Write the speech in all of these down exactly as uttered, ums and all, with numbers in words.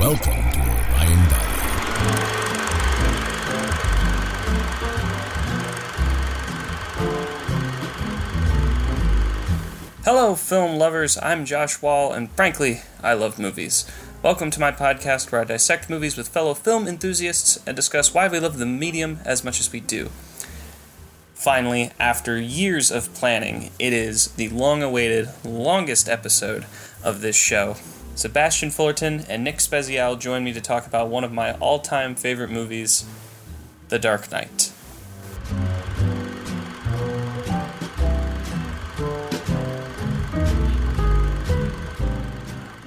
Welcome to Orion Valley. Hello, film lovers. I'm Josh Wall, and frankly, I love movies. Welcome to my podcast where I dissect movies with fellow film enthusiasts and discuss why we love the medium as much as we do. Finally, after years of planning, it is the long-awaited, longest episode of this show. Sebastian Fullerton and Nick Spezial join me to talk about one of my all-time favorite movies, The Dark Knight.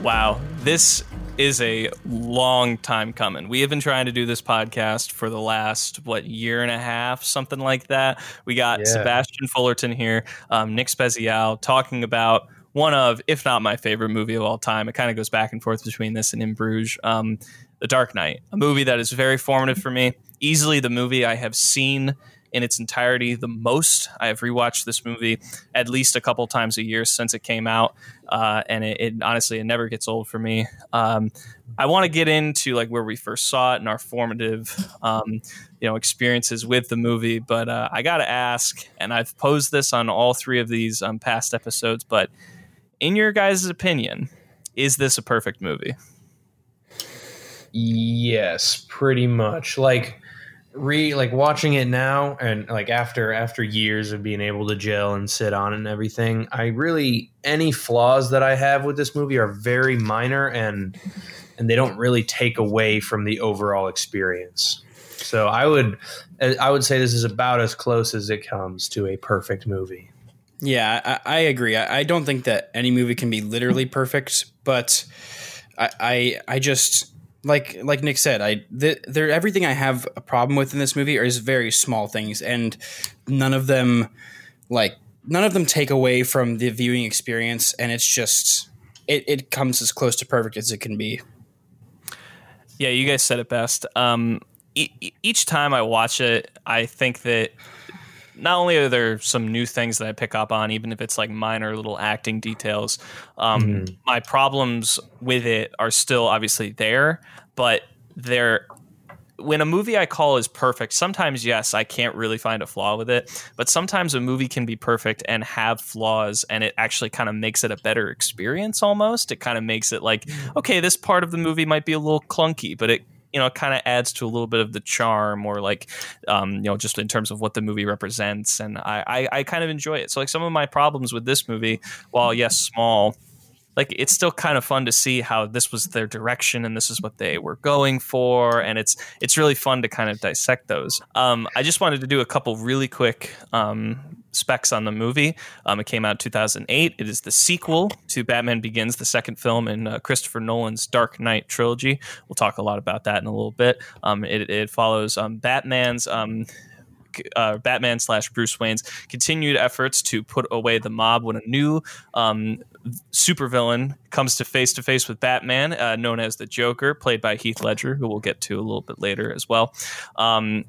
Wow, this is a long time coming. We have been trying to do this podcast for the last, what, year and a half, something like that. We got yeah. Sebastian Fullerton here, um, Nick Spezial, talking about one of, if not my favorite movie of all time. It kind of goes back and forth between this and In Bruges. Um, The Dark Knight, a movie that is very formative for me. Easily the movie I have seen in its entirety the most. I have rewatched this movie at least a couple times a year since it came out. Uh, and it, it honestly, it never gets old for me. Um, I want to get into like where we first saw it and our formative, um, you know, experiences with the movie. But uh, I got to ask, and I've posed this on all three of these um, past episodes, but in your guys' opinion, is this a perfect movie? Yes, pretty much. Like re like watching it now and like after after years of being able to gel and sit on it and everything, I really any flaws that I have with this movie are very minor and and they don't really take away from the overall experience. So I would I would say this is about as close as it comes to a perfect movie. Yeah, I, I agree. I, I don't think that any movie can be literally perfect, but I, I, I just like like Nick said, I the, there everything I have a problem with in this movie is very small things, and none of them like none of them take away from the viewing experience, and it's just it, it comes as close to perfect as it can be. Yeah, you guys said it best. Um, e- each time I watch it, I think that not only are there some new things that I pick up on, even if it's like minor little acting details, um, mm-hmm. my problems with it are still obviously there, but they're, when a movie I call is perfect, sometimes, yes, I can't really find a flaw with it, but sometimes a movie can be perfect and have flaws, and it actually kind of makes it a better experience almost. It kind of makes it like, okay, this part of the movie might be a little clunky, but it, you know, it kind of adds to a little bit of the charm or like, um, you know, just in terms of what the movie represents. And I, I, I kind of enjoy it. So like some of my problems with this movie, while yes, small, like it's still kind of fun to see how this was their direction and this is what they were going for. And it's it's really fun to kind of dissect those. Um, I just wanted to do a couple really quick um specs on the movie. Um, it came out in two thousand eight. It is the sequel to Batman Begins, the second film in uh, Christopher Nolan's Dark Knight trilogy. We'll talk a lot about that in a little bit. Um, it, it follows um, Batman's um, uh, Batman slash Bruce Wayne's continued efforts to put away the mob when a new um, supervillain comes to face to face with Batman, uh, known as the Joker, played by Heath Ledger, who we'll get to a little bit later as well. Um,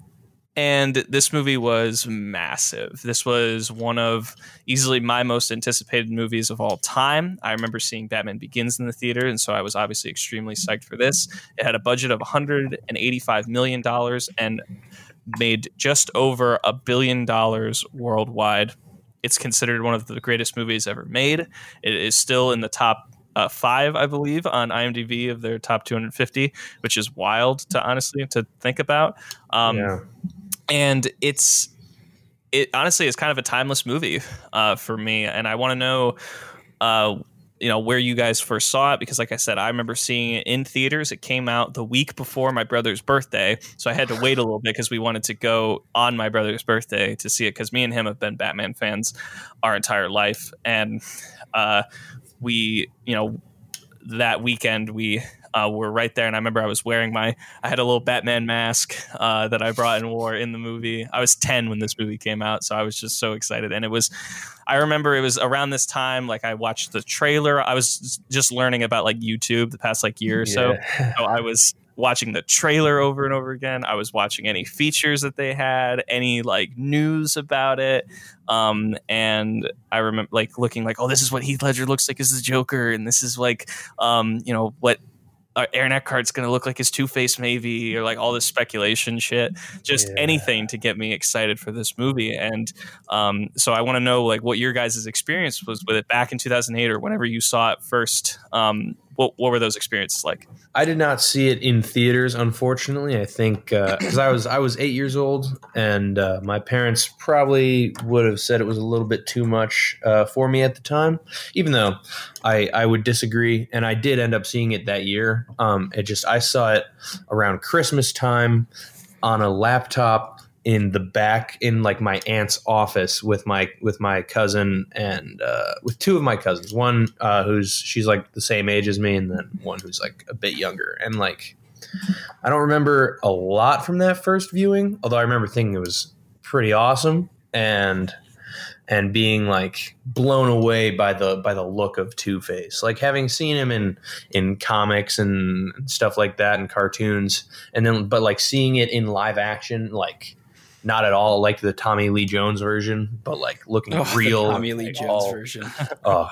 And this movie was massive. This was one of easily my most anticipated movies of all time. I remember seeing Batman Begins in the theater, and so I was obviously extremely psyched for this. It had a budget of one hundred eighty-five million dollars and made just over a billion dollars worldwide. It's considered one of the greatest movies ever made. It is still in the top Uh, five, I believe, on I M D B of their top two hundred fifty, which is wild to honestly to think about. Um, yeah. And it's it honestly is kind of a timeless movie uh, for me. And I want to know, uh, you know, where you guys first saw it, because like I said, I remember seeing it in theaters. It came out the week before my brother's birthday. So I had to wait a little bit because we wanted to go on my brother's birthday to see it, because me and him have been Batman fans our entire life. And uh we, you know, that weekend we uh, were right there. And I remember I was wearing my, I had a little Batman mask uh, that I brought and wore in the movie. I was ten when this movie came out. So I was just so excited. And it was, I remember it was around this time, like I watched the trailer. I was just learning about like YouTube the past like year or yeah. so. So I was watching the trailer over and over again. I was watching any features that they had, any like news about it. Um, and I remember like looking like, oh, this is what Heath Ledger looks like as the Joker. And this is like, um, you know, what uh, Aaron Eckhart's going to look like his Two-Face maybe, or like all this speculation shit, just yeah. anything to get me excited for this movie. And um, so I want to know like what your guys' experience was with it back in two thousand eight or whenever you saw it first. Um, what, what were those experiences like? I did not see it in theaters, unfortunately. I think uh, because I was I was eight years old, and uh, my parents probably would have said it was a little bit too much uh, for me at the time, even though I, I would disagree. And I did end up seeing it that year. Um, it just I saw it around Christmas time on a laptop in the back in like my aunt's office with my with my cousin and uh, with two of my cousins, one uh, who's she's like the same age as me, and then one who's like a bit younger. And like I don't remember a lot from that first viewing, although I remember thinking it was pretty awesome and and being like blown away by the by the look of Two-Face, like having seen him in in comics and stuff like that and cartoons, and then but like seeing it in live action, like not at all like the Tommy Lee Jones version, but like looking oh, real. The Tommy Lee like, Jones all, version. Oh,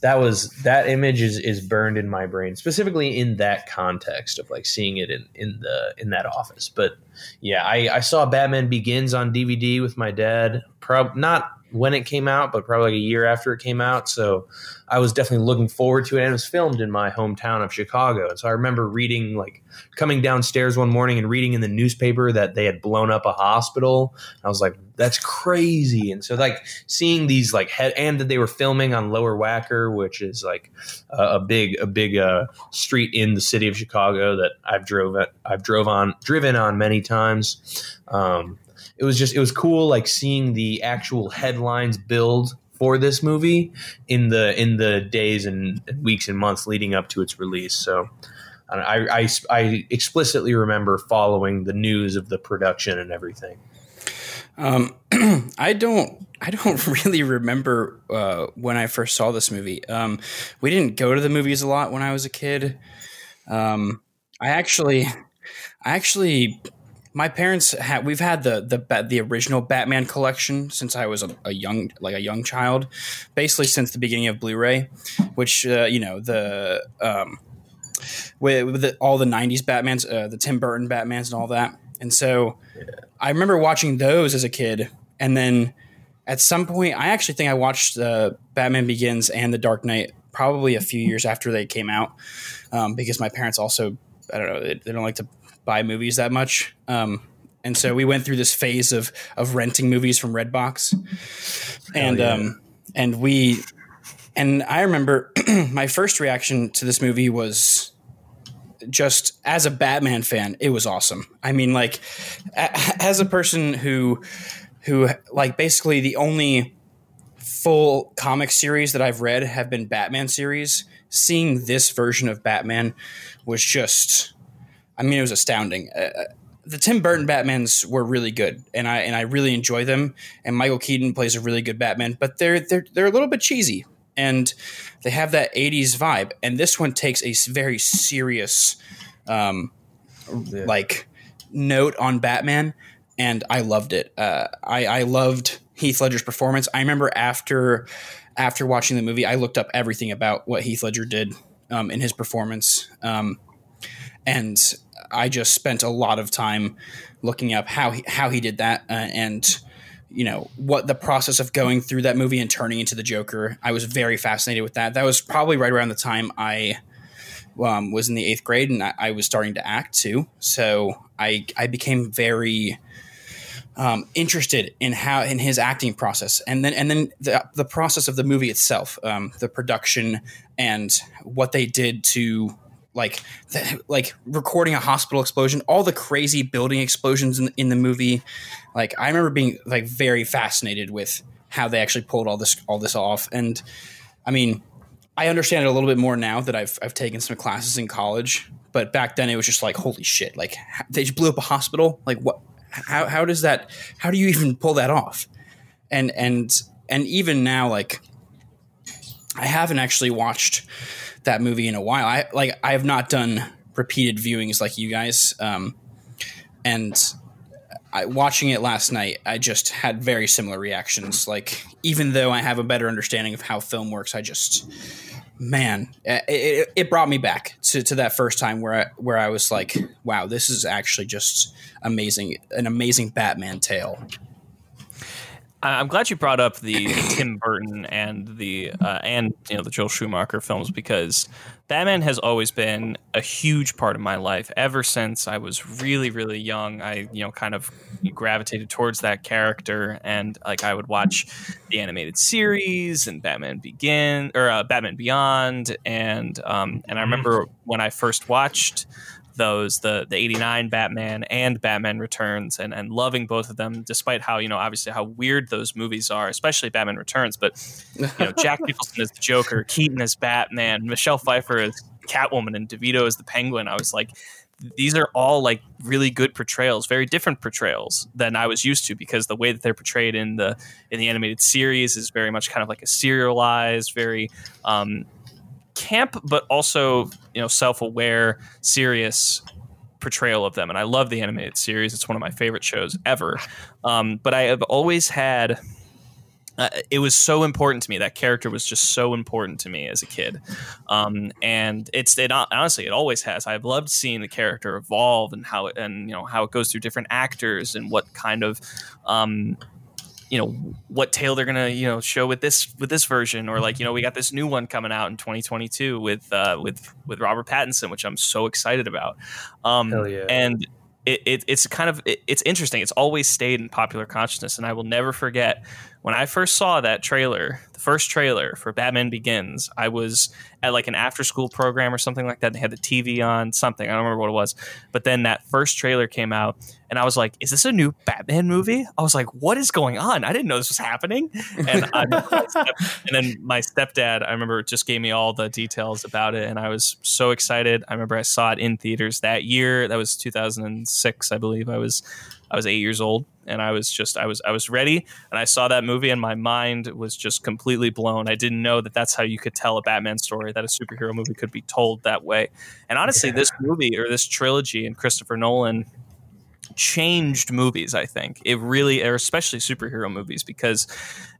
that was that image is is burned in my brain, specifically in that context of like seeing it in, in the in that office. But yeah, I, I saw Batman Begins on D V D with my dad. Prob not when it came out, but probably like a year after it came out. So I was definitely looking forward to it. And it was filmed in my hometown of Chicago. And so I remember reading, like coming downstairs one morning and reading in the newspaper that they had blown up a hospital. I was like, that's crazy. And so like seeing these like head and that they were filming on Lower Wacker, which is like a, a big, a big uh, street in the city of Chicago that I've drove at, I've drove on, driven on many times. Um, It was just it was cool, like seeing the actual headlines build for this movie in the in the days and weeks and months leading up to its release. So I, I, I explicitly remember following the news of the production and everything. Um, I don't I don't really remember uh, when I first saw this movie. Um, we didn't go to the movies a lot when I was a kid. Um, I actually I actually. My parents had we've had the the the original Batman collection since I was a, a young like a young child, basically since the beginning of Blu-ray, which uh, you know the um with, with the, all the nineties Batmans, uh, the Tim Burton Batmans and all that. And so yeah. I remember watching those as a kid, and then at some point I actually think I watched uh, Batman Begins and The Dark Knight probably a few years after they came out, um, because my parents also I don't know they, they don't like to. buy movies that much. Um, and so we went through this phase of, of renting movies from Redbox. And, yeah. um, and we, and I remember my first reaction to this movie was just as a Batman fan, it was awesome. I mean, like a, as a person who, who like basically the only full comic series that I've read have been Batman series, seeing this version of Batman was just, I mean, it was astounding. Uh, the Tim Burton Batmans were really good, and I and I really enjoy them. And Michael Keaton plays a really good Batman, but they're they're they're a little bit cheesy, and they have that eighties vibe. And this one takes a very serious, um, yeah. like note on Batman, and I loved it. Uh, I I loved Heath Ledger's performance. I remember after after watching the movie, I looked up everything about what Heath Ledger did um, in his performance. Um, And I just spent a lot of time looking up how he, how he did that uh, and, you know, what the process of going through that movie and turning into the Joker. I was very fascinated with that. That was probably right around the time I um, was in the eighth grade and I, I was starting to act too. So I I became very um, interested in how in his acting process and then and then the, the process of the movie itself, um, the production and what they did to like the, like recording a hospital explosion, all the crazy building explosions in, in the movie. Like I remember being like very fascinated with how they actually pulled all this, all this off. And I mean, I understand it a little bit more now that I've, I've taken some classes in college, but back then it was just like, holy shit. Like they just blew up a hospital. Like what, how, how does that, how do you even pull that off? And, and, and even now, like I haven't actually watched that movie in a while. I like I have not done repeated viewings like you guys. Um, and I, watching it last night, I just had very similar reactions. Like even though I have a better understanding of how film works, I just man, it, it brought me back to, to that first time where I, where I was like, wow, this is actually just amazing, an amazing Batman tale. I'm glad you brought up the, the Tim Burton and the uh, and you know the Joel Schumacher films, because Batman has always been a huge part of my life ever since I was really, really young. I you know kind of gravitated towards that character, and like I would watch the animated series and Batman Begin or uh, Batman Beyond, and um, and I remember when I first watched those, the the eighty-nine Batman and Batman Returns, and and loving both of them, despite how, you know, obviously how weird those movies are, especially Batman Returns. But, you know, Jack Nicholson as the Joker, Keaton as Batman, Michelle Pfeiffer as Catwoman, and DeVito as the Penguin. I was like, these are all like really good portrayals, very different portrayals than I was used to, because the way that they're portrayed in the in the animated series is very much kind of like a serialized, very um camp, but also, you know, self-aware, serious portrayal of them. And I love the animated series. It's one of my favorite shows ever. Um, but I have always had, uh, it was so important to me. That character was just so important to me as a kid. Um, and it's, it honestly, it always has. I've loved seeing the character evolve and how it, and, you know, how it goes through different actors and what kind of, um, you know, what tale they're gonna, you know, show with this with this version, or like, you know, we got this new one coming out in twenty twenty-two with uh, with with Robert Pattinson, which I'm so excited about. Um, Hell yeah. And it, it it's kind of it, it's interesting. It's always stayed in popular consciousness, and I will never forget when I first saw that trailer, the first trailer for Batman Begins. I was at like an after school program or something like that. And they had the T V on something. I don't remember what it was, but then that first trailer came out. And I was like, is this a new Batman movie? I was like, what is going on? I didn't know this was happening. And, I, and then my stepdad, I remember, just gave me all the details about it. And I was so excited. I remember I saw it in theaters that year. That was two thousand six, I believe. I was I was eight years old. And I was just I was I was ready. And I saw that movie and my mind was just completely blown. I didn't know that that's how you could tell a Batman story, that a superhero movie could be told that way. And honestly, yeah. This movie, or this trilogy, and Christopher Nolan changed movies, I think. It really, or especially superhero movies, because,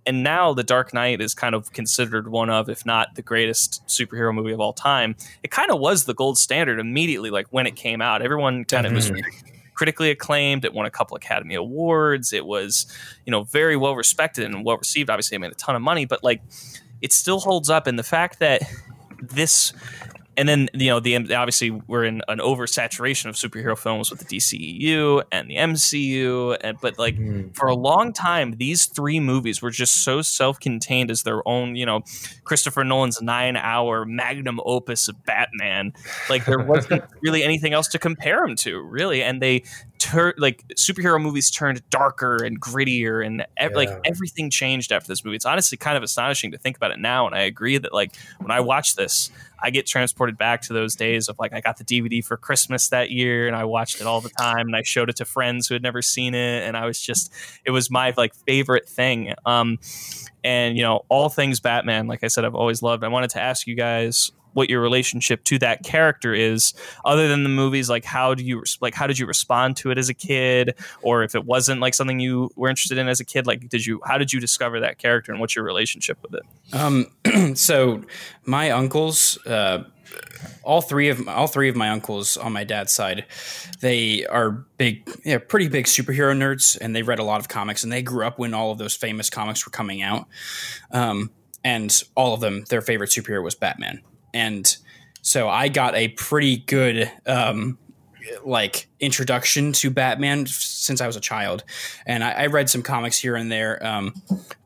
and now The Dark Knight is kind of considered one of, if not the greatest superhero movie of all time. It kind of was the gold standard immediately, like when it came out. Everyone kind of was critically acclaimed. It won a couple Academy Awards. It was, you know, very well respected and well received. Obviously, it made a ton of money, but like it still holds up. And the fact that this. And then, you know, the obviously we're in an oversaturation of superhero films with the D C E U and the M C U. And, but like mm. for a long time, these three movies were just so self-contained as their own, you know, Christopher Nolan's nine hour magnum opus of Batman. Like there wasn't really anything else to compare them to, really. And they tur- like superhero movies turned darker and grittier, and ev- yeah. like everything changed after this movie. It's honestly kind of astonishing to think about it now. And I agree that like when I watch this, I get transported back to those days of like I got the D V D for Christmas that year and I watched it all the time, and I showed it to friends who had never seen it, and I was just, it was my like favorite thing. Um, and you know, all things Batman, like I said, I've always loved. I wanted to ask you guys what your relationship to that character is, other than the movies. Like how do you like how did you respond to it as a kid, or if it wasn't like something you were interested in as a kid, like did you how did you discover that character, and what's your relationship with it? Um, so my uncles, uh, all three of all three of my uncles on my dad's side, they are big, yeah, pretty big superhero nerds, and they read a lot of comics, and they grew up when all of those famous comics were coming out. Um, and all of them, their favorite superhero was Batman. And so I got a pretty good um, like introduction to Batman since I was a child, and I, I read some comics here and there. Um,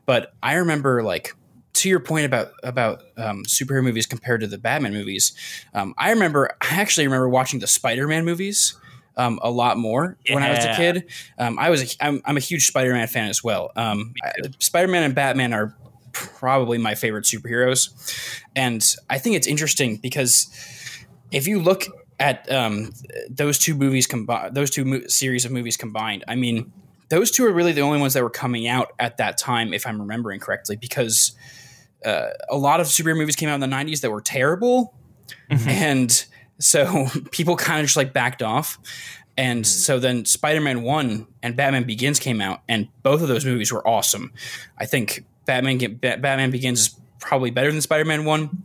but I remember, like to your point about about um, superhero movies compared to the Batman movies, um, I remember I actually remember watching the Spider-Man movies um, a lot more yeah. when I was a kid. Um, I was a, I'm, I'm a huge Spider-Man fan as well. Um, I, Spider-Man and Batman are probably my favorite superheroes. And I think it's interesting because if you look at um, those two movies combined, those two mo- series of movies combined, I mean, those two are really the only ones that were coming out at that time, if I'm remembering correctly, because uh, a lot of superhero movies came out in the nineties that were terrible. Mm-hmm. And so people kind of just like backed off. And so then Spider-Man one and Batman Begins came out, and both of those movies were awesome. I think Batman Batman Begins is probably better than Spider-Man one,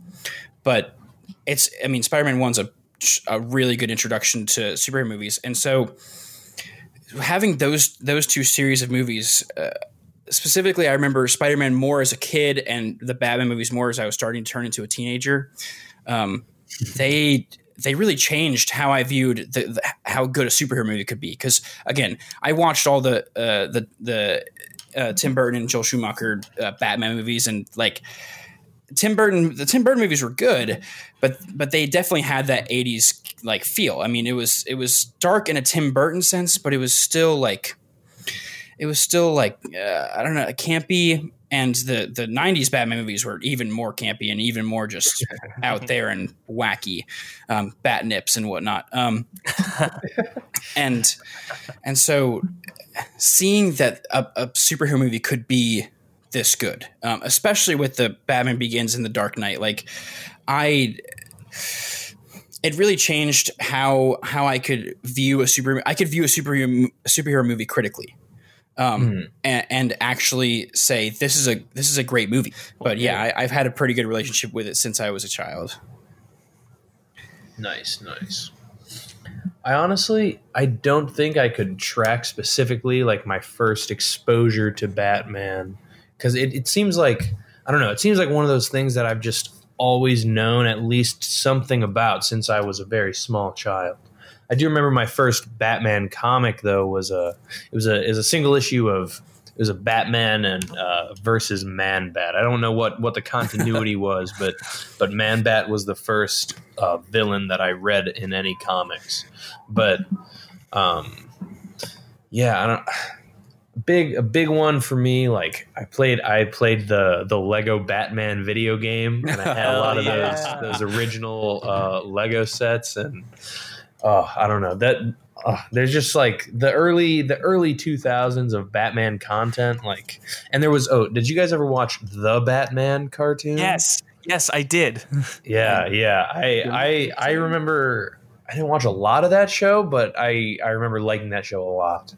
But it's, I mean, Spider-Man one's a, a really good introduction to superhero movies. And so having those, those two series of movies, uh, specifically, I remember Spider-Man more as a kid and the Batman movies more as I was starting to turn into a teenager. Um, they they really changed how I viewed the, the, how good a superhero movie could be. Because again, I watched all the uh, the the uh, Tim Burton and Joel Schumacher uh, Batman movies, and like Tim Burton, the Tim Burton movies were good, but but they definitely had that eighties like feel. I mean, it was it was dark in a Tim Burton sense, but it was still like. It was still like, uh, I don't know, campy. And the, the nineties Batman movies were even more campy and even more just out there and wacky, um, bat nips and whatnot. Um, and and so seeing that a, a superhero movie could be this good, um, especially with the Batman Begins and the Dark Knight, like I... it really changed how how I could view a super I could view a superhero superhero movie critically. Um, mm. and, and actually say, this is a, this is a great movie, but yeah, I, I've had a pretty good relationship with it since I was a child. Nice. Nice. I honestly, I don't think I could track specifically like my first exposure to Batman. Cause it, it seems like, I don't know. It seems like one of those things that I've just always known at least something about since I was a very small child. I do remember my first Batman comic, though, was a it was a it was a single issue of it was a Batman and uh, versus Man Bat. I don't know what, what the continuity was, but but Man Bat was the first uh, villain that I read in any comics. But um, yeah, I don't. Big a big one for me. Like I played, I played the the Lego Batman video game, and I had a lot of yeah. those those original uh, Lego sets and. Oh, I don't know that uh, there's just like the early the early two thousands of Batman content like and there was oh did you guys ever watch the Batman cartoon? Yes. Yes, I did. Yeah, yeah. I I I remember I didn't watch a lot of that show, but I I remember liking that show a lot.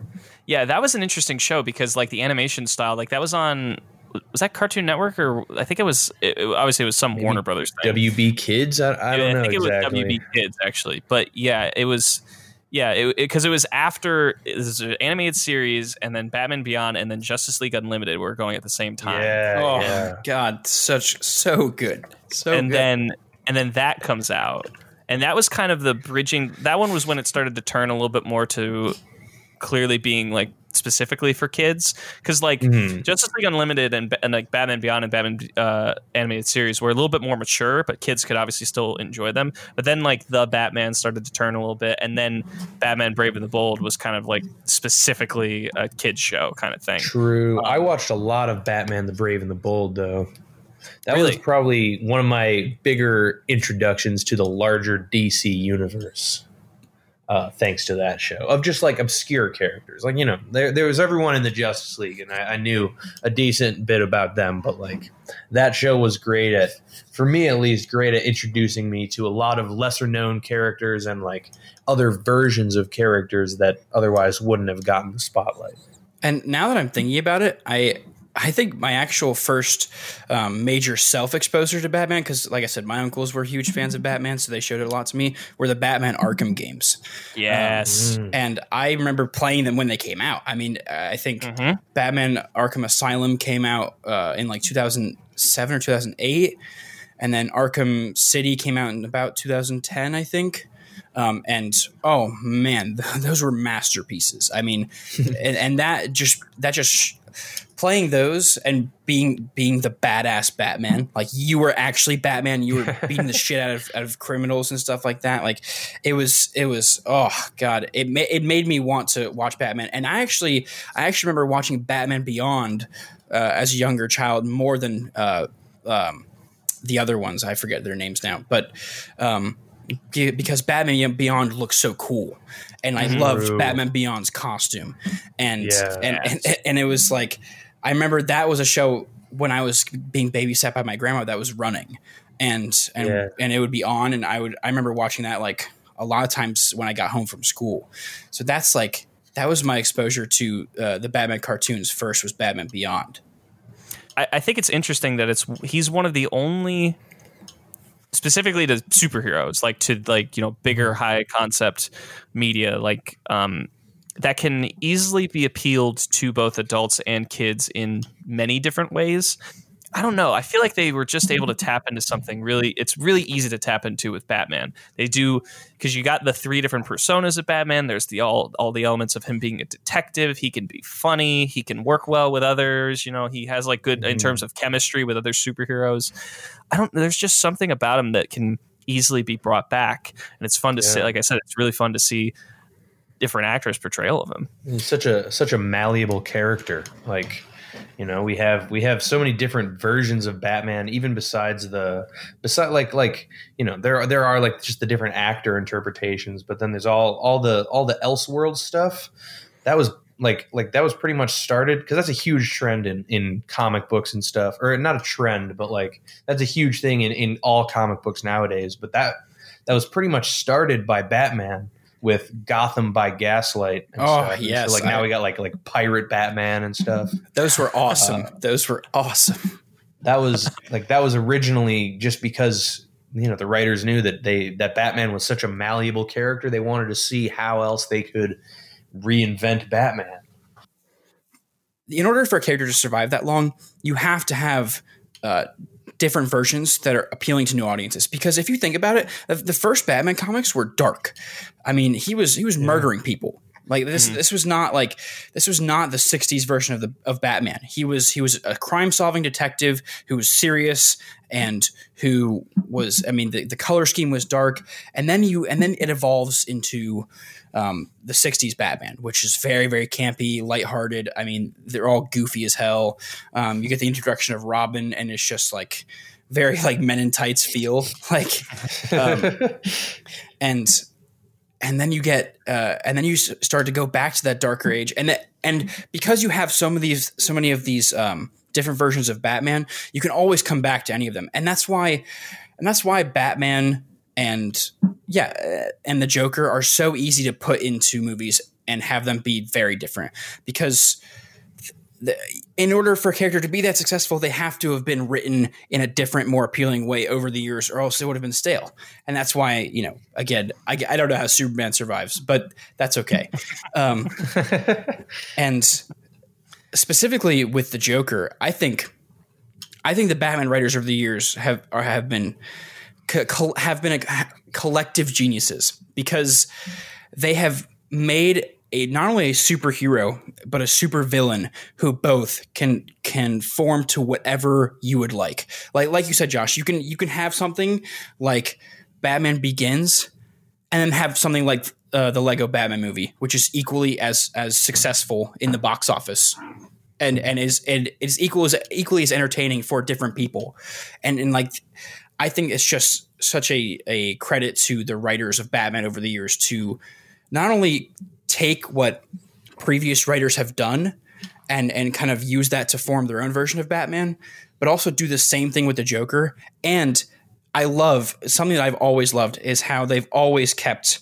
Yeah, that was an interesting show because like the animation style like that was on was that Cartoon Network or I think it was it, obviously it was some Maybe Warner Brothers thing. W B Kids? I, I yeah, don't know I think exactly. It was W B Kids actually, but yeah, it was yeah because it, it, it was after it was an animated series and then Batman Beyond and then Justice League Unlimited were going at the same time. Yeah, oh yeah. God, such so good, so and good. then and then that comes out and that was kind of the bridging. That one was when it started to turn a little bit more to clearly being like. Specifically for kids because like mm-hmm. Justice League Unlimited and, and like Batman Beyond and Batman uh, animated series were a little bit more mature, but kids could obviously still enjoy them. But then like the Batman started to turn a little bit and then Batman Brave and the Bold was kind of like specifically a kid's show kind of thing. True. Um, I watched a lot of Batman the Brave and the Bold though. That really? was probably one of my bigger introductions to the larger D C universe. Uh, thanks to that show of just like obscure characters, like you know, there there was everyone in the Justice League, and I, I knew a decent bit about them. But like that show was great at, for me at least, great at introducing me to a lot of lesser known characters and like other versions of characters that otherwise wouldn't have gotten the spotlight. And now that I'm thinking about it, I. I think my actual first um, major self-exposure to Batman, because like I said, my uncles were huge fans of Batman, so they showed it a lot to me, were the Batman Arkham games. Yes. Um, and I remember playing them when they came out. I mean, I think mm-hmm. Batman Arkham Asylum came out uh, in like two thousand seven or two thousand eight, and then Arkham City came out in about two thousand ten, I think. Um, and oh man, those were masterpieces. I mean, and, and that just that just playing those and being being the badass Batman, like you were actually Batman. You were beating the shit out of out of criminals and stuff like that. Like it was it was oh god, it ma- it made me want to watch Batman. And I actually I actually remember watching Batman Beyond uh, as a younger child more than uh, um, the other ones. I forget their names now, but. Um, Because Batman Beyond looks so cool, and I True. loved Batman Beyond's costume, and, yes. and and and it was like I remember that was a show when I was being babysat by my grandma that was running, and and yeah. and it would be on, and I would I remember watching that like a lot of times when I got home from school, so that's like that was my exposure to uh, the Batman cartoons. First was Batman Beyond. I, I think it's interesting that it's he's one of the only. specifically to superheroes, like to like, you know, bigger high concept media, like um, that can easily be appealed to both adults and kids in many different ways. I don't know. I feel like they were just able to tap into something really. It's really easy to tap into with Batman. They do, because you got the three different personas of Batman. There's the all all the elements of him being a detective. He can be funny. He can work well with others. You know, he has like good mm-hmm. in terms of chemistry with other superheroes. I don't. There's just something about him that can easily be brought back, and it's fun to yeah. see. Like I said, it's really fun to see different actors' portrayal of him. He's such a such a malleable character, like. You know, we have we have so many different versions of Batman, even besides the beside like like, you know, there are there are like just the different actor interpretations. But then there's all all the all the Elseworlds stuff that was like like that was pretty much started because that's a huge trend in, in comic books and stuff, or not a trend, but like that's a huge thing in, in all comic books nowadays. But that that was pretty much started by Batman. With Gotham by Gaslight. And oh, stuff. yes. So like now I, we got like like Pirate Batman and stuff. Those were awesome. Uh, Those were awesome. That was like that was originally just because, you know, the writers knew that they that Batman was such a malleable character. They wanted to see how else they could reinvent Batman. In order for a character to survive that long, you have to have uh, different versions that are appealing to new audiences. Because if you think about it, the first Batman comics were dark. I mean, he was, he was yeah. murdering people. Like this, mm-hmm. this was not like, this was not the sixties version of the, of Batman. He was, he was a crime solving detective who was serious and who was, I mean, the, the color scheme was dark. And then you, and then it evolves into um, the sixties Batman, which is very, very campy, lighthearted. I mean, they're all goofy as hell. Um, you get the introduction of Robin and it's just like very like men in tights feel like, um, and, And then you get, uh, and then you start to go back to that darker age, and that, and because you have so many of these, so many of these um, different versions of Batman, you can always come back to any of them, and that's why, and that's why Batman and yeah, and the Joker are so easy to put into movies and have them be very different, because the, in order for a character to be that successful, they have to have been written in a different, more appealing way over the years, or else it would have been stale. And that's why, you know, again, I, I don't know how Superman survives, but that's okay. Um, and specifically with the Joker, I think, I think the Batman writers over the years have or have been co- have been a collective geniuses, because they have made. A, not only a superhero, but a supervillain who both can can form to whatever you would like. Like like you said, Josh, you can you can have something like Batman Begins, and then have something like uh, the Lego Batman movie, which is equally as as successful in the box office, and and is and is equal as equally as entertaining for different people, and and like I think it's just such a a credit to the writers of Batman over the years to not only take what previous writers have done and and kind of use that to form their own version of Batman, but also do the same thing with the Joker. And I love something that I've always loved is how they've always kept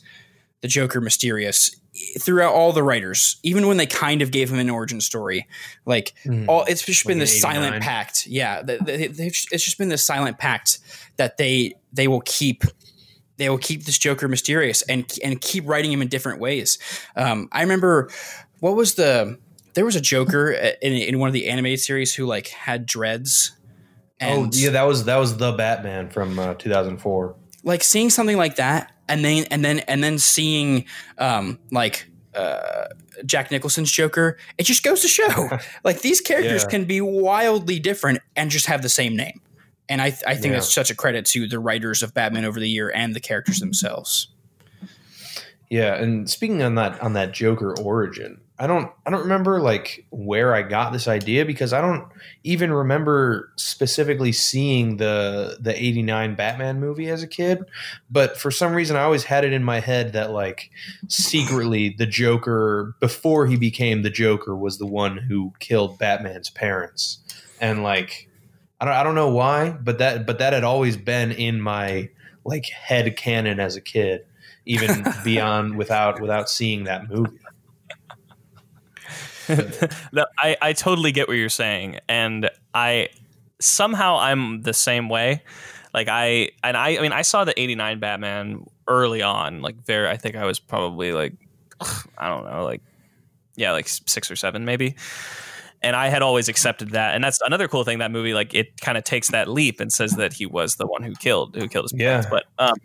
the Joker mysterious throughout all the writers, even when they kind of gave him an origin story, like mm, all it's just like been this silent pact. Yeah. They, they, it's just been this silent pact that they, they will keep, They will keep this Joker mysterious and and keep writing him in different ways. Um, I remember what was the there was a Joker in, in one of the animated series who like had dreads. And oh yeah, that was that was the Batman from uh, two thousand four. Like seeing something like that, and then and then and then seeing um, like uh, Jack Nicholson's Joker, it just goes to show like these characters yeah. can be wildly different and just have the same name. And I, th- I think yeah. that's such a credit to the writers of Batman over the year and the characters themselves. Yeah, and speaking on that on that Joker origin, I don't I don't remember like where I got this idea, because I don't even remember specifically seeing the the eighty-nine Batman movie as a kid. But for some reason, I always had it in my head that like secretly the Joker, before he became the Joker, was the one who killed Batman's parents, and like. I don't, I don't know why, but that but that had always been in my like head canon as a kid, even beyond without without seeing that movie. No, I, I totally get what you're saying, and I somehow I'm the same way. Like I and I, I mean, I saw the eighty-nine Batman early on. Like there, I think I was probably like, I don't know, like yeah, like six or seven maybe. And I had always accepted that. And that's another cool thing, that movie, like it kind of takes that leap and says that he was the one who killed who killed his parents. Yeah. But um,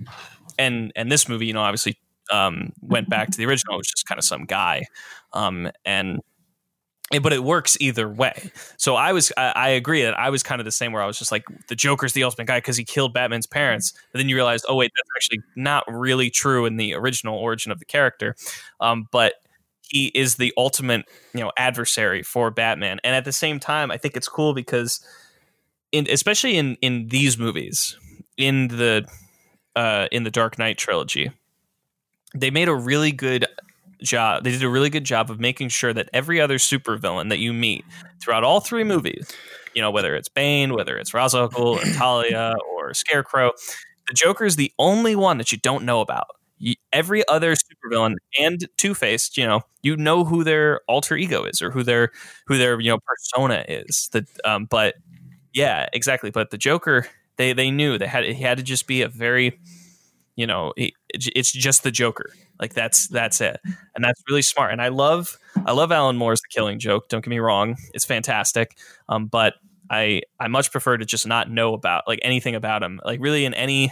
and and this movie, you know, obviously um, went back to the original, which is kind of some guy, um, and. But it works either way. So I was, I, I agree that I was kind of the same, where I was just like, the Joker's the ultimate guy because he killed Batman's parents. But then you realized, oh wait, that's actually not really true in the original origin of the character. Um, but he is the ultimate, you know, adversary for Batman. And at the same time, I think it's cool because, in, especially in in these movies, in the uh, in the Dark Knight trilogy, they made a really good. job they did a really good job of making sure that every other supervillain that you meet throughout all three movies, you know, whether it's Bane, whether it's Ra's al Ghul or Talia or Scarecrow, the Joker is the only one that you don't know about. You, every other supervillain and Two-Face, you know, you know who their alter ego is or who their who their you know persona is. That um, but yeah, exactly. But the Joker, they they knew they had he had to just be a very you know he, it's just the Joker. Like that's that's it, and that's really smart. And I love I love Alan Moore's The Killing Joke. Don't get me wrong, it's fantastic. Um, but I I much prefer to just not know about like anything about him. Like really, in any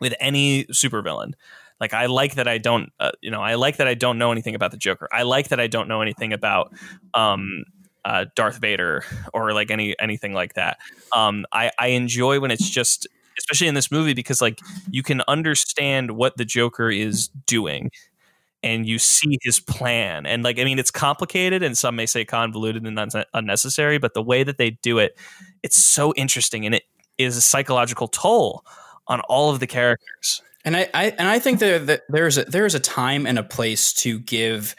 with any supervillain. Like I like that I don't uh, you know I like that I don't know anything about the Joker. I like that I don't know anything about um uh Darth Vader or like any anything like that. Um, I I enjoy when it's just. Especially in this movie, because like you can understand what the Joker is doing and you see his plan. And like, I mean, it's complicated and some may say convoluted and un- unnecessary, but the way that they do it, it's so interesting. And it is a psychological toll on all of the characters. And I, I and I think that there, there's a, there's a time and a place to give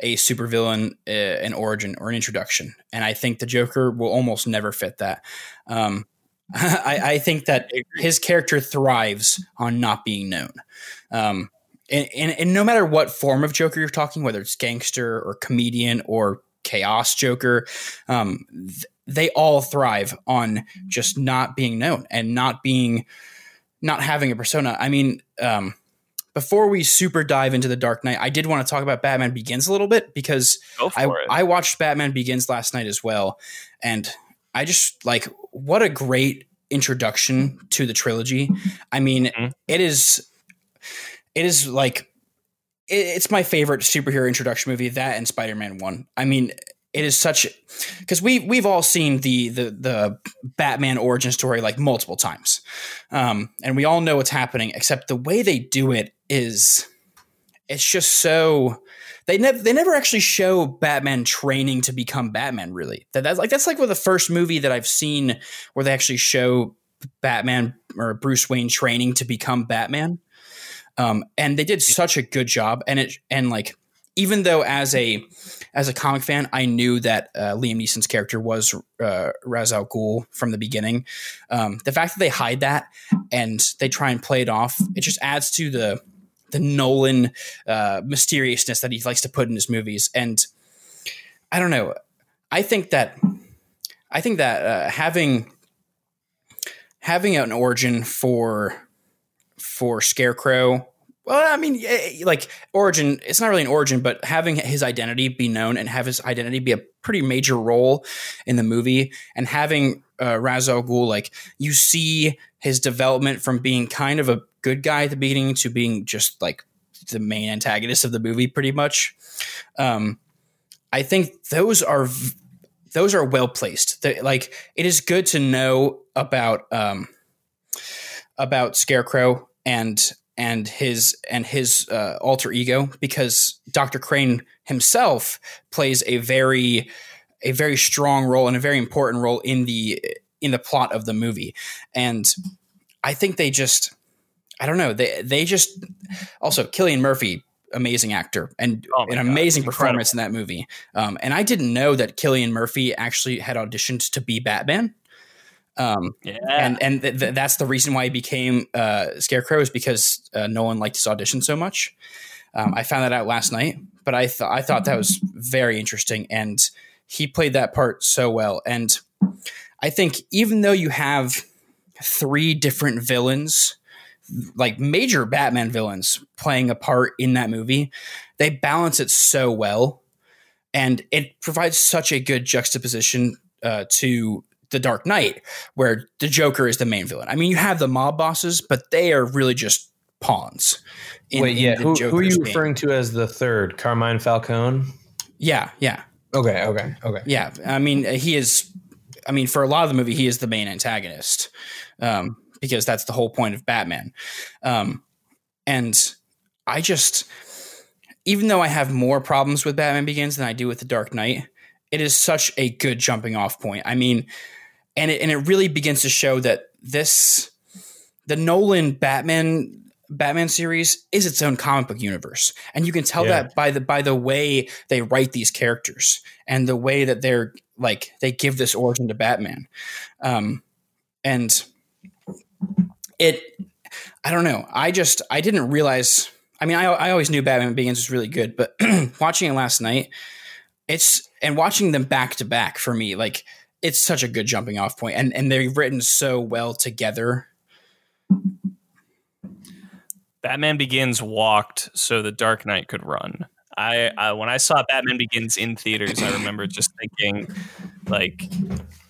a supervillain uh, an origin or an introduction. And I think the Joker will almost never fit that. Um, I, I think that his character thrives on not being known. Um, and, and, and no matter what form of Joker you're talking, whether it's gangster or comedian or chaos Joker, um, th- they all thrive on just not being known and not being, not having a persona. I mean, um, before we super dive into the Dark Knight, I did want to talk about Batman Begins a little bit because I, I watched Batman Begins last night as well. And I just like, what a great introduction to the trilogy. I mean, mm-hmm. it is, it is like, it, it's my favorite superhero introduction movie, that and Spider-Man one. I mean, it is such, cause we, we've all seen the, the, the Batman origin story like multiple times. Um, and we all know what's happening, except the way they do it is, it's just so They never they never actually show Batman training to become Batman, really. That that's like that's like with the first movie that I've seen where they actually show Batman or Bruce Wayne training to become Batman. Um, and they did such a good job. And it and like even though as a as a comic fan, I knew that uh, Liam Neeson's character was uh, Ra's al Ghul from the beginning. Um, the fact that they hide that and they try and play it off, it just adds to the. the Nolan uh, mysteriousness that he likes to put in his movies. And I don't know. I think that, I think that uh, having, having an origin for, for Scarecrow, well, I mean, like origin, it's not really an origin, but having his identity be known and have his identity be a pretty major role in the movie, and having uh, Ra's al Ghul, like you see his development from being kind of a good guy at the beginning to being just like the main antagonist of the movie pretty much. Um, I think those are, v- those are well placed. They're, like it is good to know about, um, about Scarecrow and, and his, and his uh, alter ego, because Doctor Crane himself plays a very, a very strong role and a very important role in the, in the plot of the movie. And I think they just, I don't know. They they just also Cillian Murphy, amazing actor, and oh an amazing God, performance incredible. in that movie. Um, and I didn't know that Cillian Murphy actually had auditioned to be Batman. Um, yeah. And and th- th- that's the reason why he became uh, Scarecrow, is because uh, Nolan liked his audition so much. Um, I found that out last night, but I thought I thought that was very interesting, and he played that part so well. And I think even though you have three different villains, like major Batman villains, playing a part in that movie. They balance it so well, and it provides such a good juxtaposition uh, to The Dark Knight, where the Joker is the main villain. I mean, you have the mob bosses, but they are really just pawns. In, Wait, yeah. In who, who are you referring game. to as the third? Carmine Falcone? Yeah, yeah. Okay, okay, okay. Yeah, I mean, he is – I mean, for a lot of the movie, he is the main antagonist um, because that's the whole point of Batman. Um, and I just – even though I have more problems with Batman Begins than I do with The Dark Knight, it is such a good jumping off point. I mean – And it, and it really begins to show that this, the Nolan Batman Batman series is its own comic book universe, and you can tell yeah. that by the by the way they write these characters and the way that they're like they give this origin to Batman, um, and it. I don't know. I just I didn't realize. I mean, I I always knew Batman Begins was really good, but watching it last night, it's and watching them back to back for me like. It's such a good jumping off point, and, and they're written so well together. Batman Begins walked so the Dark Knight could run. I, I when I saw Batman Begins in theaters, I remember just thinking, like,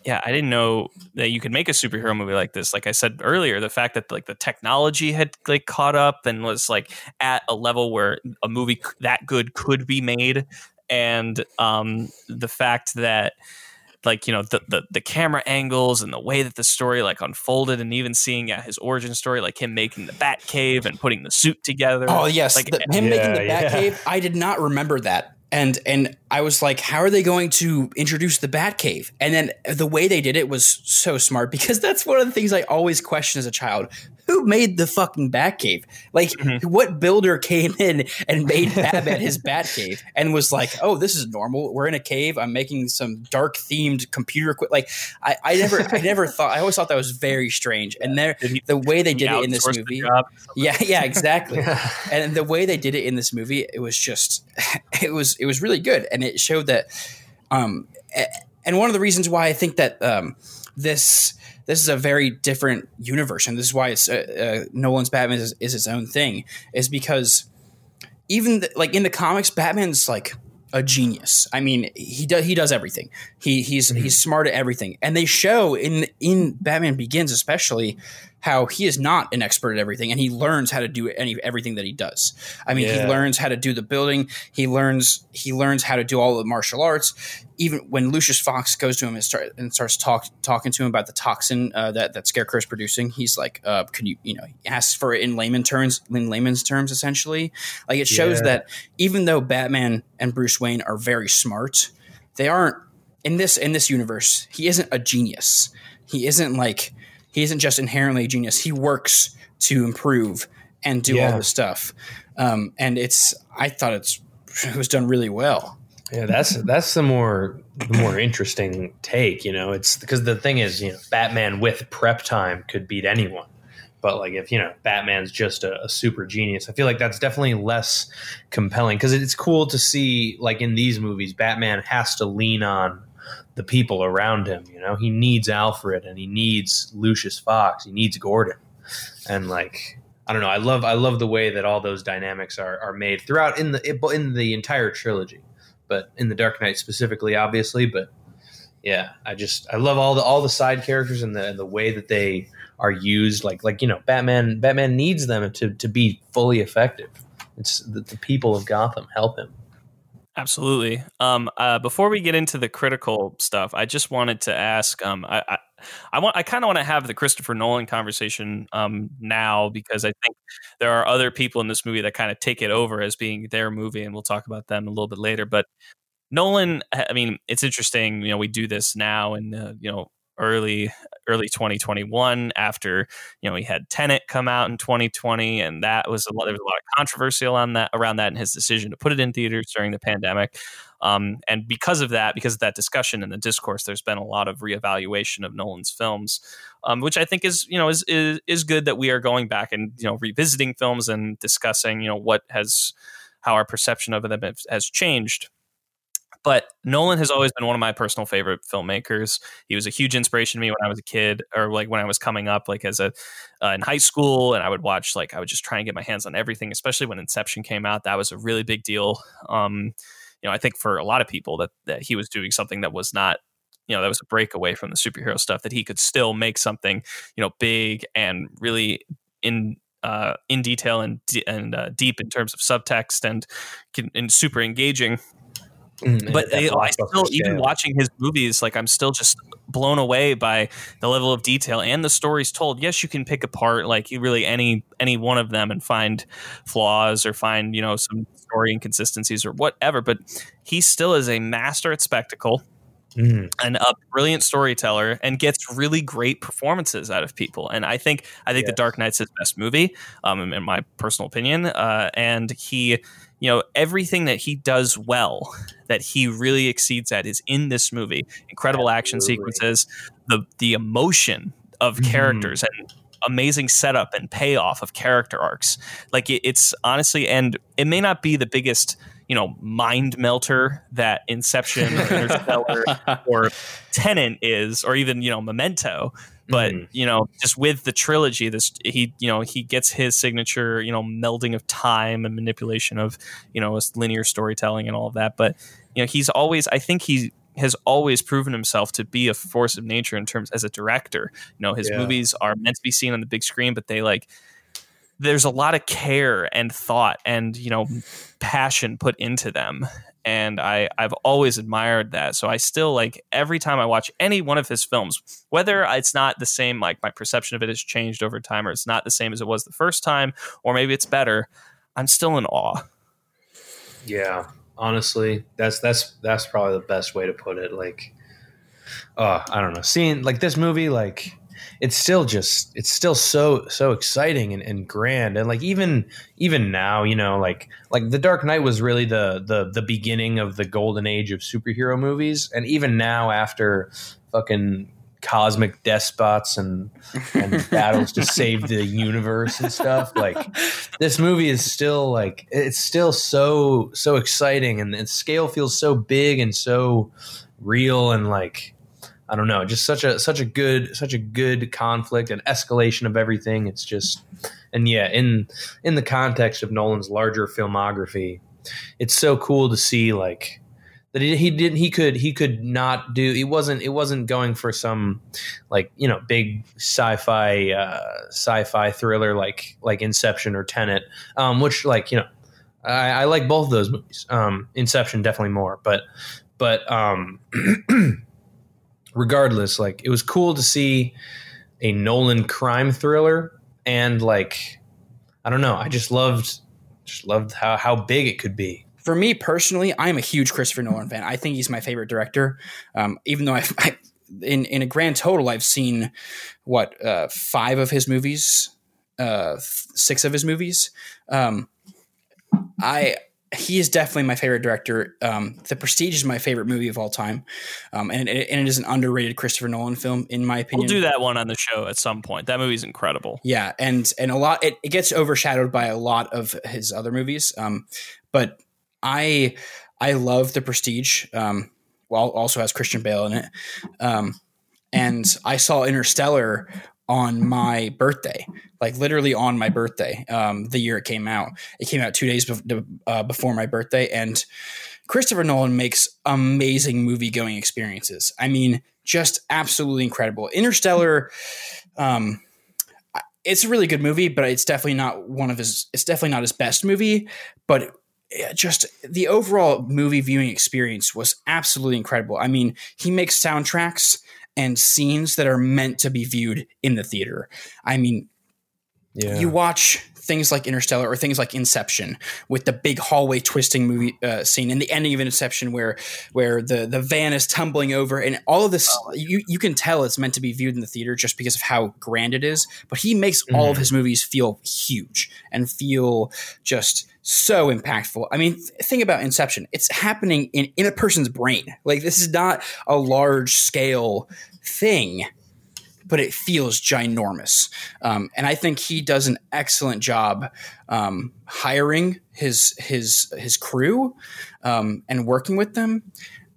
yeah, I didn't know that you could make a superhero movie like this. Like I said earlier, the fact that like the technology had like caught up and was like at a level where a movie that good could be made, and um, the fact that. Like, you know, the, the the camera angles and the way that the story like unfolded, and even seeing yeah, his origin story, like him making the Batcave and putting the suit together. Oh, yes. Like, the, him yeah, making the Batcave. Yeah. I did not remember that. And and I was like, how are they going to introduce the Batcave? And then the way they did it was so smart, because that's one of the things I always question as a child. Who made the fucking Batcave? Like, mm-hmm. what builder came in and made Batman his Batcave and was like, oh, this is normal. We're in a cave. I'm making some dark themed computer. Qu-. Like, I, I never, I never thought. I always thought that was very strange. And there, the way they did it in this movie, yeah, yeah, exactly. yeah. And the way they did it in this movie, it was just, it was, it was really good, and it showed that. Um, and one of the reasons why I think that um, this. This is a very different universe, and this is why it's uh, uh, Nolan's Batman is, is its own thing. Is because even the, like in the comics, Batman's like a genius. I mean, he does he does everything. He he's mm-hmm. he's smart at everything, and they show in in Batman Begins especially how he is not an expert at everything, and he learns how to do any everything that he does. I mean, yeah. he learns how to do the building. He learns he learns how to do all the martial arts. Even when Lucius Fox goes to him and, start, and starts talk, talking to him about the toxin uh, that, that Scarecrow is producing, he's like, uh, "Can you, you know?" He asks for it in layman terms, in layman's terms, essentially. Like it shows yeah. that even though Batman and Bruce Wayne are very smart, they aren't in this in this universe. He isn't a genius. He isn't like he isn't just inherently a genius. He works to improve and do yeah. all this stuff. Um, and it's I thought it's it was done really well. Yeah, that's that's the more the more interesting take, you know. It's because the thing is, you know, Batman with prep time could beat anyone. But like if, you know, Batman's just a, a super genius, I feel like that's definitely less compelling, because it's cool to see like in these movies, Batman has to lean on the people around him. You know, he needs Alfred and he needs Lucius Fox. He needs Gordon. And like, I don't know. I love I love the way that all those dynamics are, are made throughout in the in the entire trilogy. But in The Dark Knight specifically, obviously. But yeah, I just I love all the all the side characters and the the way that they are used. Like like you know, Batman Batman needs them to to be fully effective. It's the, the people of Gotham help him. Absolutely. Um, uh, before we get into the critical stuff, I just wanted to ask. Um, I, I I want I kind of want to have the Christopher Nolan conversation um, now, because I think there are other people in this movie that kind of take it over as being their movie, and we'll talk about them a little bit later. But Nolan, I mean, it's interesting. You know, we do this now, and uh, you know, early early twenty twenty-one after you know he had Tenet come out in twenty twenty, and that was a lot there was a lot of controversial on that around that and his decision to put it in theaters during the pandemic, um and because of that because of that discussion and the discourse, there's been a lot of reevaluation of Nolan's films, um which I think is you know is is, is good that we are going back and you know revisiting films and discussing you know what has how our perception of them has changed. But Nolan has always been one of my personal favorite filmmakers. He was a huge inspiration to me when I was a kid, or like when I was coming up, like as a uh, in high school. And I would watch, like I would just try and get my hands on everything, especially when Inception came out. That was a really big deal. Um, you know, I think for a lot of people that, that he was doing something that was not, you know, that was a breakaway from the superhero stuff, that he could still make something, you know, big and really in uh, in detail and and uh, deep in terms of subtext and and super engaging. Mm, but I, I still, even watching his movies, like I'm still just blown away by the level of detail and the stories told. Yes, you can pick apart like you really any any one of them and find flaws or find, you know, some story inconsistencies or whatever. But he still is a master at spectacle. Mm. And a brilliant storyteller, and gets really great performances out of people. And I think I think yes. The Dark Knight's his best movie, um, in my personal opinion. Uh, and he, you know, everything that he does well, that he really exceeds at, is in this movie. Incredible Absolutely. action sequences, the the emotion of mm. characters, and amazing setup and payoff of character arcs. Like it, it's honestly, and it may not be the biggest, you know, mind melter that Inception or Interstellar or Tenet is, or even, you know, Memento. But, mm. you know, just with the trilogy, this he, you know, he gets his signature, you know, melding of time and manipulation of, you know, linear storytelling and all of that. But, you know, he's always, I think he has always proven himself to be a force of nature in terms as a director. You know, his yeah. movies are meant to be seen on the big screen, but they like, there's a lot of care and thought and, you know, passion put into them. And I, I've always admired that. So I still like every time I watch any one of his films, whether it's not the same, like my perception of it has changed over time, or it's not the same as it was the first time, or maybe it's better, I'm still in awe. Yeah, honestly, that's that's that's probably the best way to put it. Like, uh, I don't know, seeing like this movie, like, it's still just, it's still so, so exciting and, and grand. And like, even, even now, you know, like, like The Dark Knight was really the, the, the beginning of the golden age of superhero movies. And even now, after fucking cosmic despots and, and battles to save the universe and stuff, like this movie is still like, it's still so, so exciting. And its scale feels so big and so real. And like, I don't know, just such a such a good such a good conflict and escalation of everything. It's just, and yeah, in in the context of Nolan's larger filmography, it's so cool to see like that he, he didn't he could he could not do it wasn't it wasn't going for some like, you know, big sci-fi uh, sci-fi thriller like like Inception or Tenet, um, which like, you know, I, I like both of those movies. Um, Inception definitely more, but but. Um, Regardless, like it was cool to see a Nolan crime thriller, and like I don't know, I just loved, just loved how how big it could be. For me personally, I am a huge Christopher Nolan fan. I think he's my favorite director. Um, even though I've, I, in in a grand total, I've seen what uh, five of his movies, uh, six of his movies. Um, I. He is definitely my favorite director. Um, The Prestige is my favorite movie of all time, um, and, it, and it is an underrated Christopher Nolan film, in my opinion. We'll do that one on the show at some point. That movie's incredible. Yeah, and and a lot it, it gets overshadowed by a lot of his other movies. Um, but I I love The Prestige. Um, well, also has Christian Bale in it. Um, and I saw Interstellar on my birthday, like literally on my birthday, um, the year it came out. It came out two days be- uh, before my birthday. And Christopher Nolan makes amazing movie going experiences. I mean, just absolutely incredible. Interstellar, um, it's a really good movie, but it's definitely not one of his, it's definitely not his best movie, but just the overall movie viewing experience was absolutely incredible. I mean, he makes soundtracks and scenes that are meant to be viewed in the theater. I mean, yeah. you watch things like Interstellar or things like Inception with the big hallway twisting movie uh, scene and the ending of Inception where where the, the van is tumbling over and all of this. Oh, you, you can tell it's meant to be viewed in the theater just because of how grand it is. But he makes mm-hmm. all of his movies feel huge and feel just so impactful. I mean, th- think about Inception. It's happening in, in a person's brain. Like, this is not a large scale thing, but it feels ginormous. Um, and I think he does an excellent job um, hiring his his his crew um, and working with them.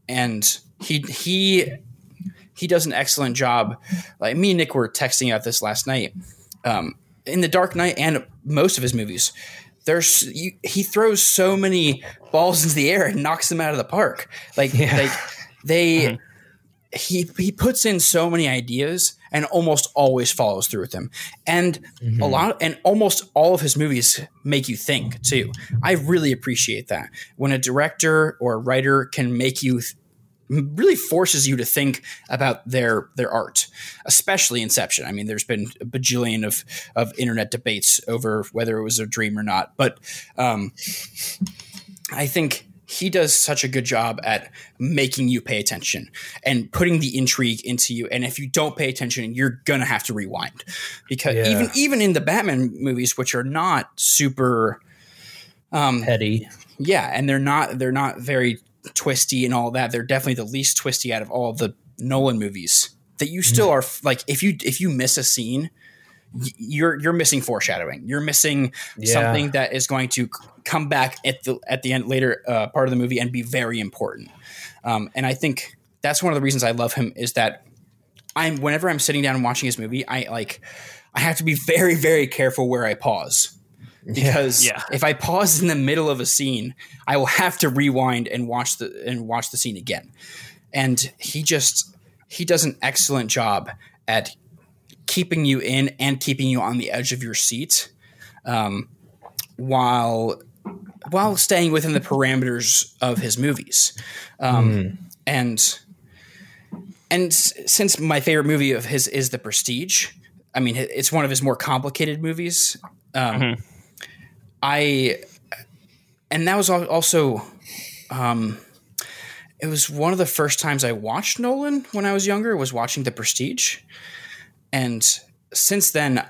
And he he he does an excellent job. Like, me and Nick were texting about this last night. Um, in The Dark Knight and most of his movies, there's you, he throws so many balls into the air and knocks them out of the park. Like, yeah. like they. Mm-hmm. He he puts in so many ideas and almost always follows through with them. And mm-hmm. a lot and almost all of his movies make you think too. I really appreciate that. When a director or a writer can make you th- really forces you to think about their their art, especially Inception. I mean, there's been a bajillion of of internet debates over whether it was a dream or not, but um, I think he does such a good job at making you pay attention and putting the intrigue into you. And if you don't pay attention, you're going to have to rewind, because yeah. even, even in the Batman movies, which are not super um, heady. Yeah. And they're not, they're not very twisty and all that. They're definitely the least twisty out of all the Nolan movies, that you still mm. are like, if you, if you miss a scene, you're, you're missing foreshadowing. You're missing yeah. something that is going to come back at the, at the end later uh, part of the movie and be very important. Um, and I think that's one of the reasons I love him, is that I'm, whenever I'm sitting down and watching his movie, I like, I have to be very, very careful where I pause, because yeah. Yeah. if I pause in the middle of a scene, I will have to rewind and watch the, and watch the scene again. And he just, he does an excellent job at keeping you in and keeping you on the edge of your seat, um, while while staying within the parameters of his movies. Um, mm. And and since my favorite movie of his is The Prestige, I mean, it's one of his more complicated movies. Um, mm-hmm. I and that was also um, it was one of the first times I watched Nolan when I was younger, was watching The Prestige. And since then,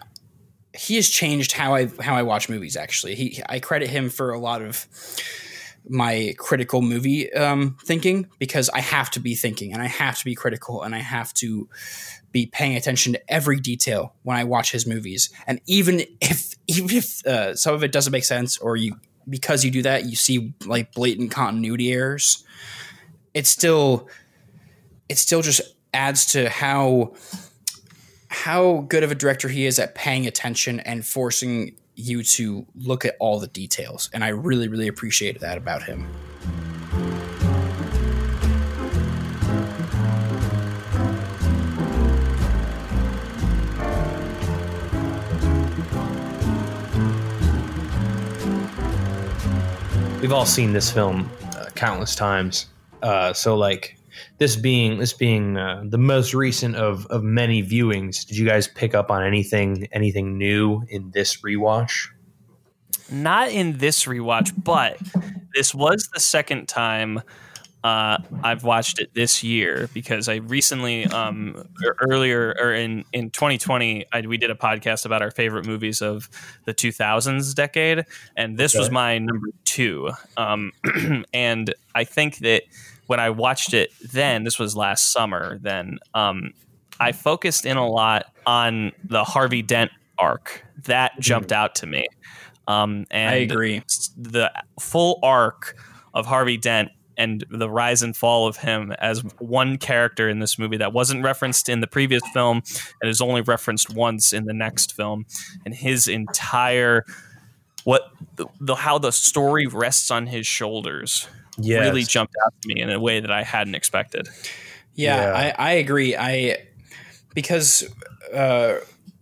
he has changed how I how I watch movies. Actually, he I credit him for a lot of my critical movie um, thinking, because I have to be thinking and I have to be critical and I have to be paying attention to every detail when I watch his movies. And even if even if uh, some of it doesn't make sense, or you because you do that, you see like blatant continuity errors, It's still it still just adds to how. how good of a director he is at paying attention and forcing you to look at all the details. And I really, really appreciate that about him. We've all seen this film uh, countless times. Uh, so like, This being this being uh, the most recent of, of many viewings, did you guys pick up on anything anything new in this rewatch? Not in this rewatch, but this was the second time uh, I've watched it this year, because I recently um, or earlier or in in twenty twenty I, we did a podcast about our favorite movies of the two thousands decade, and this okay. was my number two. Um, and I think that. When I watched it then, this was last summer, then um, I focused in a lot on the Harvey Dent arc. That jumped out to me. Um, and I agree. The full arc of Harvey Dent and the rise and fall of him as one character in this movie that wasn't referenced in the previous film and is only referenced once in the next film, and his entire what the, the how the story rests on his shoulders. Yes. Really jumped out to me in a way that I hadn't expected. Yeah, yeah. I, I agree. I because uh,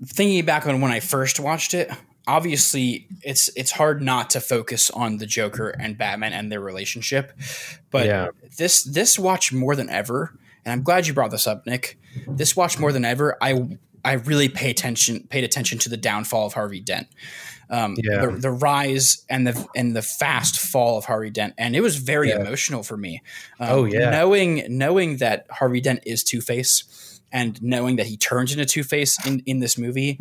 thinking back on when I first watched it, obviously it's it's hard not to focus on the Joker and Batman and their relationship. But yeah. this this watch more than ever, and I'm glad you brought this up, Nick. This watch more than ever, I I really pay attention paid attention to the downfall of Harvey Dent. Um, yeah. the, the rise and the and the fast fall of Harvey Dent, and it was very yeah. emotional for me. Um, oh yeah, knowing knowing that Harvey Dent is Two-Face, and knowing that he turns into Two-Face in, in this movie,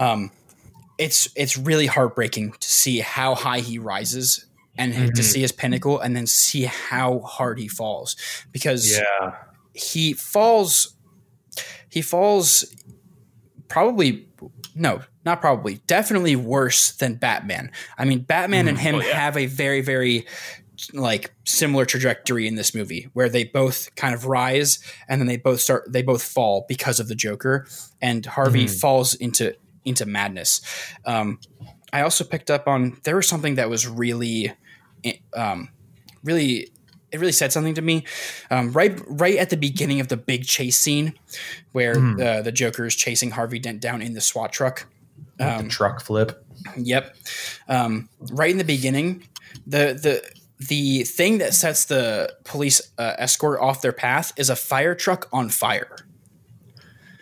um, it's it's really heartbreaking to see how high he rises and mm-hmm. to see his pinnacle, and then see how hard he falls, because yeah. he falls he falls probably no, not probably, definitely worse than Batman. I mean, Batman mm, and him oh, yeah. have a very, very like similar trajectory in this movie where they both kind of rise and then they both start, they both fall because of the Joker, and Harvey mm. falls into, into madness. Um, I also picked up on, there was something that was really, um, really, it really said something to me um, right, right at the beginning of the big chase scene where mm. uh, the Joker is chasing Harvey Dent down in the SWAT truck. Um, the truck flip. Yep. Um, right in the beginning, the, the, the thing that sets the police uh, escort off their path is a fire truck on fire.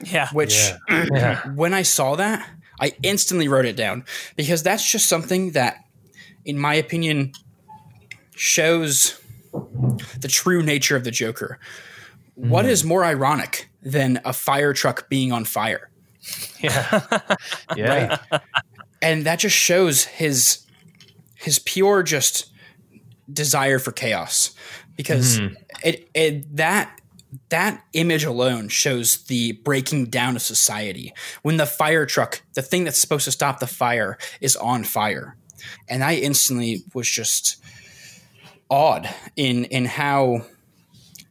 Yeah. Which yeah. yeah. when I saw that, I instantly wrote it down, because that's just something that, in my opinion, shows the true nature of the Joker. Mm. What is more ironic than a fire truck being on fire? Yeah. yeah. Right? And that just shows his his pure just desire for chaos, because mm. it, it that that image alone shows the breaking down of society when the fire truck, the thing that's supposed to stop the fire, is on fire. And I instantly was just awed in in how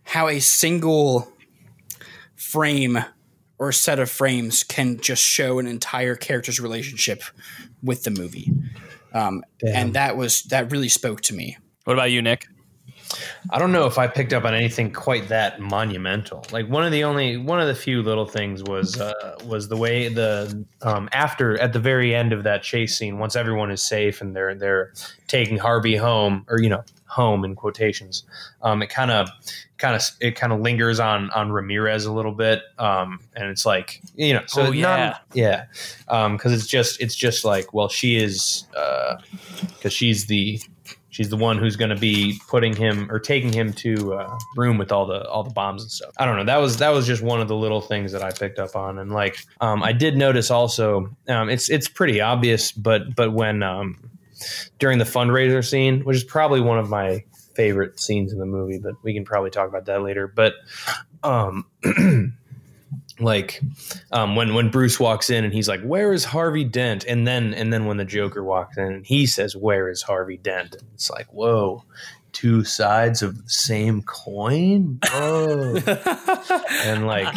how a single frame or set of frames can just show an entire character's relationship with the movie. Um, and that was that really spoke to me. What about you, Nick? I don't know if I picked up on anything quite that monumental. Like one of the only one of the few little things was uh, was the way the um, after at the very end of that chase scene, once everyone is safe and they're they're taking Harvey home, or you know, home in quotations. Um, it kind of kind of it kind of lingers on on Ramirez a little bit, um, and it's like you know, so oh, yeah, not, yeah, because um, it's just it's just like well, she is because uh, she's the. She's the one who's going to be putting him or taking him to a room with all the all the bombs and stuff. I don't know. That was that was just one of the little things that I picked up on. And like um, I did notice also um, it's it's pretty obvious. But but when um, during the fundraiser scene, which is probably one of my favorite scenes in the movie, but we can probably talk about that later. But um, like um, when when Bruce walks in and he's like, "Where is Harvey Dent?" And then and then when the Joker walks in and he says, "Where is Harvey Dent?" And it's like, whoa, two sides of the same coin. Whoa. And like,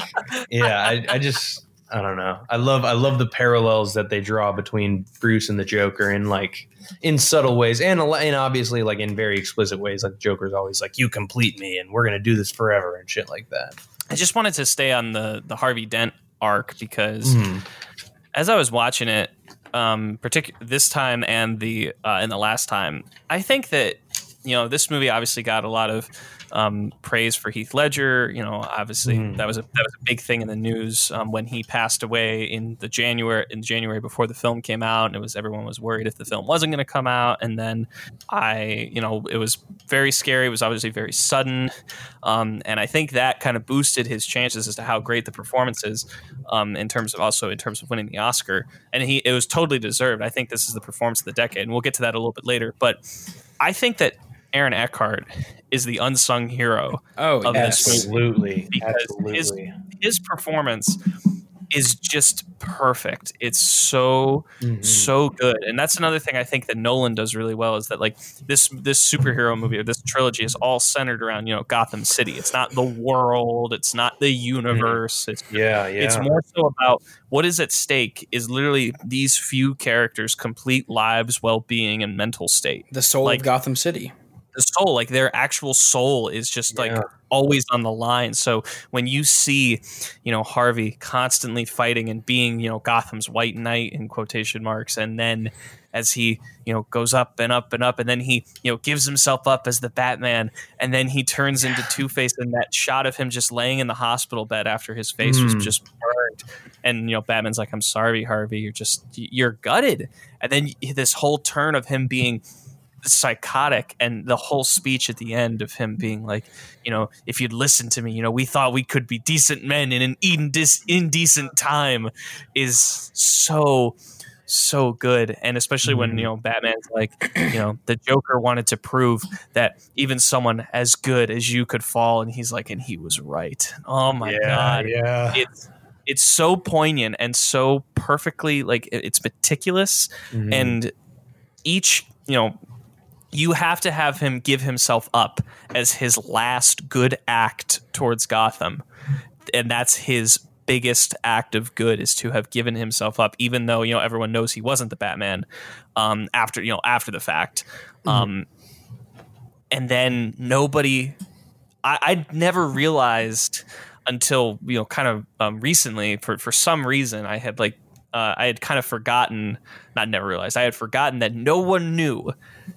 yeah, I, I just I don't know. I love I love the parallels that they draw between Bruce and the Joker in like in subtle ways and and obviously like in very explicit ways. Like the Joker's always like, "You complete me, and we're gonna do this forever," and shit like that. I just wanted to stay on the, the Harvey Dent arc because mm. as I was watching it, um, partic- this time and the uh, and the last time, I think that you know this movie obviously got a lot of um, praise for Heath Ledger. You know, obviously mm. that was a that was a big thing in the news um, when he passed away in the January in January before the film came out, and it was everyone was worried if the film wasn't going to come out. And then I, you know, it was very scary. It was obviously very sudden. Um, and I think that kind of boosted his chances as to how great the performance is um, in terms of also in terms of winning the Oscar. And he it was totally deserved. I think this is the performance of the decade, and we'll get to that a little bit later. But I think that Aaron Eckhart is the unsung hero oh, of this absolutely. movie because absolutely. his his performance is just perfect. It's so mm-hmm. so good, and that's another thing I think that Nolan does really well is that like this this superhero movie or this trilogy is all centered around you know Gotham City. It's not the world. It's not the universe. Mm-hmm. It's yeah, yeah. It's more so about what is at stake is literally these few characters' complete lives, well-being, and mental state. The soul like, of Gotham City. The soul, like their actual soul is just yeah. like always on the line. So when you see, you know, Harvey constantly fighting and being, you know, Gotham's white knight in quotation marks. And then as he, you know, goes up and up and up and then he, you know, gives himself up as the Batman and then he turns into Two-Face and that shot of him just laying in the hospital bed after his face mm. was just burned. And, you know, Batman's like, "I'm sorry, Harvey, you're just, you're gutted." And then this whole turn of him being psychotic and the whole speech at the end of him being like, you know, "If you'd listen to me, you know, we thought we could be decent men in an indec- indecent time" is so, so good. And especially mm-hmm. when, you know, Batman's like, you know, the Joker wanted to prove that even someone as good as you could fall. And he's like, "And he was right." Oh my yeah, God. Yeah. It's, it's so poignant and so perfectly, like, it's meticulous. Mm-hmm. And each, you know, you have to have him give himself up as his last good act towards Gotham. And that's his biggest act of good, is to have given himself up, even though, you know, everyone knows he wasn't the Batman um, after, you know, after the fact. Mm-hmm. Um, and then nobody, I, I never realized until, you know, kind of um, recently, for, for some reason, I had like, uh, I had kind of forgotten, not never realized, I had forgotten that no one knew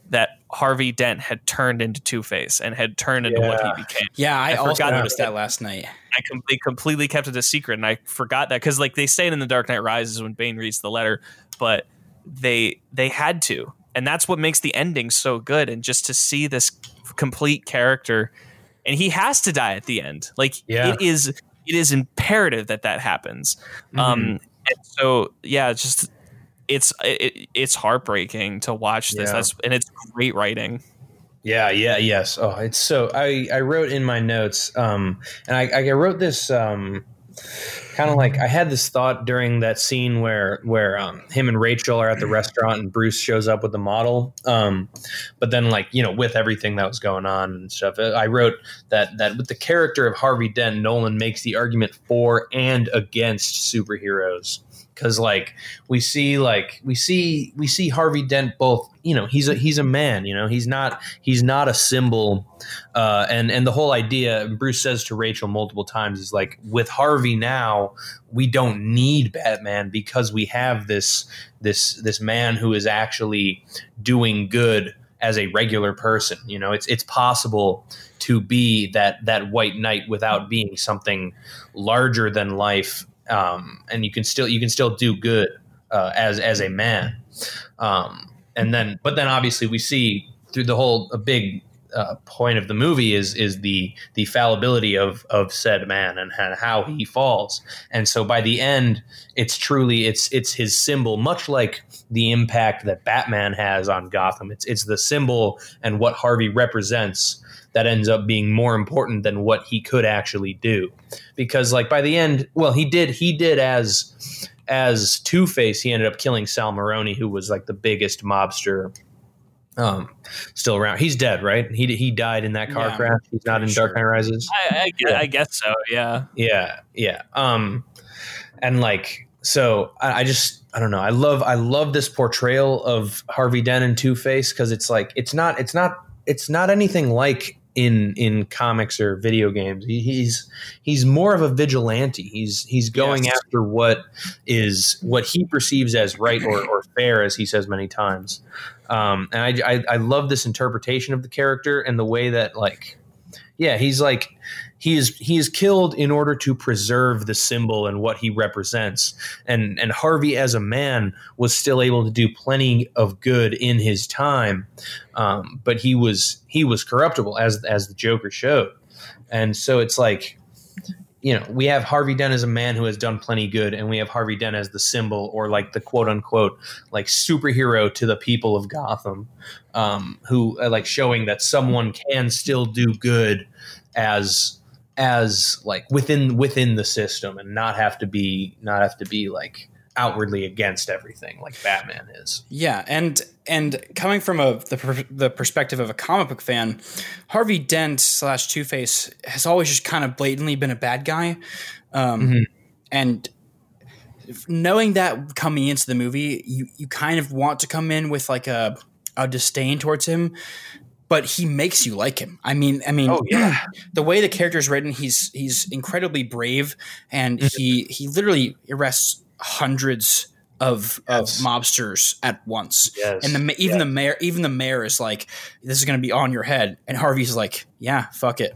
that Harvey Dent had turned into Two-Face and had turned into yeah. what he became. Yeah, I, I also noticed that last night. I com- they completely kept it a secret, and I forgot that, because like they say it in The Dark Knight Rises when Bane reads the letter, but they they had to, and that's what makes the ending so good. And just to see this complete character, and he has to die at the end. Like yeah. it is, it is imperative that that happens. Mm-hmm. Um, and so yeah, it's just. It's it, it's heartbreaking to watch this, yeah. That's, and it's great writing. Yeah, yeah, yes. Oh, it's so. I, I wrote in my notes, um, and I, I wrote this um, kind of like I had this thought during that scene where where um, him and Rachel are at the restaurant, and Bruce shows up with the model. Um, but then, like you know, with everything that was going on and stuff, I wrote that that with the character of Harvey Dent, Nolan makes the argument for and against superheroes. Because like we see, like we see, we see Harvey Dent both. You know, he's a he's a man. You know, he's not he's not a symbol. Uh, and and the whole idea, Bruce says to Rachel multiple times, is like, with Harvey now, we don't need Batman because we have this this this man who is actually doing good as a regular person. You know, it's it's possible to be that that white knight without being something larger than life. Um, and you can still you can still do good uh, as as a man, um, and then but then obviously we see through the whole a big uh, point of the movie is is the the fallibility of of said man and how he falls, and so by the end it's truly it's it's his symbol, much like the impact that Batman has on Gotham. It's it's the symbol and what Harvey represents that ends up being more important than what he could actually do, because like by the end, well, he did, he did as, as Two-Face, he ended up killing Sal Maroni, who was like the biggest mobster um, still around. He's dead, right? He he died in that car yeah, crash. He's not in sure. Dark Knight Rises. I, I, yeah. I guess so. Yeah. Yeah. Yeah. Um, and like, so I, I just, I don't know. I love, I love this portrayal of Harvey Dent and Two-Face, cause it's like, it's not, it's not, it's not anything like in in comics or video games. He, he's he's more of a vigilante. He's he's going yes. after what is what he perceives as right or, or fair, as he says many times. Um, and I, I I love this interpretation of the character and the way that like yeah he's like he is he is killed in order to preserve the symbol and what he represents. And and Harvey as a man was still able to do plenty of good in his time. Um, but he was he was corruptible, as as the Joker showed. And so it's like, you know, we have Harvey Dent as a man who has done plenty good, and we have Harvey Dent as the symbol, or like the quote unquote like superhero to the people of Gotham, um, who uh, like showing that someone can still do good as as like within within the system, and not have to be not have to be like outwardly against everything like Batman is. Yeah, and and coming from a the the perspective of a comic book fan, Harvey Dent slash Two-Face has always just kind of blatantly been a bad guy, um, mm-hmm. and knowing that coming into the movie, you you kind of want to come in with like a a disdain towards him, but he makes you like him. I mean, I mean, oh, yeah. the way the character is written, he's he's incredibly brave, and mm-hmm. he he literally arrests hundreds of, yes. of mobsters at once. Yes. And the, even yes. the mayor, even the mayor is like, this is going to be on your head. And Harvey's like, yeah, fuck it.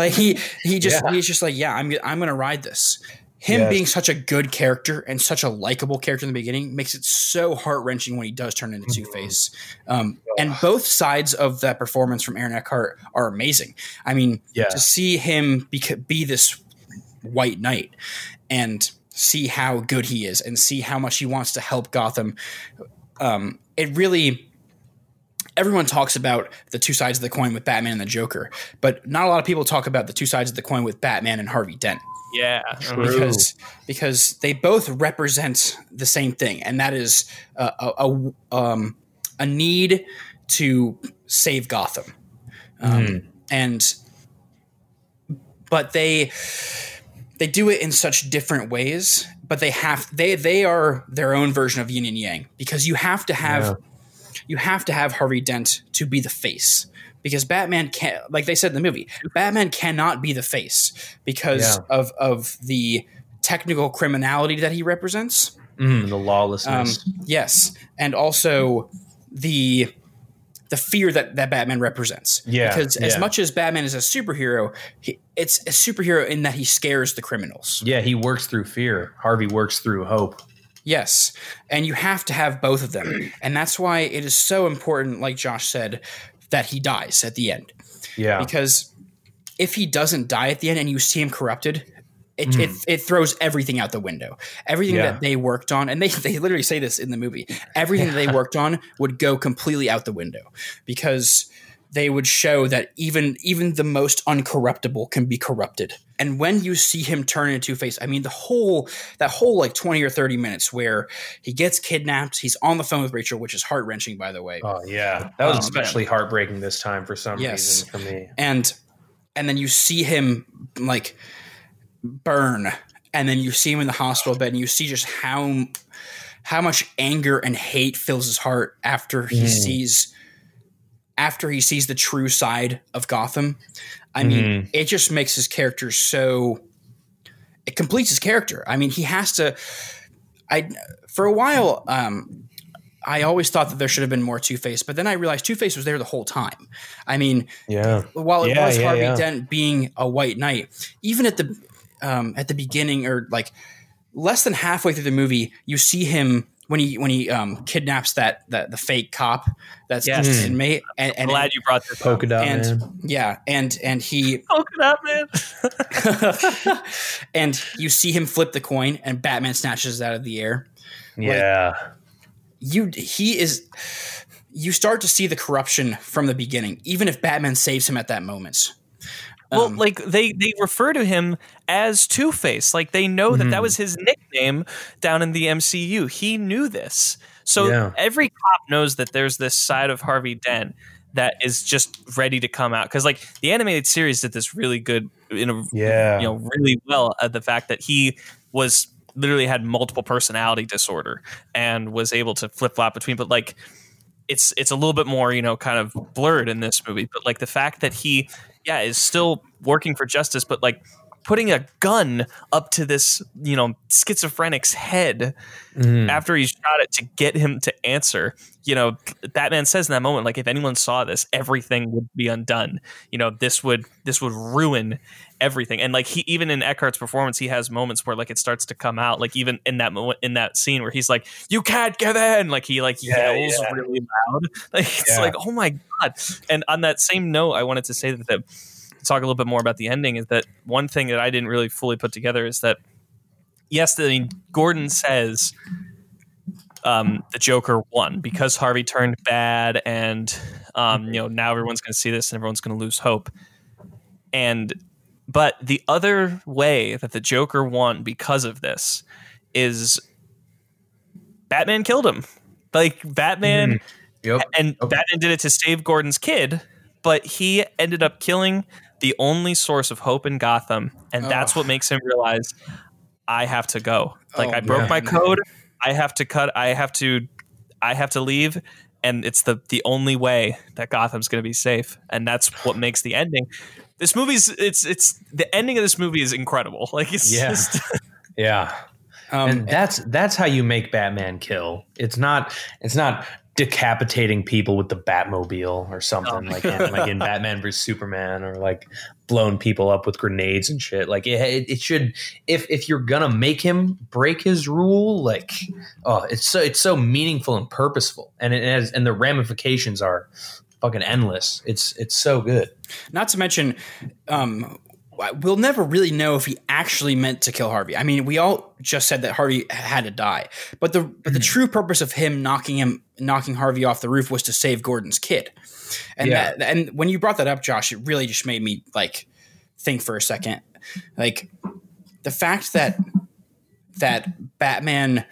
Like he, he just, yeah. he's just like, yeah, I'm, I'm going to ride this. Him yes. being such a good character and such a likable character in the beginning makes it so heart-wrenching when he does turn into mm-hmm. Two-Face. Um, and both sides of that performance from Aaron Eckhart are amazing. I mean, yeah. to see him be, be this white knight and see how good he is and see how much he wants to help Gotham. Um, it really – everyone talks about the two sides of the coin with Batman and the Joker, but not a lot of people talk about the two sides of the coin with Batman and Harvey Dent. Yeah, true. Because, because they both represent the same thing, and that is a, a, a, um, a need to save Gotham. Um, mm. And but they they do it in such different ways. But they have they they are their own version of yin and yang, because you have to have yeah. you have to have Harvey Dent to be the face. Because Batman can, like they said in the movie, Batman cannot be the face because yeah. of of the technical criminality that he represents, mm, the lawlessness. Um, yes, and also the the fear that, that Batman represents. Yeah, because yeah. as much as Batman is a superhero, he, it's a superhero in that he scares the criminals. Yeah, he works through fear. Harvey works through hope. Yes, and you have to have both of them, and that's why it is so important, like Josh said, that he dies at the end. Yeah. Because if he doesn't die at the end and you see him corrupted, it mm. it, it throws everything out the window. Everything yeah. that they worked on, and they, they literally say this in the movie, everything yeah. that they worked on would go completely out the window, because they would show that even even the most uncorruptible can be corrupted. And when you see him turn into Two-Face, I mean, the whole that whole like twenty or thirty minutes where he gets kidnapped, he's on the phone with Rachel, which is heart-wrenching, by the way. Oh yeah, that was um, especially man. heartbreaking this time for some yes. reason for me. And and then you see him like burn, and then you see him in the hospital bed, and you see just how how much anger and hate fills his heart after he mm. sees. After he sees the true side of Gotham. I mean, mm-hmm. it just makes his character so – it completes his character. I mean, he has to – I for a while, um, I always thought that there should have been more Two-Face, but then I realized Two-Face was there the whole time. I mean, yeah. while it yeah, was yeah, Harvey yeah. Dent being a white knight, even at the um, at the beginning, or like less than halfway through the movie, you see him – When he when he um, kidnaps that, that the fake cop that's yes. just an inmate, and, and I'm glad and, you brought the polka dot man. Yeah, and and he polka dot man, and you see him flip the coin, and Batman snatches it out of the air. Yeah, like, you he is. You start to see the corruption from the beginning, even if Batman saves him at that moment. Well, um, like they, they refer to him as Two-Face. Like they know mm-hmm. that that was his nickname down in the M C U. He knew this. So yeah. every cop knows that there's this side of Harvey Dent that is just ready to come out. Because like the animated series did this really good, in a, yeah. you know, really well at the fact that he was literally had multiple personality disorder and was able to flip flop between. But like it's it's a little bit more, you know, kind of blurred in this movie. But like the fact that he... yeah, is still working for justice, but like putting a gun up to this, you know, schizophrenic's head mm. after he's shot it to get him to answer. You know, Batman says in that moment, like, if anyone saw this, everything would be undone. You know, this would this would ruin everything. And like he even in Eckhart's performance, he has moments where like it starts to come out. Like even in that moment, in that scene where he's like, "You can't get in!" Like he like yeah, yells yeah. really loud. Like it's yeah. like, oh my god! And on that same note, I wanted to say that the talk a little bit more about the ending is that one thing that I didn't really fully put together is that yes, I mean, Gordon says um, the Joker won because Harvey turned bad, and um, you know now everyone's going to see this and everyone's going to lose hope. And but the other way that the Joker won because of this is Batman killed him, like Batman, mm-hmm. yep. and okay. Batman did it to save Gordon's kid, but he ended up killing the only source of hope in Gotham. And that's oh. what makes him realize I have to go. Like oh, I broke man. my code. I have to cut. I have to, I have to leave. And it's the, the only way that Gotham's going to be safe. And that's what makes the ending. This movie's it's, it's the ending of this movie is incredible. Like it's yeah. just, yeah. Um, and that's, that's how you make Batman kill. It's not, it's not, decapitating people with the Batmobile or something oh. like, in, like in Batman versus Superman, or like blowing people up with grenades and shit. Like it, it, it should, if if you're gonna make him break his rule, like oh, it's so it's so meaningful and purposeful, and it has, and the ramifications are fucking endless. It's it's so good. Not to mention, um, we'll never really know if he actually meant to kill Harvey. I mean, we all just said that Harvey had to die, but the but the mm. true purpose of him knocking him knocking Harvey off the roof was to save Gordon's kid. And yeah. that, and when you brought that up, Josh, it really just made me like think for a second. Like the fact that that Batman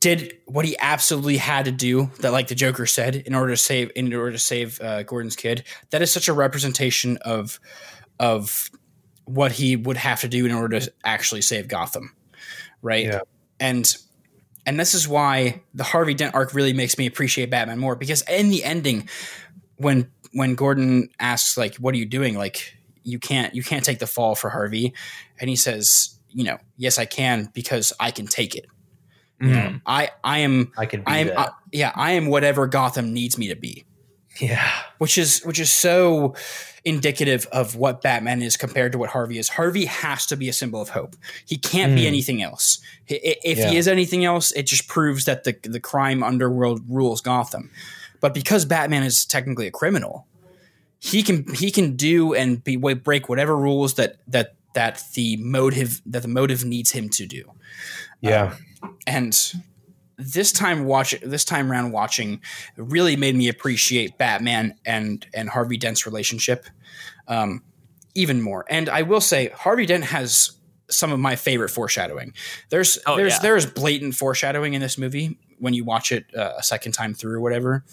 did what he absolutely had to do, that like the Joker said, in order to save in order to save uh, Gordon's kid, that is such a representation of of what he would have to do in order to actually save Gotham, right? Yeah. And and this is why the Harvey Dent arc really makes me appreciate Batman more, because in the ending, when when Gordon asks, like, what are you doing? Like, you can't you can't take the fall for Harvey. And he says, you know, yes, I can, because I can take it. Mm. You know, I, I am I can be I am, that. I, yeah, I am whatever Gotham needs me to be. Yeah. Which is which is so indicative of what Batman is compared to what Harvey is. Harvey has to be a symbol of hope. He can't mm. be anything else. If yeah. he is anything else, it just proves that the the crime underworld rules Gotham. But because Batman is technically a criminal, he can he can do and be, break whatever rules that that that the motive that the motive needs him to do. Yeah. Um, and this time watch this time round watching really made me appreciate Batman and and Harvey Dent's relationship um, even more. And I will say Harvey Dent has some of my favorite foreshadowing. There's oh, there's yeah. there's blatant foreshadowing in this movie when you watch it uh, a second time through or whatever.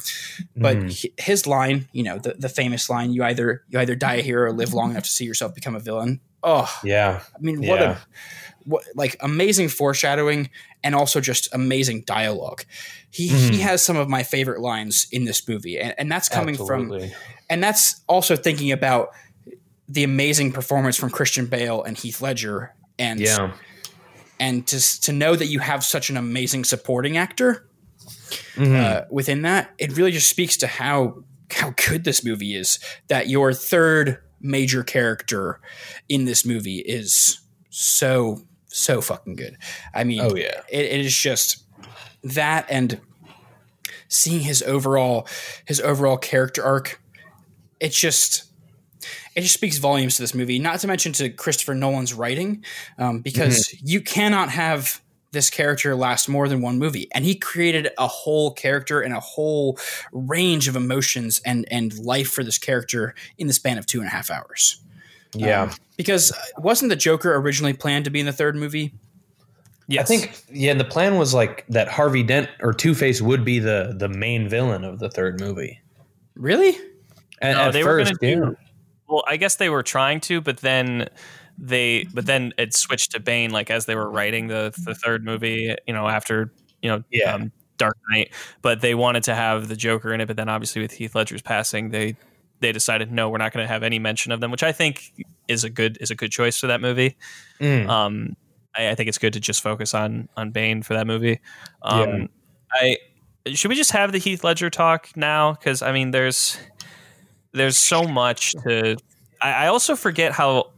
But mm. his line, you know, the, the famous line, you either you either die a hero or live long enough to see yourself become a villain. Oh, yeah. I mean, what yeah. a what, like amazing foreshadowing and also just amazing dialogue. He mm. he has some of my favorite lines in this movie. And, and that's coming Absolutely. from and that's also thinking about the amazing performance from Christian Bale and Heath Ledger. And yeah. and to to know that you have such an amazing supporting actor mm-hmm. uh, within that, it really just speaks to how how good this movie is. That your third major character in this movie is so so fucking good. I mean, oh, yeah. it, it is just that, and seeing his overall his overall character arc, it's just. It just speaks volumes to this movie, not to mention to Christopher Nolan's writing, um, because mm-hmm. you cannot have this character last more than one movie. And he created a whole character and a whole range of emotions and, and life for this character in the span of two and a half hours. Yeah. Um, because wasn't the Joker originally planned to be in the third movie? Yes. I think, yeah, the plan was like that Harvey Dent or Two-Face would be the, the main villain of the third movie. Really? And no, at they first, were going to do... Well, I guess they were trying to, but then they, but then it switched to Bane, like as they were writing the the third movie, you know, after you know, yeah. um, Dark Knight. But they wanted to have the Joker in it, but then obviously with Heath Ledger's passing, they they decided no, we're not going to have any mention of them, which I think is a good is a good choice for that movie. Mm. Um, I, I think it's good to just focus on on Bane for that movie. Um, yeah. I should we just have the Heath Ledger talk now? Because I mean, there's. There's so much to. I also forget how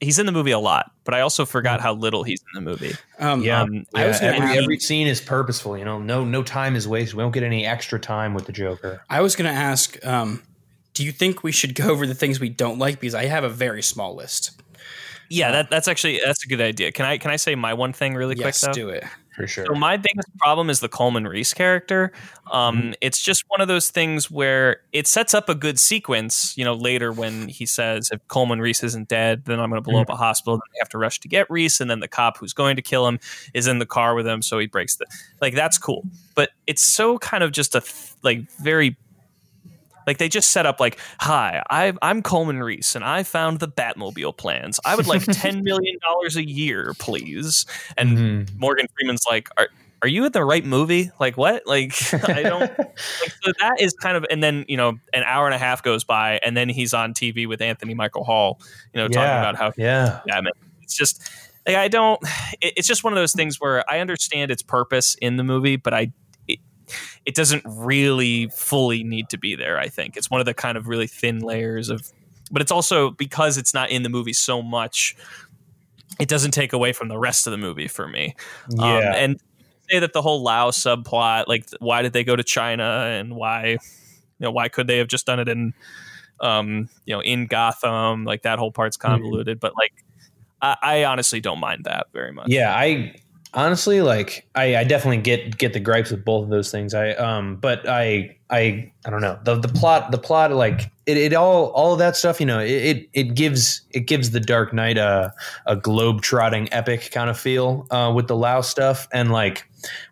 he's in the movie a lot, but I also forgot how little he's in the movie. Um, yeah, um, I was gonna every, every scene is purposeful. You know, no no time is wasted. We don't get any extra time with the Joker. I was going to ask, um, do you think we should go over the things we don't like? Because I have a very small list. Yeah, that that's actually that's a good idea. Can I can I say my one thing really yes, quick? Though? Do it. For sure. So my biggest problem is the Coleman Reese character. Um, mm-hmm. It's just one of those things where it sets up a good sequence, you know, later when he says, if Coleman Reese isn't dead, then I'm going to blow mm-hmm. up a hospital. Then they have to rush to get Reese. And then the cop who's going to kill him is in the car with him. So he breaks the, like, that's cool. But it's so kind of just a th- like very Like they just set up like, hi, I, I'm Coleman Reese and I found the Batmobile plans. I would like ten million dollars a year, please. And mm-hmm. Morgan Freeman's like, are, are you in the right movie? Like what? Like I don't. Like, so that is kind of, and then, you know, an hour and a half goes by and then he's on T V with Anthony Michael Hall, you know, yeah, talking about how, yeah, yeah, man, it's just like, I don't, it, it's just one of those things where I understand its purpose in the movie, but I it doesn't really fully need to be there. I think it's one of the kind of really thin layers of, but it's also because it's not in the movie so much. It doesn't take away from the rest of the movie for me. Yeah. Um, and say that the whole Laos subplot, like why did they go to China and why, you know, why could they have just done it in, um, you know, in Gotham, like that whole part's convoluted, mm-hmm. but like, I, I honestly don't mind that very much. Yeah. I, Honestly, like I, I definitely get get the gripes with both of those things. I um, but I I I don't know the the plot the plot like it, it all all of that stuff. You know, it it gives it gives the Dark Knight a a globe-trotting epic kind of feel uh, with the Lao stuff, and like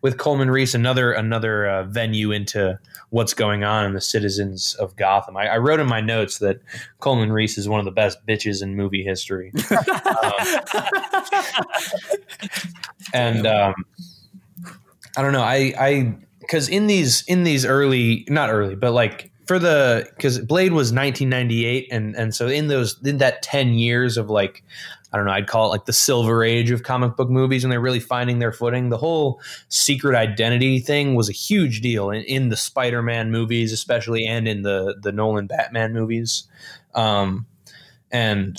with Coleman Reese, another another uh, venue into what's going on in the citizens of Gotham. I, I wrote in my notes that Coleman Reese is one of the best bitches in movie history. um, and um, I don't know. I, I, cause in these, in these early, not early, but like for the, cause Blade was nineteen ninety-eight. And, and so in those, in that ten years of like, I don't know, I'd call it like the silver age of comic book movies, and they're really finding their footing. The whole secret identity thing was a huge deal in, in the Spider-Man movies, especially, and in the, the Nolan Batman movies. Um, and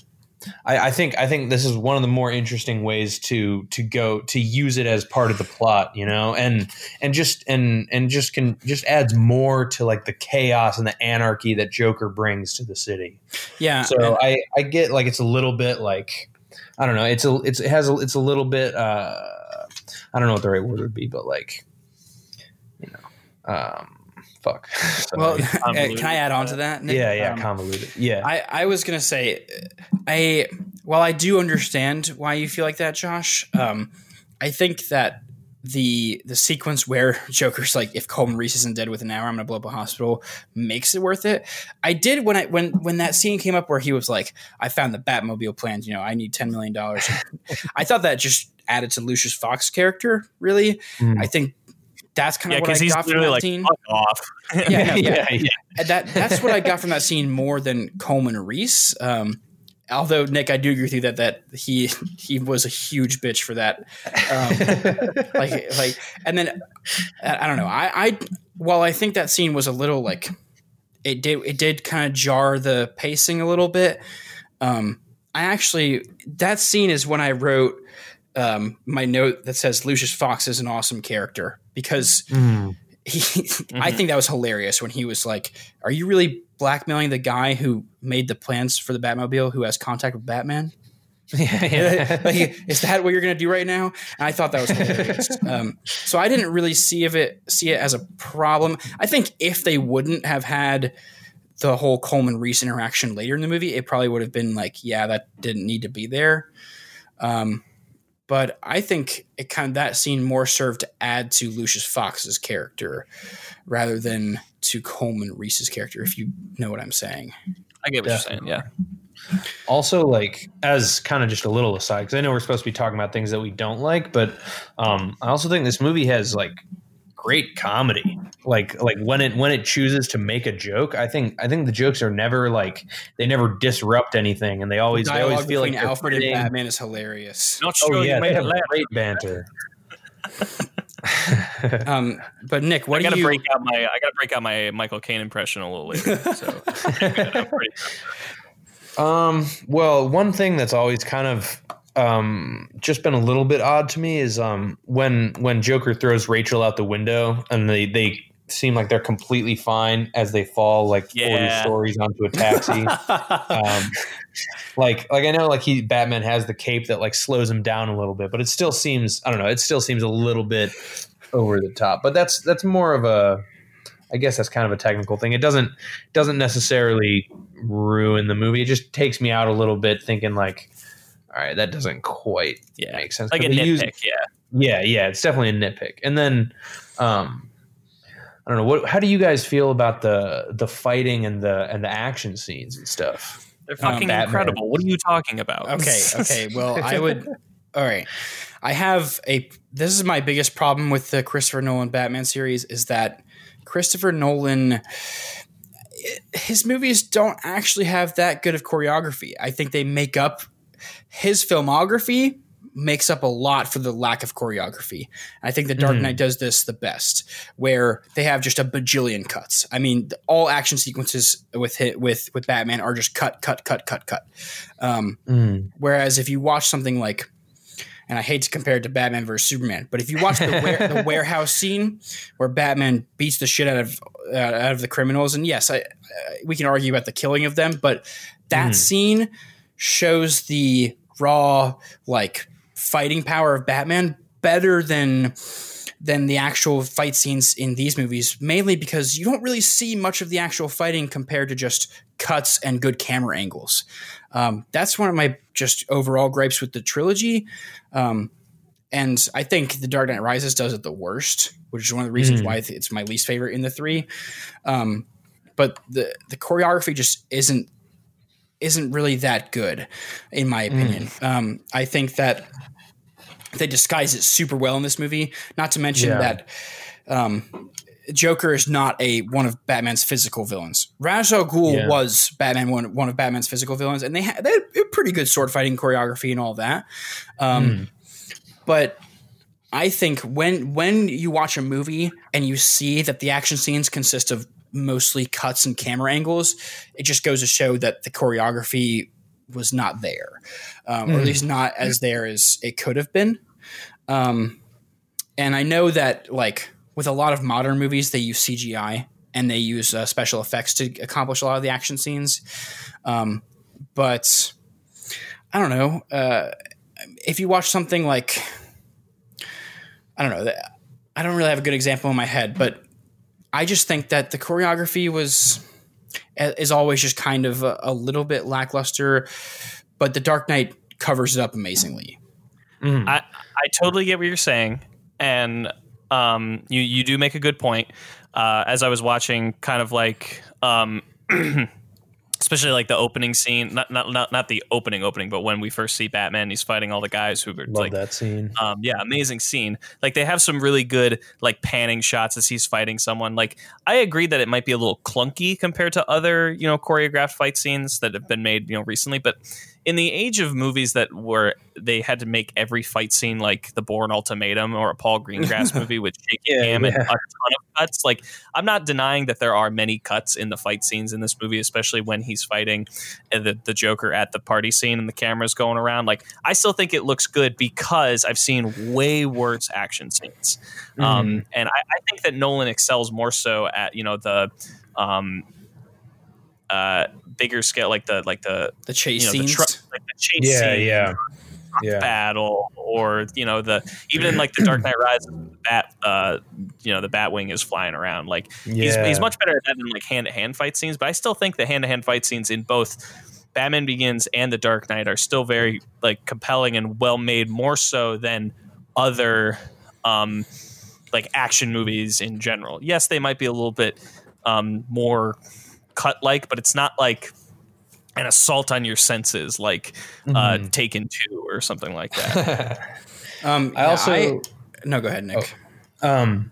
I, I think, I think this is one of the more interesting ways to, to go, to use it as part of the plot, you know, and, and just, and, and just can just adds more to like the chaos and the anarchy that Joker brings to the city. Yeah. So and- I, I get like, it's a little bit like, I don't know. It's a, it's, it has a, it's a little bit, uh, I don't know what the right word would be, but like, you know, um, fuck. So well, convoluted. Can I add on to that, Nick? Yeah, yeah, um, convoluted. Yeah. I, I was going to say, I, while I do understand why you feel like that, Josh, um, I think that the the sequence where Joker's like, if Coleman Reese isn't dead within an hour, I'm going to blow up a hospital, makes it worth it. I did when I when when that scene came up where he was like, I found the Batmobile plans, you know, I need ten million dollars. I thought that just added to Lucius Fox's character, really. Mm. I think that's kind yeah, of what I got from that like, scene. Fuck off. yeah, no, yeah. yeah, yeah. That, that's what I got from that scene more than Coleman Reese. Um, although, Nick, I do agree with you that, that he he was a huge bitch for that. Um, like, like, and then, I don't know. I, I while I think that scene was a little like, it did it did kind of jar the pacing a little bit. Um, I actually, that scene is when I wrote um, my note that says Lucius Fox is an awesome character. Because mm. he, mm-hmm. I think that was hilarious when he was like, "Are you really blackmailing the guy who made the plans for the Batmobile, who has contact with Batman? Yeah, yeah. Like, is that what you're going to do right now?" And I thought that was hilarious. um, so I didn't really see if it see it as a problem. I think if they wouldn't have had the whole Coleman Reese interaction later in the movie, it probably would have been like, "Yeah, that didn't need to be there." Um, But I think it kind of, that scene more served to add to Lucius Fox's character rather than to Coleman Reese's character, if you know what I'm saying. I get what Definitely. You're saying, yeah. Also, like, as kind of just a little aside, because I know we're supposed to be talking about things that we don't like, but um, I also think this movie has, like, great comedy. Like, like when it when it chooses to make a joke, I think I think the jokes are never like they never disrupt anything, and they always the they always feel like Alfred and Batman is hilarious. Not sure oh yeah, they have great banter. um, but Nick, what I do gotta you? Break out my, I gotta break out my Michael Caine impression a little later. So. um, well, one thing that's always kind of. Um, just been a little bit odd to me is um when when Joker throws Rachel out the window and they, they seem like they're completely fine as they fall like yeah. forty stories onto a taxi. um, like like I know like he Batman has the cape that like slows him down a little bit, but it still seems I don't know it still seems a little bit over the top. But that's that's more of a I guess that's kind of a technical thing. It doesn't doesn't necessarily ruin the movie. It just takes me out a little bit thinking like. All right, that doesn't quite yeah. make sense. Like a nitpick, use, yeah. Yeah, yeah, it's definitely a nitpick. And then, um, I don't know, what, how do you guys feel about the the fighting and the and the action scenes and stuff? They're fucking um, incredible. What are you talking about? Okay, okay, well, I would... All right, I have a... This is my biggest problem with the Christopher Nolan Batman series is that Christopher Nolan... His movies don't actually have that good of choreography. I think they make up... His filmography makes up a lot for the lack of choreography. I think The Dark Knight mm. does this the best, where they have just a bajillion cuts. I mean, all action sequences with hit, with with Batman are just cut, cut, cut, cut, cut. Um, mm. Whereas if you watch something like, and I hate to compare it to Batman versus Superman, but if you watch the, where, the warehouse scene where Batman beats the shit out of uh, out of the criminals, and yes, I, uh, we can argue about the killing of them, but that mm. scene. Shows the raw like fighting power of Batman, better than than the actual fight scenes in these movies, mainly because you don't really see much of the actual fighting compared to just cuts and good camera angles. Um, that's one of my just overall gripes with the trilogy. Um, and I think The Dark Knight Rises does it the worst, which is one of the reasons mm. why it's my least favorite in the three. Um, but the, the choreography just isn't, isn't really that good in my opinion. Mm. Um, I think that they disguise it super well in this movie, not to mention yeah. that um, Joker is not a one of Batman's physical villains. Ra's al Ghul yeah. was Batman one, one of Batman's physical villains, and they had, they had a pretty good sword fighting choreography and all that. Um, mm. But I think when when you watch a movie and you see that the action scenes consist of mostly cuts and camera angles, it just goes to show that the choreography was not there, um, mm. or at least not as there as it could have been. Um, and I know that, like, with a lot of modern movies, they use C G I and they use uh, special effects to accomplish a lot of the action scenes. Um, but I don't know. Uh, if you watch something like, I don't know, I don't really have a good example in my head, but I just think that the choreography was is always just kind of a, a little bit lackluster, but The Dark Knight covers it up amazingly. Mm. I, I totally get what you're saying, and um, you you do make a good point. Uh, as I was watching, kind of like, um, especially like the opening scene, not not not not the opening opening, but when we first see Batman, he's fighting all the guys who are love like that scene. Um, yeah, amazing scene. Like they have some really good like panning shots as he's fighting someone. Like I agree that it might be a little clunky compared to other you know choreographed fight scenes that have been made you know recently, but in the age of movies that were they had to make every fight scene like the Bourne Ultimatum or a Paul Greengrass movie with shaky cam yeah, yeah. and a ton of cuts. Like I'm not denying that there are many cuts in the fight scenes in this movie, especially when he's fighting the, the Joker at the party scene and the camera's going around. Like I still think it looks good because I've seen way worse action scenes. Mm-hmm. Um, and I, I think that Nolan excels more so at, you know, the um, uh, bigger scale, like the like the the chase you know, scenes, the tr- like the chase yeah, scene, yeah, yeah, battle, or you know the even in like The Dark Knight Rises, the bat, uh, you know the Batwing is flying around. Like yeah. he's he's much better at that than like hand to hand fight scenes. But I still think the hand to hand fight scenes in both Batman Begins and The Dark Knight are still very like compelling and well made, more so than other um, like action movies in general. Yes, they might be a little bit um, more cut like, but it's not like an assault on your senses like mm-hmm. uh Taken two or something like that. um I yeah, also I, no go ahead Nick. Oh, um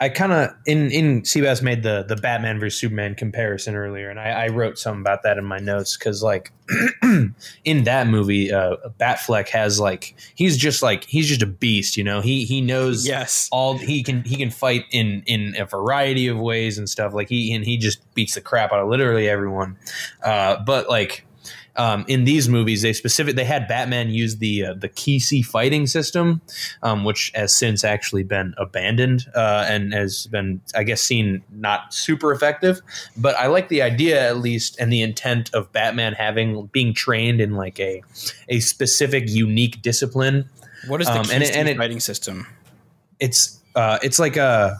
I kind of in in Seabass made the the Batman versus Superman comparison earlier, and I, I wrote something about that in my notes because like in that movie uh Batfleck has like he's just like he's just a beast, you know he he knows yes all he can he can fight in in a variety of ways and stuff like he and he just beats the crap out of literally everyone. Uh but like Um, in these movies, they specific they had Batman use the uh, the Kisi fighting system, um, which has since actually been abandoned uh, and has been, I guess, seen not super effective. But I like the idea, at least, and the intent of Batman having being trained in like a a specific, unique discipline. What is the um, Kisi and it, and it, fighting system? It's uh, it's like a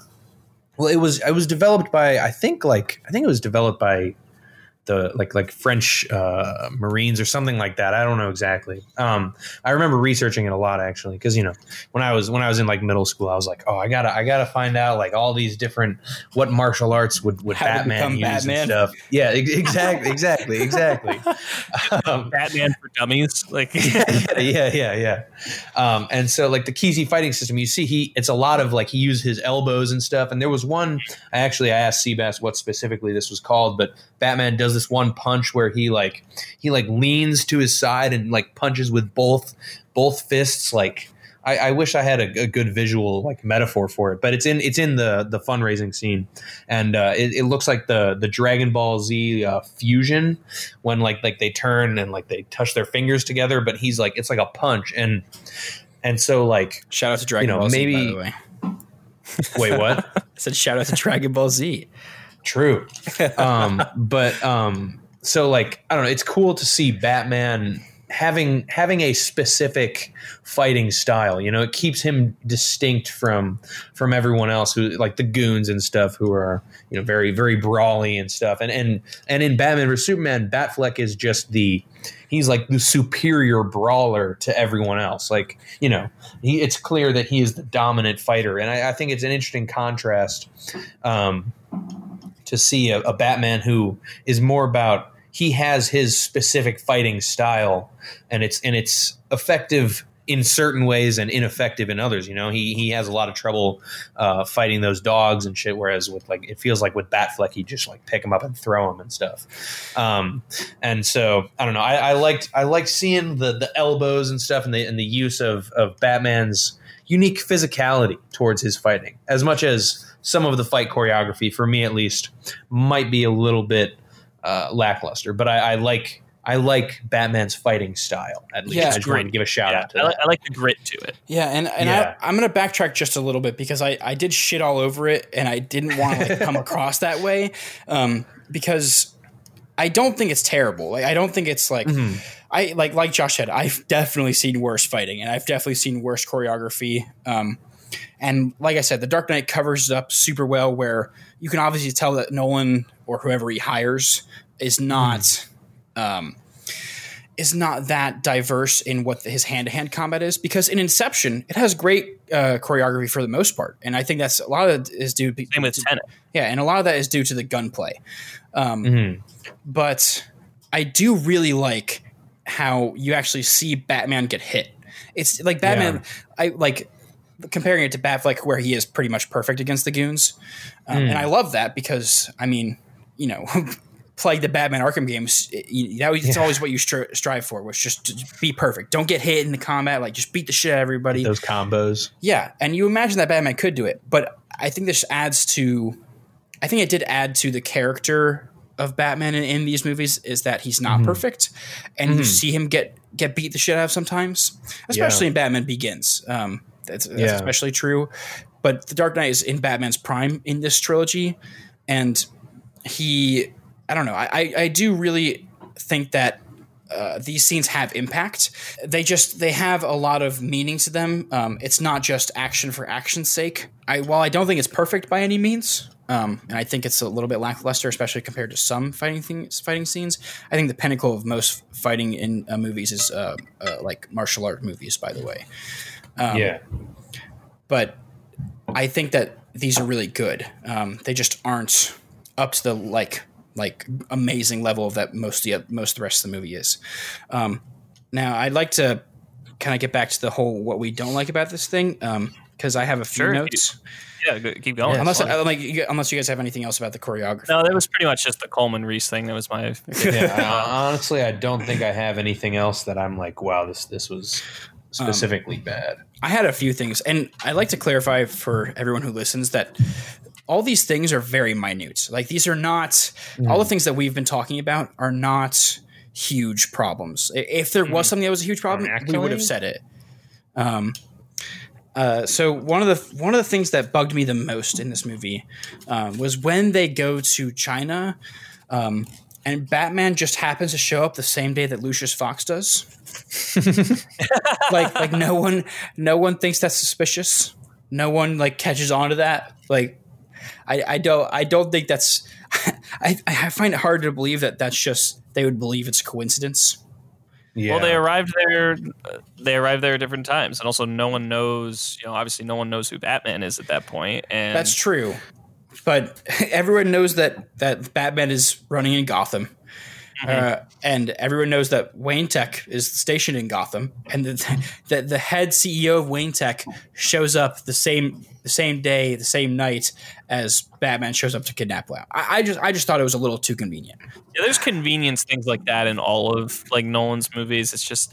well, it was it was developed by I think like I think it was developed by. The like like French uh, Marines or something like that. I don't know exactly. Um, I remember researching it a lot actually because you know when I was when I was in like middle school, I was like, oh, I gotta I gotta find out like all these different what martial arts would would How Batman use Batman. And stuff. Yeah, exactly, exactly, exactly. Um, Batman for dummies, like yeah, yeah, yeah, yeah. Um, and so like the Kisi fighting system, you see, he it's a lot of like he used his elbows and stuff. And there was one I actually I asked Seabass what specifically this was called, but Batman does this one punch where he like he like leans to his side and like punches with both both fists. Like I, I wish I had a, a good visual like metaphor for it, but it's in it's in the the fundraising scene, and uh, it, it looks like the the Dragon Ball Z uh, fusion when like like they turn and like they touch their fingers together. But he's like it's like a punch, and and so like shout out to Dragon you know, Ball maybe, Z. By the way. Wait, what? I said shout out to Dragon Ball Z. True. Um, but um, so like, I don't know. It's cool to see Batman having having a specific fighting style, you know, it keeps him distinct from from everyone else who, like the goons and stuff, who are, you know, very, very brawly and stuff. And and and in Batman versus Superman, Batfleck is just the he's like the superior brawler to everyone else. Like, you know, he, it's clear that he is the dominant fighter. And I, I think it's an interesting contrast um, to see a, a Batman who is more about, he has his specific fighting style, and it's and it's effective in certain ways and ineffective in others. You know, he he has a lot of trouble uh, fighting those dogs and shit. Whereas with, like, it feels like with Batfleck, he just like pick him up and throw him and stuff. Um, and so I don't know. I, I liked I liked seeing the the elbows and stuff, and the and the use of of Batman's unique physicality towards his fighting, as much as some of the fight choreography, for me at least, might be a little bit Uh, lackluster, but I, I like I like Batman's fighting style. At least, yeah, I just want to give a shout yeah, out to I, that. I like the grit to it. Yeah, and, and yeah. I, I'm going to backtrack just a little bit because I, I did shit all over it, and I didn't want to like, come across that way um, because I don't think it's terrible. Like, I don't think it's like mm-hmm. I like like Josh said. I've definitely seen worse fighting, and I've definitely seen worse choreography. Um, and like I said, The Dark Knight covers it up super well, where you can obviously tell that Nolan or whoever he hires is not um, is not that diverse in what his hand-to-hand combat is. Because in Inception, it has great uh, choreography for the most part. And I think that's a lot of it is due to – Same with Tenet. Yeah, and a lot of that is due to the gunplay. Um, mm-hmm. But I do really like how you actually see Batman get hit. It's like Batman yeah. – I like – comparing it to Batfleck, where he is pretty much perfect against the goons. Um, mm. And I love that because, I mean, you know, play the Batman Arkham games. It, that, it's yeah. always what you stri- strive for, was just to be perfect. Don't get hit in the combat. Like, just beat the shit out of everybody. Those combos. Yeah. And you imagine that Batman could do it. But I think this adds to – I think it did add to the character of Batman in, in these movies, is that he's not mm. perfect. And mm. you see him get, get beat the shit out of sometimes, especially yeah. in Batman Begins. Um That's, that's yeah. especially true, but The Dark Knight is in Batman's prime in this trilogy, and he, I don't know, I, I do really think that uh, these scenes have impact. They just they have a lot of meaning to them. Um, it's not just action for action's sake. I while I don't think it's perfect by any means, um, and I think it's a little bit lackluster, especially compared to some fighting things, fighting scenes. I think the pinnacle of most fighting in uh, movies is uh, uh, like martial art movies, by the way. Um, yeah, but I think that these are really good. Um, they just aren't up to the like like amazing level of that most the most the rest of the movie is. Um, now, I'd like to kind of get back to the whole what we don't like about this thing, because um, I have a few sure, notes. Yeah, keep going. Yeah, unless I, like unless you guys have anything else about the choreography. No, that was pretty much just the Coleman Reese thing. That was my. yeah, honestly, I don't think I have anything else that I'm like, wow, this this was. Specifically um, bad. I had a few things, and I'd like to clarify for everyone who listens that all these things are very minute. Like, these are not mm. – all the things that we've been talking about are not huge problems. If there mm. was something that was a huge problem, we would have said it. Um, uh, so one of the one of the things that bugged me the most in this movie um, was when they go to China um, – and Batman just happens to show up the same day that Lucius Fox does. like, like no one, no one thinks that's suspicious. No one like catches on to that. Like, I, I don't, I don't think that's. I, I find it hard to believe that that's just they would believe it's coincidence. Yeah. Well, they arrived there. Uh, they arrived there at different times, and also no one knows. You know, obviously, no one knows who Batman is at that point. And that's true. But everyone knows that, that Batman is running in Gotham. Mm-hmm. Uh, and everyone knows that Wayne Tech is stationed in Gotham. And that the, the head C E O of Wayne Tech shows up the same the same day, the same night as Batman shows up to kidnap Lau. I, I just I just thought it was a little too convenient. Yeah, there's convenience things like that in all of like Nolan's movies. It's just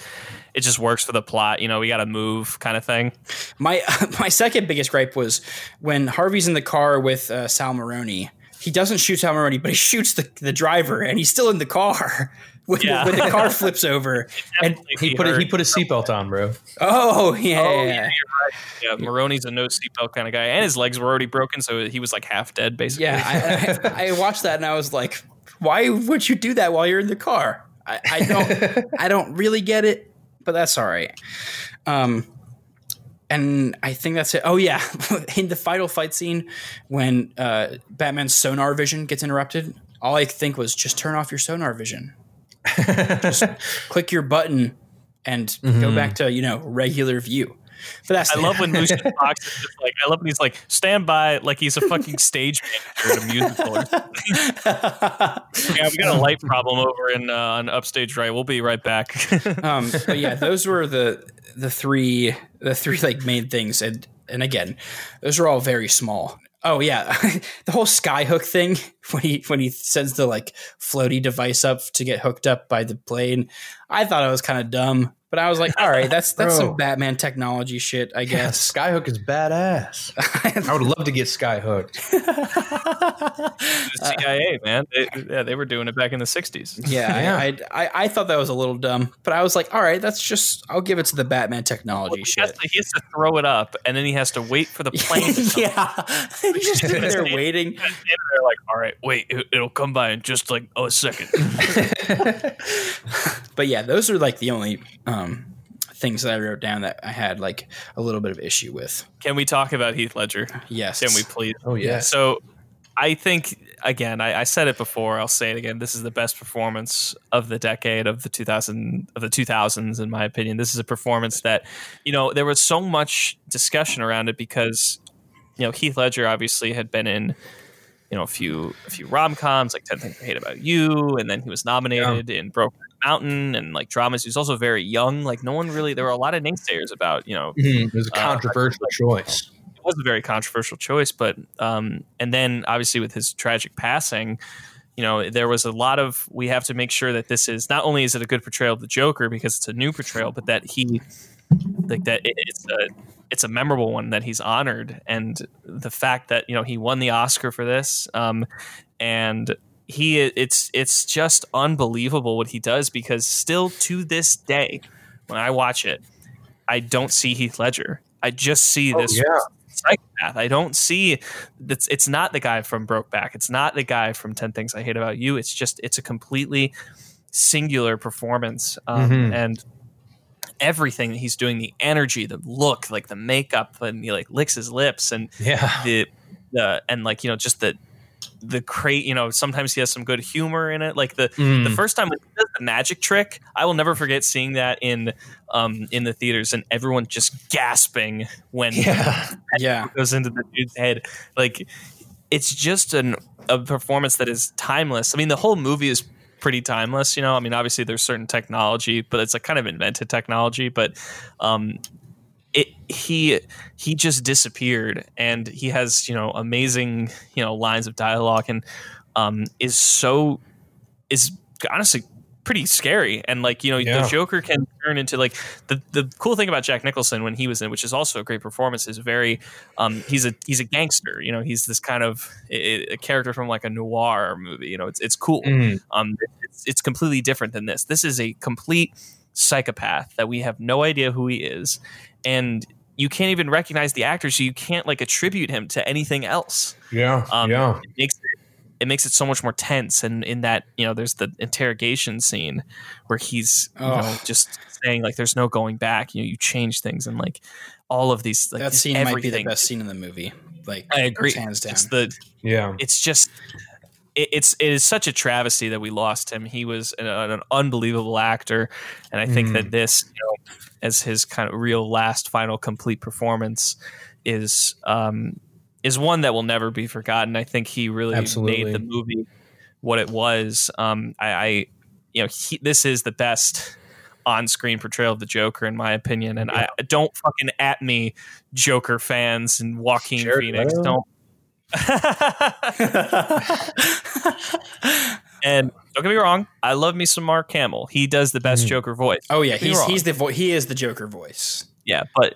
it just works for the plot. You know, we got to move kind of thing. My my second biggest gripe was when Harvey's in the car with uh, Sal Maroni. He doesn't shoot Sal Maroni, but he shoots the, the driver, and he's still in the car when, yeah. when the car flips over. And he put a, he put a seatbelt on, bro. Oh yeah, oh, yeah, you're right. yeah. Maroni's a no seatbelt kind of guy, and his legs were already broken, so he was like half dead, basically. Yeah, I, I, I watched that and I was like, why would you do that while you're in the car? I, I don't I don't really get it, but that's all right. Um, and I think that's it. Oh yeah, in the final fight scene when uh, Batman's sonar vision gets interrupted, all I think was just turn off your sonar vision. Just click your button and mm-hmm. go back to, you know, regular view. But that's I love when Lucius Fox is just like, I love when he's like, stand by, like he's a fucking stage manager in a musical or something. Yeah, we got a light problem over in uh, on upstage right. We'll be right back. um, but yeah, those were the the three the three like main things, and and again, those are all very small. Oh yeah, the whole skyhook thing when he when he sends the like floaty device up to get hooked up by the plane. I thought it was kind of dumb, but I was like, all right, that's that's Bro. some Batman technology shit, I guess. Yeah, skyhook is badass. I would love to get skyhooked. The C I A, man, they, yeah, they were doing it back in the sixties. Yeah, yeah. I, I I thought that was a little dumb, but I was like, all right, that's just I'll give it to the Batman technology well, he shit. Has to, he has to throw it up, and then he has to wait for the plane. To yeah, he's just sitting there waiting. And they're like, all right, wait, it'll come by in just like oh, a second. But yeah, those are like the only. Um, things that I wrote down that I had like a little bit of issue with. Can we talk about Heath Ledger? Yes. Can we please? Oh yeah. So I think again, I, I said it before. I'll say it again. This is the best performance of the decade of the two thousand of the two thousands, in my opinion. This is a performance that, you know, there was so much discussion around it because, you know, Heath Ledger obviously had been in, you know, a few a few rom-coms like ten Things I Hate About You, and then he was nominated yeah. in Brokeback Mountain and like dramas. He was also very young. Like no one really, there were a lot of naysayers about, you know, mm-hmm. it was a controversial uh, like, choice. It was a very controversial choice, but um, and then obviously with his tragic passing, you know, there was a lot of, we have to make sure that this is not only is it a good portrayal of the Joker because it's a new portrayal, but that he like that it, it's a it's a memorable one, that he's honored, and the fact that, you know, he won the Oscar for this, um, and. He it's it's just unbelievable what he does, because still to this day, when I watch it, I don't see Heath Ledger. I just see oh, this yeah. psychopath. I don't see that's it's not the guy from Brokeback. It's not the guy from ten Things I Hate About You. It's just it's a completely singular performance, um, mm-hmm. and everything that he's doing, the energy, the look, like the makeup, and he like licks his lips, and yeah, the, the and like you know just the. The crate, you know, sometimes he has some good humor in it. Like the mm. the first time when he does the magic trick, I will never forget seeing that in um in the theaters and everyone just gasping when yeah, yeah. goes into the dude's head. Like it's just an a performance that is timeless. I mean, the whole movie is pretty timeless, you know. I mean, obviously there's certain technology, but it's like kind of invented technology, but um It, he he just disappeared, and he has, you know, amazing, you know, lines of dialogue, and um, is so is honestly pretty scary. And like, you know, yeah. the Joker can turn into like the, the cool thing about Jack Nicholson when he was in, which is also a great performance, is very um, he's a he's a gangster. You know, he's this kind of a, a character from like a noir movie. You know, it's it's cool. Mm. Um, it's, it's completely different than this. This is a complete psychopath that we have no idea who he is. And you can't even recognize the actor, so you can't like attribute him to anything else. Yeah, um, yeah. It makes it, it makes it so much more tense. And in that, you know, there's the interrogation scene where he's oh. you know, just saying like, "There's no going back." You know, you change things, and like all of these. Like, that scene everything. might be the best scene in the movie. Like, I agree, hands down. It's the yeah. It's just it, it's it is such a travesty that we lost him. He was an, an unbelievable actor, and I think mm. that this. You know, as his kind of real last final complete performance is um, is one that will never be forgotten. I think he really Absolutely. made the movie what it was. Um, I, I, you know, he, this is the best on-screen portrayal of the Joker, in my opinion. And yeah. I don't fucking at me, Joker fans and Joaquin Jared Phoenix. Leto. Don't. And don't get me wrong, I love me some Mark Hamill. He does the best mm. Joker voice. Oh yeah, he's he's the vo- he is the Joker voice. Yeah, but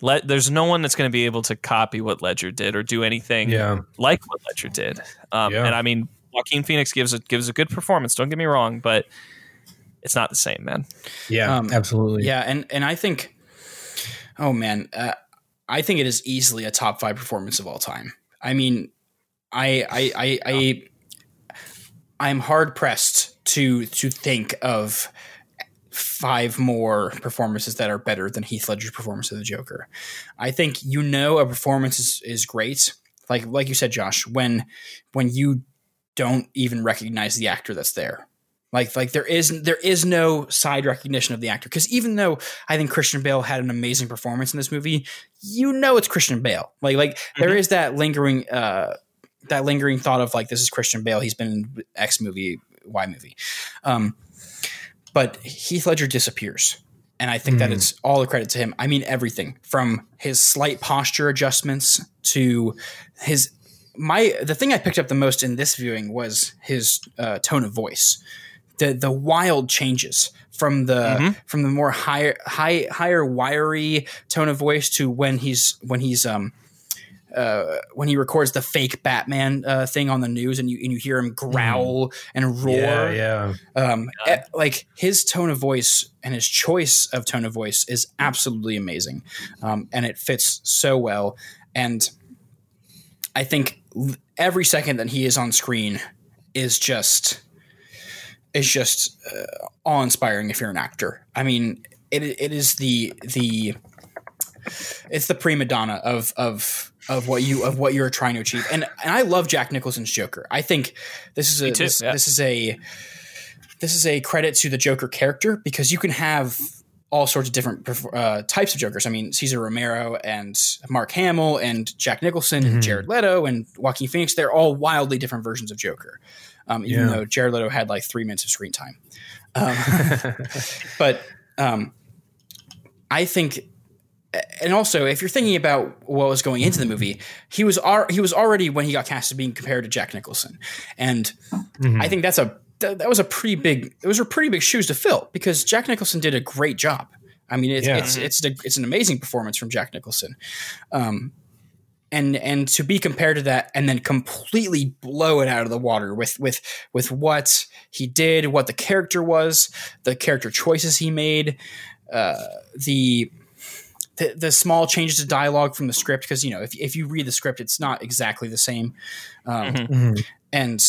let, there's no one that's going to be able to copy what Ledger did or do anything yeah. like what Ledger did. Um, yeah. And I mean, Joaquin Phoenix gives a gives a good performance. Don't get me wrong, but it's not the same, man. Yeah, um, absolutely. Yeah, and and I think, oh man, uh, I think it is easily a top five performance of all time. I mean, I I I. I, I I'm hard pressed to to think of five more performances that are better than Heath Ledger's performance of the Joker. I think, you know, a performance is, is great. Like like you said, Josh, when when you don't even recognize the actor that's there. Like like there is there is no side recognition of the actor, because even though I think Christian Bale had an amazing performance in this movie, you know it's Christian Bale. Like like mm-hmm. there is that lingering uh, that lingering thought of like, this is Christian Bale. He's been in X movie, Y movie. Um, but Heath Ledger disappears. And I think mm. that it's all the credit to him. I mean, everything from his slight posture adjustments to his my the thing I picked up the most in this viewing was his uh, tone of voice. The the wild changes from the mm-hmm. from the more higher high higher wiry tone of voice to when he's when he's um uh when he records the fake Batman uh, thing on the news, and you and you hear him growl mm. and roar. Yeah, yeah. Um yeah. Like his tone of voice and his choice of tone of voice is absolutely amazing. Um and it fits so well, and I think every second that he is on screen is just Is just uh, awe-inspiring if you're an actor. I mean, it it is the the it's the prima donna of of of what you of what you're trying to achieve. And and I love Jack Nicholson's Joker. I think this is a too, this, yeah. this is a this is a credit to the Joker character, because you can have all sorts of different uh, types of Jokers. I mean, Cesar Romero and Mark Hamill and Jack Nicholson mm-hmm. and Jared Leto and Joaquin Phoenix. They're all wildly different versions of Joker. Um, even yeah. though Jared Leto had like three minutes of screen time. Um, but um, I think – and also if you're thinking about what was going into the movie, he was ar- he was already, when he got casted, being compared to Jack Nicholson. And mm-hmm. I think that's a th- – that was a pretty big – those were pretty big shoes to fill, because Jack Nicholson did a great job. I mean, it's yeah. it's it's, a, it's an amazing performance from Jack Nicholson. Um And and to be compared to that, and then completely blow it out of the water with with with what he did, what the character was, the character choices he made, uh, the, the the small changes to dialogue from the script, because you know if if you read the script, it's not exactly the same, um, mm-hmm. and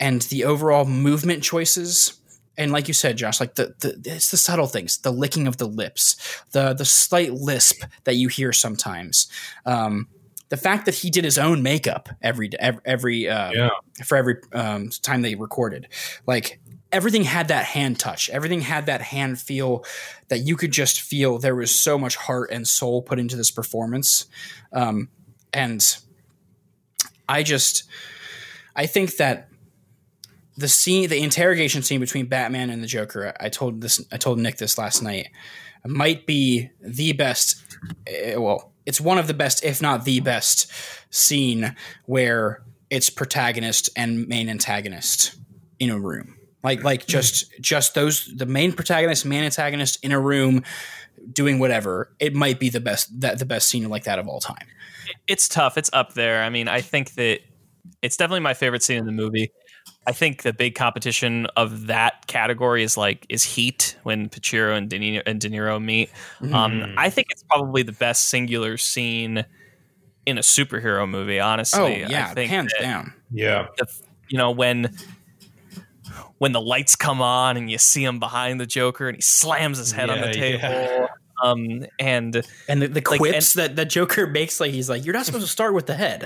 and the overall movement choices. And like you said, Josh, like the, the it's the subtle things, the licking of the lips, the the slight lisp that you hear sometimes. Um, The fact that he did his own makeup every every um, yeah. for every um, time they recorded, like everything had that hand touch, everything had that hand feel that you could just feel there was so much heart and soul put into this performance, um, and I just I think that the scene, the interrogation scene between Batman and the Joker, I told this I told Nick this last night, might be the best. Well. It's one of the best, if not the best, scene where it's protagonist and main antagonist in a room. Like like just just those the main protagonist, main antagonist in a room doing whatever. It might be the best that the best scene like that of all time. It's tough. It's up there. I mean, I think that it's definitely my favorite scene in the movie. I think the big competition of that category is like is Heat, when Pacino and De Niro, and De Niro meet. Mm. Um, I think it's probably the best singular scene in a superhero movie. Honestly, oh yeah, I think hands down. Yeah, the, you know when when the lights come on and you see him behind the Joker and he slams his head yeah, on the table. Yeah. Um, and and the, the like, quips and, that, that Joker makes, like he's like, you're not supposed to start with the head.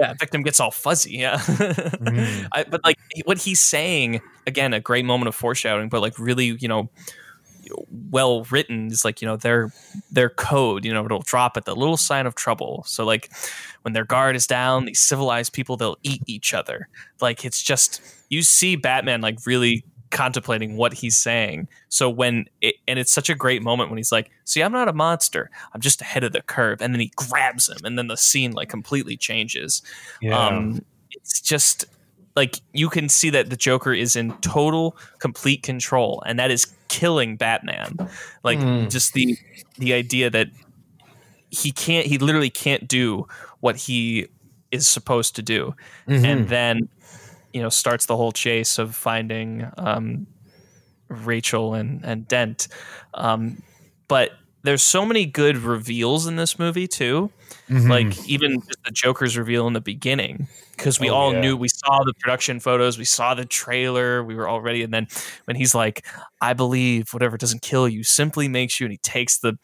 Yeah, victim gets all fuzzy. Yeah, mm. I, but like what he's saying, again, a great moment of foreshadowing, but like really, you know, well written is like, you know, their their code, you know, it'll drop at the little sign of trouble. So like when their guard is down, these civilized people, they'll eat each other. Like it's just, you see Batman like really contemplating what he's saying. So when it, and it's such a great moment when he's like, see, I'm not a monster, I'm just ahead of the curve, and then he grabs him, and then the scene like completely changes. Yeah. Um it's just like you can see that the Joker is in total complete control, and that is killing Batman. Like mm. just the the idea that he can't he literally can't do what he is supposed to do. Mm-hmm. And then you know, starts the whole chase of finding um, Rachel and, and Dent. Um, but there's so many good reveals in this movie too. Mm-hmm. Like even just the Joker's reveal in the beginning, because we oh, all yeah. knew, we saw the production photos, we saw the trailer, we were all ready. And then when he's like, I believe whatever doesn't kill you simply makes you, and he takes the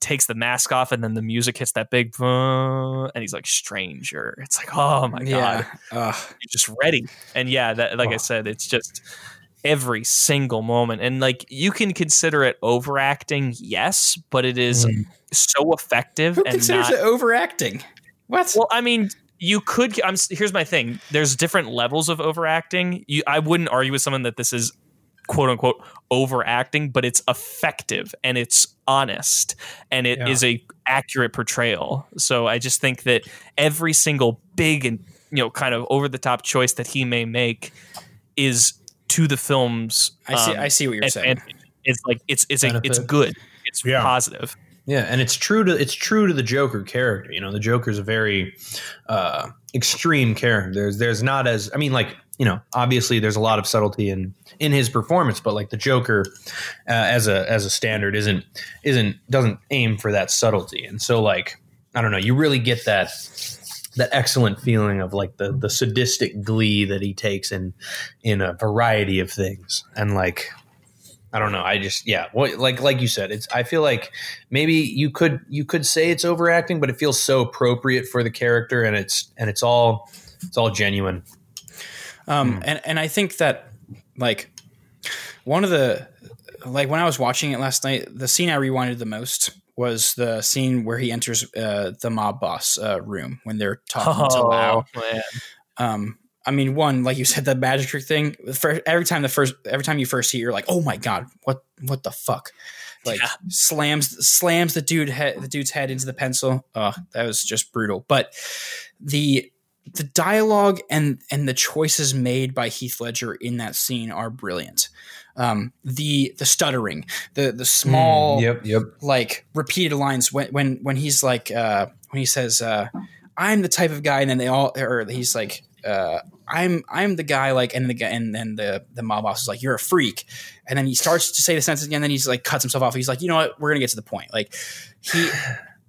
takes the mask off, and then the music hits that big boom, and he's like, stranger. It's like, oh my yeah. God, Ugh. You're just ready. And yeah, that, like oh. I said, it's just every single moment. And like, you can consider it overacting, yes, but it is mm. so effective. Who and considers not, it overacting? What? Well, I mean, you could, I'm, here's my thing. There's different levels of overacting. You, I wouldn't argue with someone that this is quote unquote overacting, but it's effective and it's honest and it yeah. is a accurate portrayal. So I just think that every single big and, you know, kind of over the top choice that he may make is to the film's um, I see I see what you're saying. It's like it's it's a, it's good. It's yeah. positive. Yeah, and it's true to it's true to the Joker character. You know, the Joker's a very uh, extreme character. There's there's not as I mean like you know, obviously there's a lot of subtlety in, in his performance, but like the Joker uh, as a as a standard isn't isn't doesn't aim for that subtlety. And so like, I don't know, you really get that that excellent feeling of like the the sadistic glee that he takes in in a variety of things. And like, I don't know, I just yeah, what, like like you said, it's I feel like maybe you could you could say it's overacting, but it feels so appropriate for the character, and it's and it's all it's all genuine. Um, and, and I think that like one of the, like when I was watching it last night, the scene I rewinded the most was the scene where he enters, uh, the mob boss, uh, room when they're talking oh, to Lau. Man. Um, I mean, one, like you said, the magic trick thing for every time the first, every time you first see it, you're like, oh my God, what, what the fuck? Like yeah. slams, slams the dude, he- the dude's head into the pencil. Oh, that was just brutal. But the, The dialogue and and the choices made by Heath Ledger in that scene are brilliant. Um, the the stuttering, the the small, mm, yep, yep. like repeated lines when when when he's like uh, when he says, uh, "I'm the type of guy," and then they all, or he's like, uh, "I'm I'm the guy," like, and the guy, and then the the mob boss is like, "You're a freak," and then he starts to say the sentence again, and then he's like cuts himself off. He's like, "You know what? We're gonna get to the point." Like he,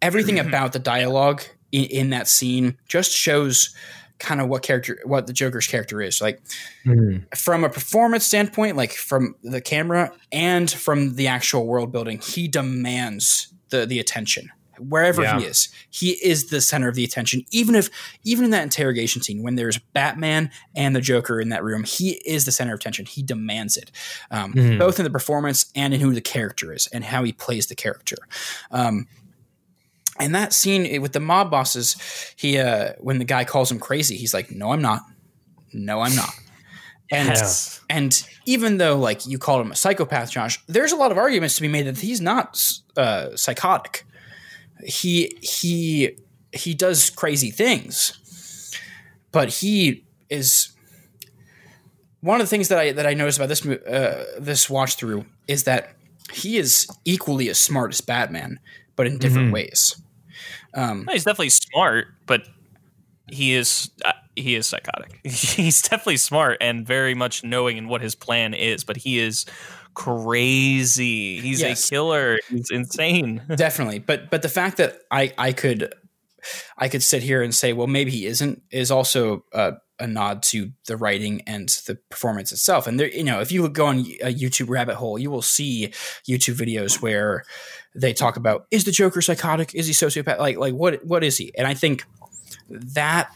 everything about the dialogue In, in that scene just shows kind of what character, what the Joker's character is like mm. from a performance standpoint, like from the camera and from the actual world building. He demands the, the attention wherever yeah. he is. He is the center of the attention. Even if, even in that interrogation scene, when there's Batman and the Joker in that room, he is the center of attention. He demands it um, mm. both in the performance and in who the character is and how he plays the character. Um, And that scene with the mob bosses, he uh, when the guy calls him crazy, he's like, "No, I'm not. No, I'm not." And yes. and even though like you called him a psychopath, Josh, there's a lot of arguments to be made that he's not uh, psychotic. He he he does crazy things, but he is one of the things that I that I noticed about this uh, this watch through is that he is equally as smart as Batman, but in different mm-hmm. ways. Um, no, he's definitely smart, but he is uh, he is psychotic. He's definitely smart and very much knowing in what his plan is, but he is crazy. He's yes. a killer. He's insane. Definitely. But but the fact that I, I could I could sit here and say, well, maybe he isn't, is also uh, a nod to the writing and the performance itself. And there, you know, if you go on a YouTube rabbit hole, you will see YouTube videos where they talk about, is the Joker psychotic? Is he sociopath? Like, like what, what is he? And I think that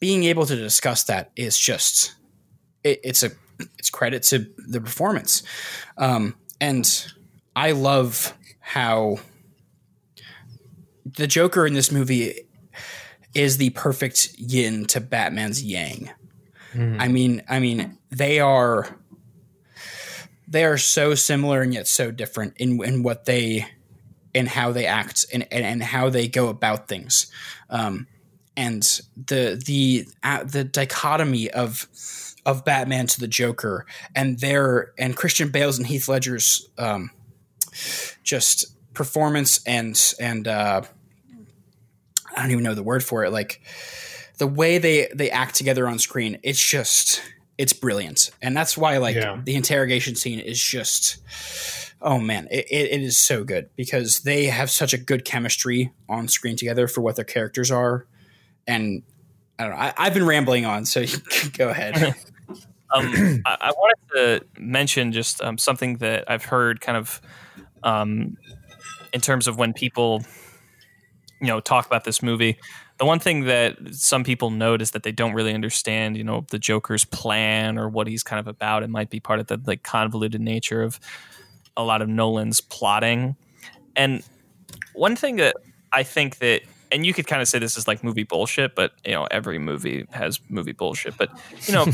being able to discuss that is just, it, it's a, it's credit to the performance. Um, and I love how the Joker in this movie is the perfect yin to Batman's yang. Mm. I mean, I mean, they are, they are so similar and yet so different in, in what they, in how they act and, and, and how they go about things. Um, and the, the, uh, the dichotomy of, of Batman to the Joker and their, and Christian Bale's and Heath Ledger's, um, just performance and, and, uh, I don't even know the word for it. Like the way they, they act together on screen, it's just, it's brilliant. And that's why, like, yeah. the interrogation scene is just, oh man, it, it, it is so good, because they have such a good chemistry on screen together for what their characters are. And I don't know, I, I've been rambling on, so go ahead. um, I, I wanted to mention just um, something that I've heard kind of um, in terms of when people, you know, talk about this movie. The one thing that some people note is that they don't really understand, you know, the Joker's plan or what he's kind of about. It might be part of the like convoluted nature of a lot of Nolan's plotting. And one thing that I think that, and you could kind of say this is like movie bullshit, but, you know, every movie has movie bullshit. But, you know,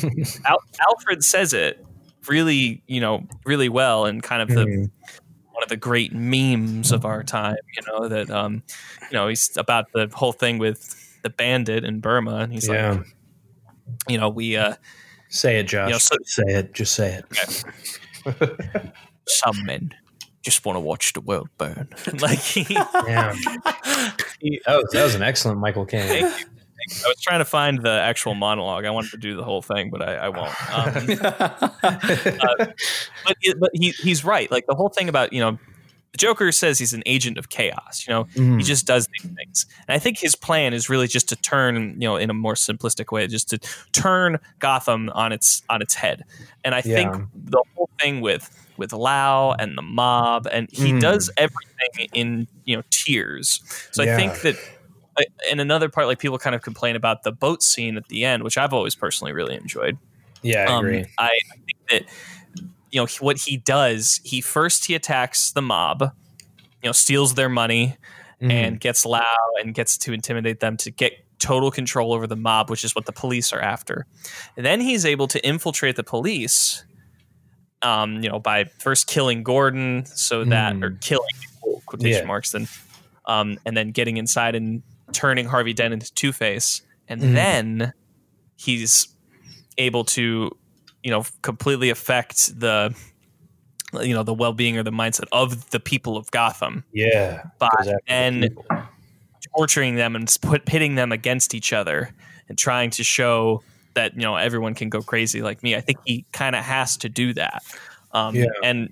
Al- Alfred says it really, you know, really well, and kind of the... Mm. One of the great memes of our time, you know, that, um, you know, he's about the whole thing with the bandit in Burma. And he's yeah. like, you know, we uh, say it, Josh, you know, so, say it, just say it. Yeah. Some men just want to watch the world burn. Like, he, yeah. he, oh, that was an excellent Michael Caine. Thank you. I was trying to find the actual monologue. I wanted to do the whole thing, but I, I won't. Um, uh, but but he, he's right. Like the whole thing about, you know, the Joker says he's an agent of chaos. You know, mm. he just does these things. And I think his plan is really just to turn, you know, in a more simplistic way, just to turn Gotham on its on its head. And I yeah. think the whole thing with with Lau and the mob, and he mm. does everything in, you know, tiers. So yeah. I think that. And another part, like people kind of complain about the boat scene at the end, which I've always personally really enjoyed. Yeah, I um, agree. I, I think that, you know, what he does, he first he attacks the mob, you know, steals their money mm. and gets Lau and gets to intimidate them to get total control over the mob, which is what the police are after. And then he's able to infiltrate the police, um, you know, by first killing Gordon, so that mm. or killing quotation yeah. marks, then, um, and then getting inside and turning Harvey Dent into Two-Face, and mm. then he's able to, you know, completely affect the, you know, the well-being or the mindset of the people of Gotham. Yeah, by exactly. and torturing them and put pitting them against each other and trying to show that, you know, everyone can go crazy like me. I think he kind of has to do that, um, yeah. and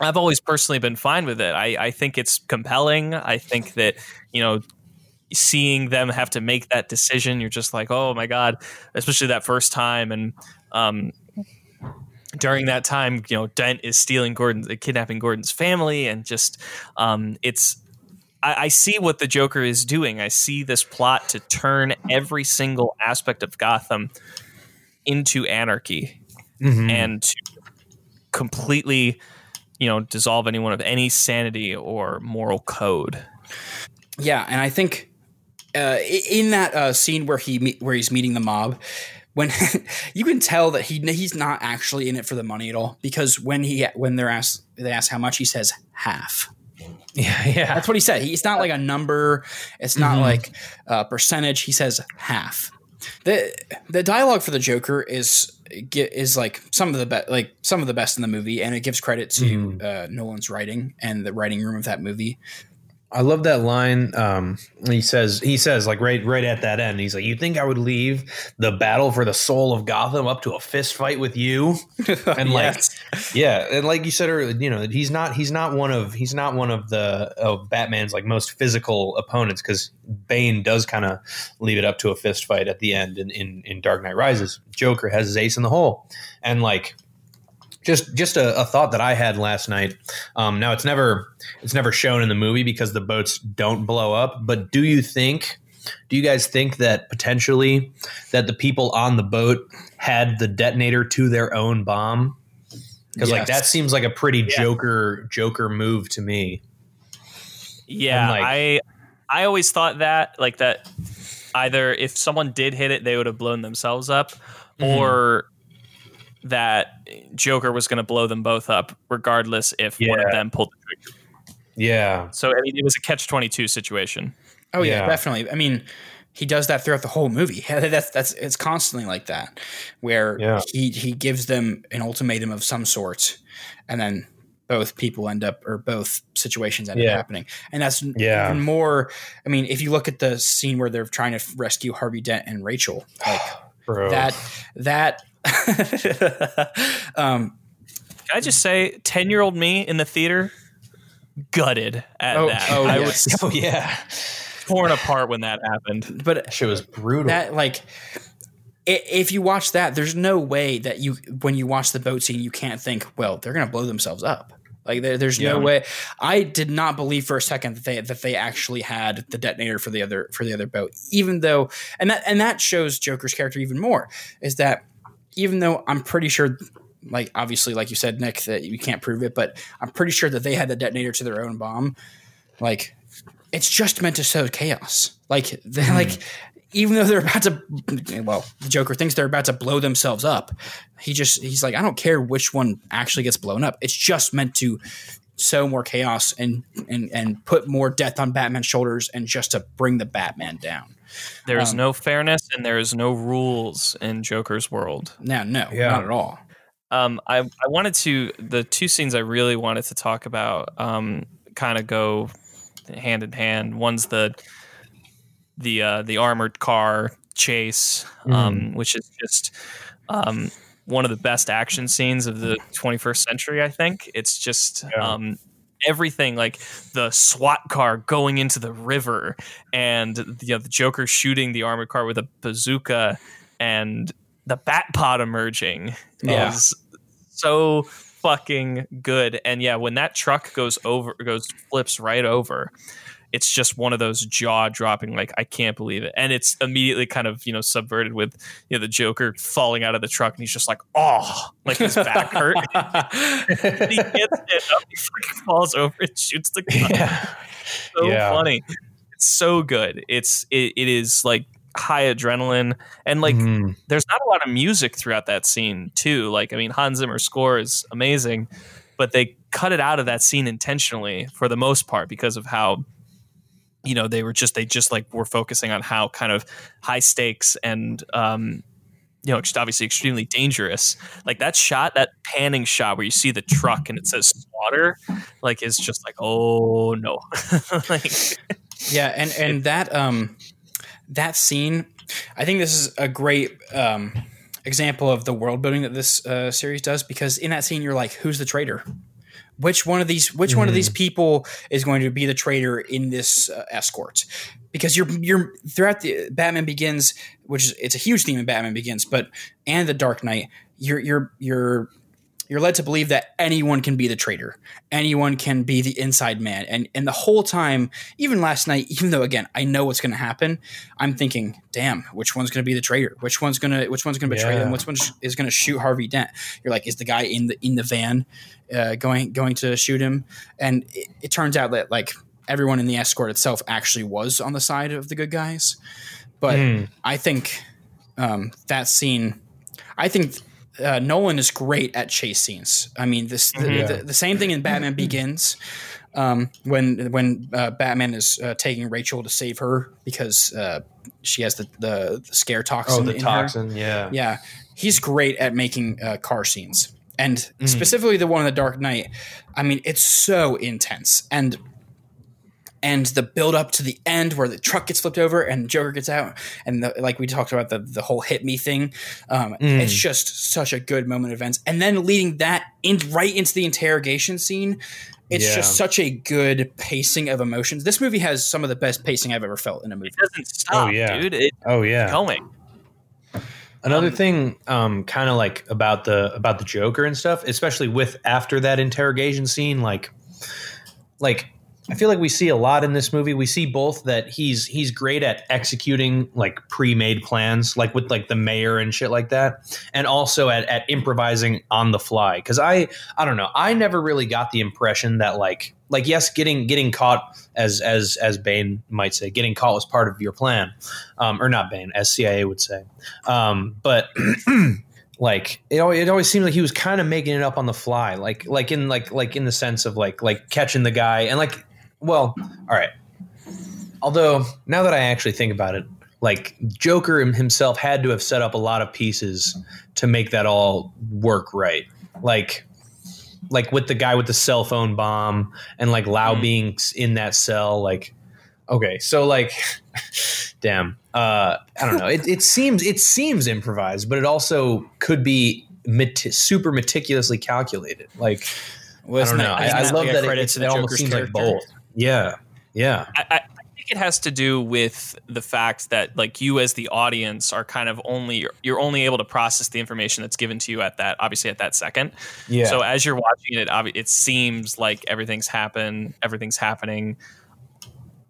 I've always personally been fine with it. I, I think it's compelling. I think that, you know, seeing them have to make that decision, you're just like, oh my God, especially that first time. And um, during that time, you know, Dent is stealing Gordon's, kidnapping Gordon's family. And just um, it's, I, I see what the Joker is doing. I see this plot to turn every single aspect of Gotham into anarchy mm-hmm. and to completely, you know, dissolve anyone of any sanity or moral code. Yeah, and I think uh, in that uh, scene where he where he's meeting the mob, when you can tell that he he's not actually in it for the money at all, because when he when they're asked they ask how much, he says half. Yeah, yeah, that's what he said. He's not like a number. It's not mm-hmm. like a percentage. He says half. the The dialogue for the Joker is. is like some of the best, like some of the best in the movie, and it gives credit to mm. uh, Nolan's writing and the writing room of that movie. I love that line. Um, he says, he says like right, right at that end, he's like, "You think I would leave the battle for the soul of Gotham up to a fist fight with you?" And like, yeah, and like you said earlier, you know, he's not, he's not one of, he's not one of the of Batman's like most physical opponents, because Bane does kind of leave it up to a fist fight at the end in, in in Dark Knight Rises. Joker has his ace in the hole, and like. Just, just a, a thought that I had last night. Um, now it's never, it's never shown in the movie because the boats don't blow up. But do you think, do you guys think that potentially that the people on the boat had the detonator to their own bomb? Because yes. like that seems like a pretty yeah. Joker, Joker move to me. Yeah, like, I, I always thought that like that. Either if someone did hit it, they would have blown themselves up, mm-hmm. or. That Joker was going to blow them both up, regardless if yeah. one of them pulled the trigger. Yeah. So I mean, it was a catch twenty-two situation. Oh yeah, yeah, definitely. I mean, he does that throughout the whole movie. That's that's it's constantly like that, where yeah. he he gives them an ultimatum of some sort, and then both people end up, or both situations end yeah. up happening. And that's yeah. even more. I mean, if you look at the scene where they're trying to rescue Harvey Dent and Rachel, like Bro. that that. um, Can I just say, ten-year-old me in the theater, gutted at oh, that. Oh, I yeah. was oh, yeah. torn apart when that happened. But that shit was brutal. That, like, if you watch that, there's no way that you, when you watch the boat scene, you can't think, well, they're going to blow themselves up. Like, there, there's yeah. no way. I did not believe for a second that they that they actually had the detonator for the other for the other boat, even though, and that and that shows Joker's character even more, is that even though I'm pretty sure, like, obviously, like you said, Nick, that you can't prove it, but I'm pretty sure that they had the detonator to their own bomb. Like, it's just meant to sow chaos. Like, they mm. like. Even though they're about to, well, the Joker thinks they're about to blow themselves up. He just, he's like, I don't care which one actually gets blown up. It's just meant to sow more chaos and and and put more death on Batman's shoulders, and just to bring the Batman down. There is um, no fairness, and there is no rules in Joker's world. No, no, yeah. not at all. Um, I I wanted to the two scenes I really wanted to talk about um, kind of go hand in hand. One's the the uh, the armored car chase, um, mm. which is just um, one of the best action scenes of the twenty-first century, I think. It's just yeah. um, everything, like the SWAT car going into the river, and you know, the Joker shooting the armored car with a bazooka, and the Batpod emerging yeah. is so fucking good. And yeah, when that truck goes over, goes flips right over, it's just one of those jaw-dropping, like, I can't believe it. And it's immediately kind of, you know, subverted with, you know, the Joker falling out of the truck, and he's just like, oh, like his back hurt. And he gets it up, he freaking falls over and shoots the gun. Yeah. So yeah. funny. It's so good. It's it, it is like high adrenaline. And like mm. there's not a lot of music throughout that scene too. Like, I mean, Hans Zimmer's score is amazing, but they cut it out of that scene intentionally for the most part because of how, you know, they were just they just like were focusing on how kind of high stakes and, um, you know, just obviously extremely dangerous. Like that shot, that panning shot where you see the truck and it says Slaughter, like, is just like, oh, no. Like, yeah. And, and that um, that scene, I think this is a great um, example of the world building that this uh, series does, because in that scene, you're like, who's the traitor? Which one of these? Which mm. one of these people is going to be the traitor in this uh, escort? Because you're you're throughout the Batman Begins, which is it's a huge theme in Batman Begins, but and the Dark Knight, you're you're you're you're led to believe that anyone can be the traitor, anyone can be the inside man, and and the whole time, even last night, even though again I know what's going to happen, I'm thinking, damn, which one's going to be the traitor? Which one's gonna which one's going to betray yeah. them? Which one is going to shoot Harvey Dent? You're like, is the guy in the in the van? Uh, going going to shoot him, and it, it turns out that like everyone in the escort itself actually was on the side of the good guys. But mm. I think um, that scene, I think uh, Nolan is great at chase scenes. I mean, this the, yeah. the, the same thing in Batman Begins um, when when uh, Batman is uh, taking Rachel to save her because uh, she has the, the, the scare toxin. Oh, the in toxin, her. yeah, yeah. He's great at making uh, car scenes. And specifically mm. the one in the Dark Knight, I mean, it's so intense. And and the build up to the end where the truck gets flipped over and Joker gets out, and the, like we talked about the the whole hit me thing, um, mm. it's just such a good moment of events. And then leading that in right into the interrogation scene, it's yeah. just such a good pacing of emotions. This movie has some of the best pacing I've ever felt in a movie. It doesn't stop, oh, yeah. dude. It, oh yeah, it's going. Another um, thing um, kind of like about the about the Joker and stuff, especially with after that interrogation scene, like like I feel like we see a lot in this movie. We see both that he's he's great at executing like pre-made plans, like with like the mayor and shit like that, and also at, at improvising on the fly. Because I I don't know, I never really got the impression that like like yes, getting getting caught as as as Bane might say, getting caught was part of your plan, um, or not Bane, as C I A would say, um, but. Like it always, it always seemed like he was kind of making it up on the fly, like like in like like in the sense of like like catching the guy and like, well, all right. Although now that I actually think about it, like Joker himself had to have set up a lot of pieces to make that all work right. Like like with the guy with the cell phone bomb and like Lau being in that cell, like okay, so like, damn, uh, I don't know. It, it seems it seems improvised, but it also could be meti- super meticulously calculated. Like, well, I don't know. I, I love like that it, it, it almost seems character. like bold. Yeah, yeah. I, I, I think it has to do with the fact that like you as the audience are kind of only you're only able to process the information that's given to you at that obviously at that second. Yeah. So as you're watching it, it seems like everything's happened, everything's happening.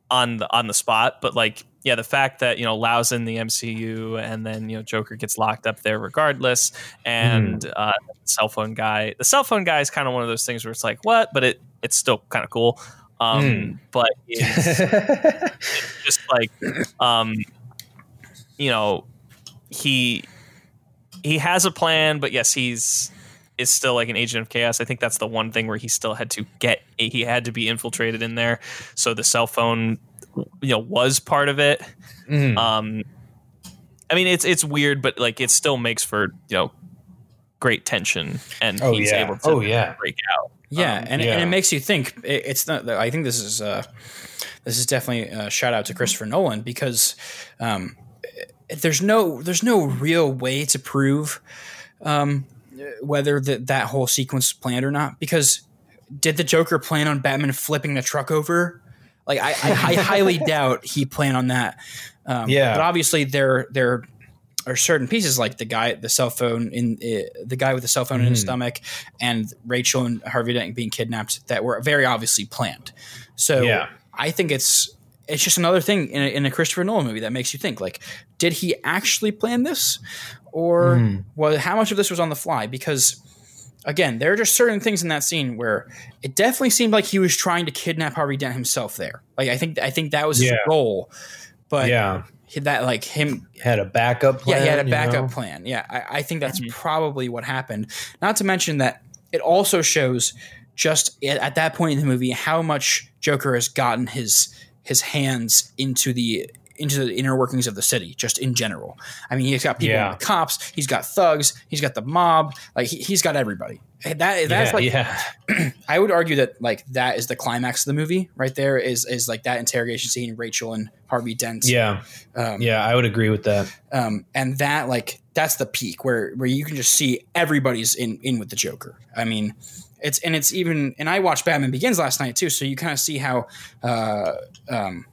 on the on the spot, but like yeah the fact that you know Lau's in the M C U and then you know Joker gets locked up there regardless, and mm. uh cell phone guy the cell phone guy is kind of one of those things where it's like what, but it it's still kind of cool, um mm. but it's, it's just like um you know he he has a plan, but yes he's is still like an agent of chaos. I think that's the one thing where he still had to get, he had to be infiltrated in there. So the cell phone, you know, was part of it. Mm. Um, I mean, it's, it's weird, but like, it still makes for, you know, great tension, and oh, he's yeah. able to oh, yeah. break out. Yeah. Um, and, yeah. It, and it makes you think. It, it's not, I think this is uh this is definitely a shout out to Christopher Nolan, because um, there's no, there's no real way to prove, um, whether that that whole sequence was planned or not, because did the Joker plan on Batman flipping the truck over? Like I, I, I highly doubt he planned on that. Um, yeah. But obviously there there are certain pieces, like the guy the cell phone in uh, the guy with the cell phone mm. in his stomach, and Rachel and Harvey Dent being kidnapped, that were very obviously planned. So yeah. I think it's it's just another thing in a, in a Christopher Nolan movie that makes you think, like, did he actually plan this? Or mm. well, how much of this was on the fly? Because, again, there are just certain things in that scene where it definitely seemed like he was trying to kidnap Harvey Dent himself there. Like, I think I think that was yeah. his goal. But yeah. that, like, him... Had a backup plan. Yeah, he had a backup you know? plan. Yeah, I, I think that's mm-hmm. probably what happened. Not to mention that it also shows just at that point in the movie how much Joker has gotten his his hands into the... into the inner workings of the city, just in general. I mean, he's got people, yeah. in the cops, he's got thugs, he's got the mob, like he, he's got everybody. That that's yeah, like, yeah. I would argue that like that is the climax of the movie, right there. Is is like that interrogation scene, Rachel and Harvey Dent. Yeah, um, yeah, I would agree with that. Um, and that like that's the peak where where you can just see everybody's in in with the Joker. I mean, it's and it's even and I watched Batman Begins last night too, so you kind of see how. Uh, um,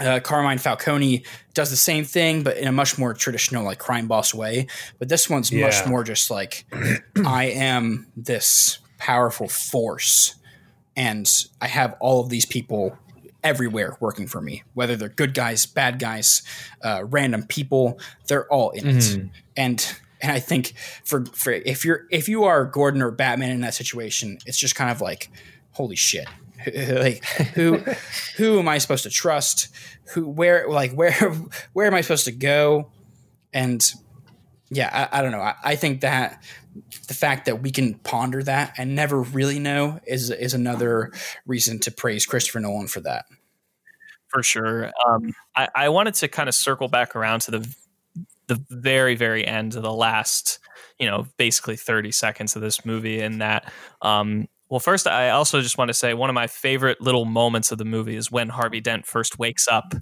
Uh, Carmine Falcone does the same thing, but in a much more traditional, like crime boss way. But this one's yeah. much more just like, I am this powerful force, and I have all of these people everywhere working for me, whether they're good guys, bad guys, uh, random people, they're all in mm-hmm. it. And, and I think for, for, if you're, if you are Gordon or Batman in that situation, it's just kind of like, holy shit. Like who, who am I supposed to trust? Who, where, like where, where am I supposed to go? And yeah, I, I don't know. I, I think that the fact that we can ponder that and never really know is is another reason to praise Christopher Nolan for that. For sure. Um, I, I wanted to kind of circle back around to the the very very end of the last, you know, basically thirty seconds of this movie, and that. Um, Well, first, I also just want to say one of my favorite little moments of the movie is when Harvey Dent first wakes up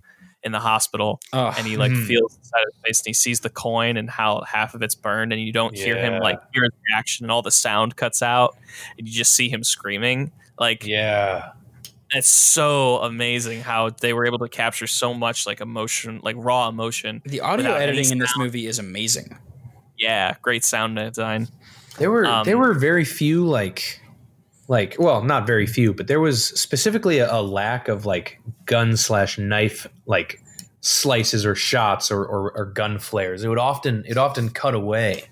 in the hospital oh, and he like hmm. feels inside his face and he sees the coin and how half of it's burned, and you don't yeah. hear him like hear his reaction, and all the sound cuts out and you just see him screaming. Like, yeah, it's so amazing how they were able to capture so much like emotion, like raw emotion. The audio editing in this movie is amazing. Yeah, great sound design. There were um, there were very few like. Like, well, not very few, but there was specifically a, a lack of like gun slash knife, like slices or shots or, or, or gun flares. It would often it often cut away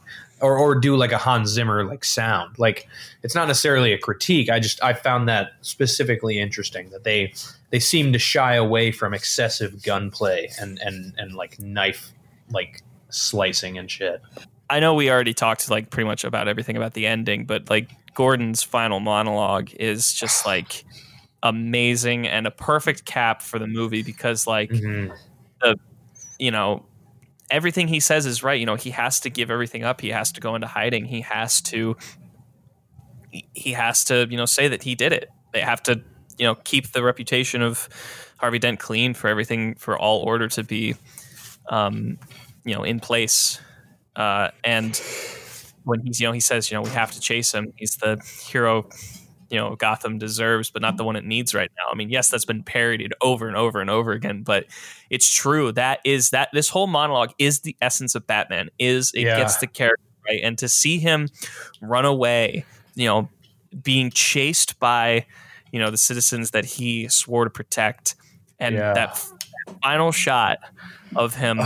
or, or do like a Hans Zimmer like sound. Like, it's not necessarily a critique. I just I found that specifically interesting that they they seem to shy away from excessive gunplay and and and like knife like slicing and shit. I know we already talked like pretty much about everything about the ending, but like Gordon's final monologue is just like amazing and a perfect cap for the movie, because like mm-hmm. the, you know, everything he says is right. You know, he has to give everything up. He has to go into hiding. He has to, he has to, you know, say that he did it. They have to, you know, keep the reputation of Harvey Dent clean for everything, for all order to be, um, you know, in place. Uh, and when he's, you know, he says, you know, we have to chase him. He's the hero, you know, Gotham deserves, but not the one it needs right now. I mean, yes, that's been parodied over and over and over again, but it's true. That is that this whole monologue is the essence of Batman, is it yeah. gets the character right. And to see him run away, you know, being chased by, you know, the citizens that he swore to protect, and yeah. that final shot of him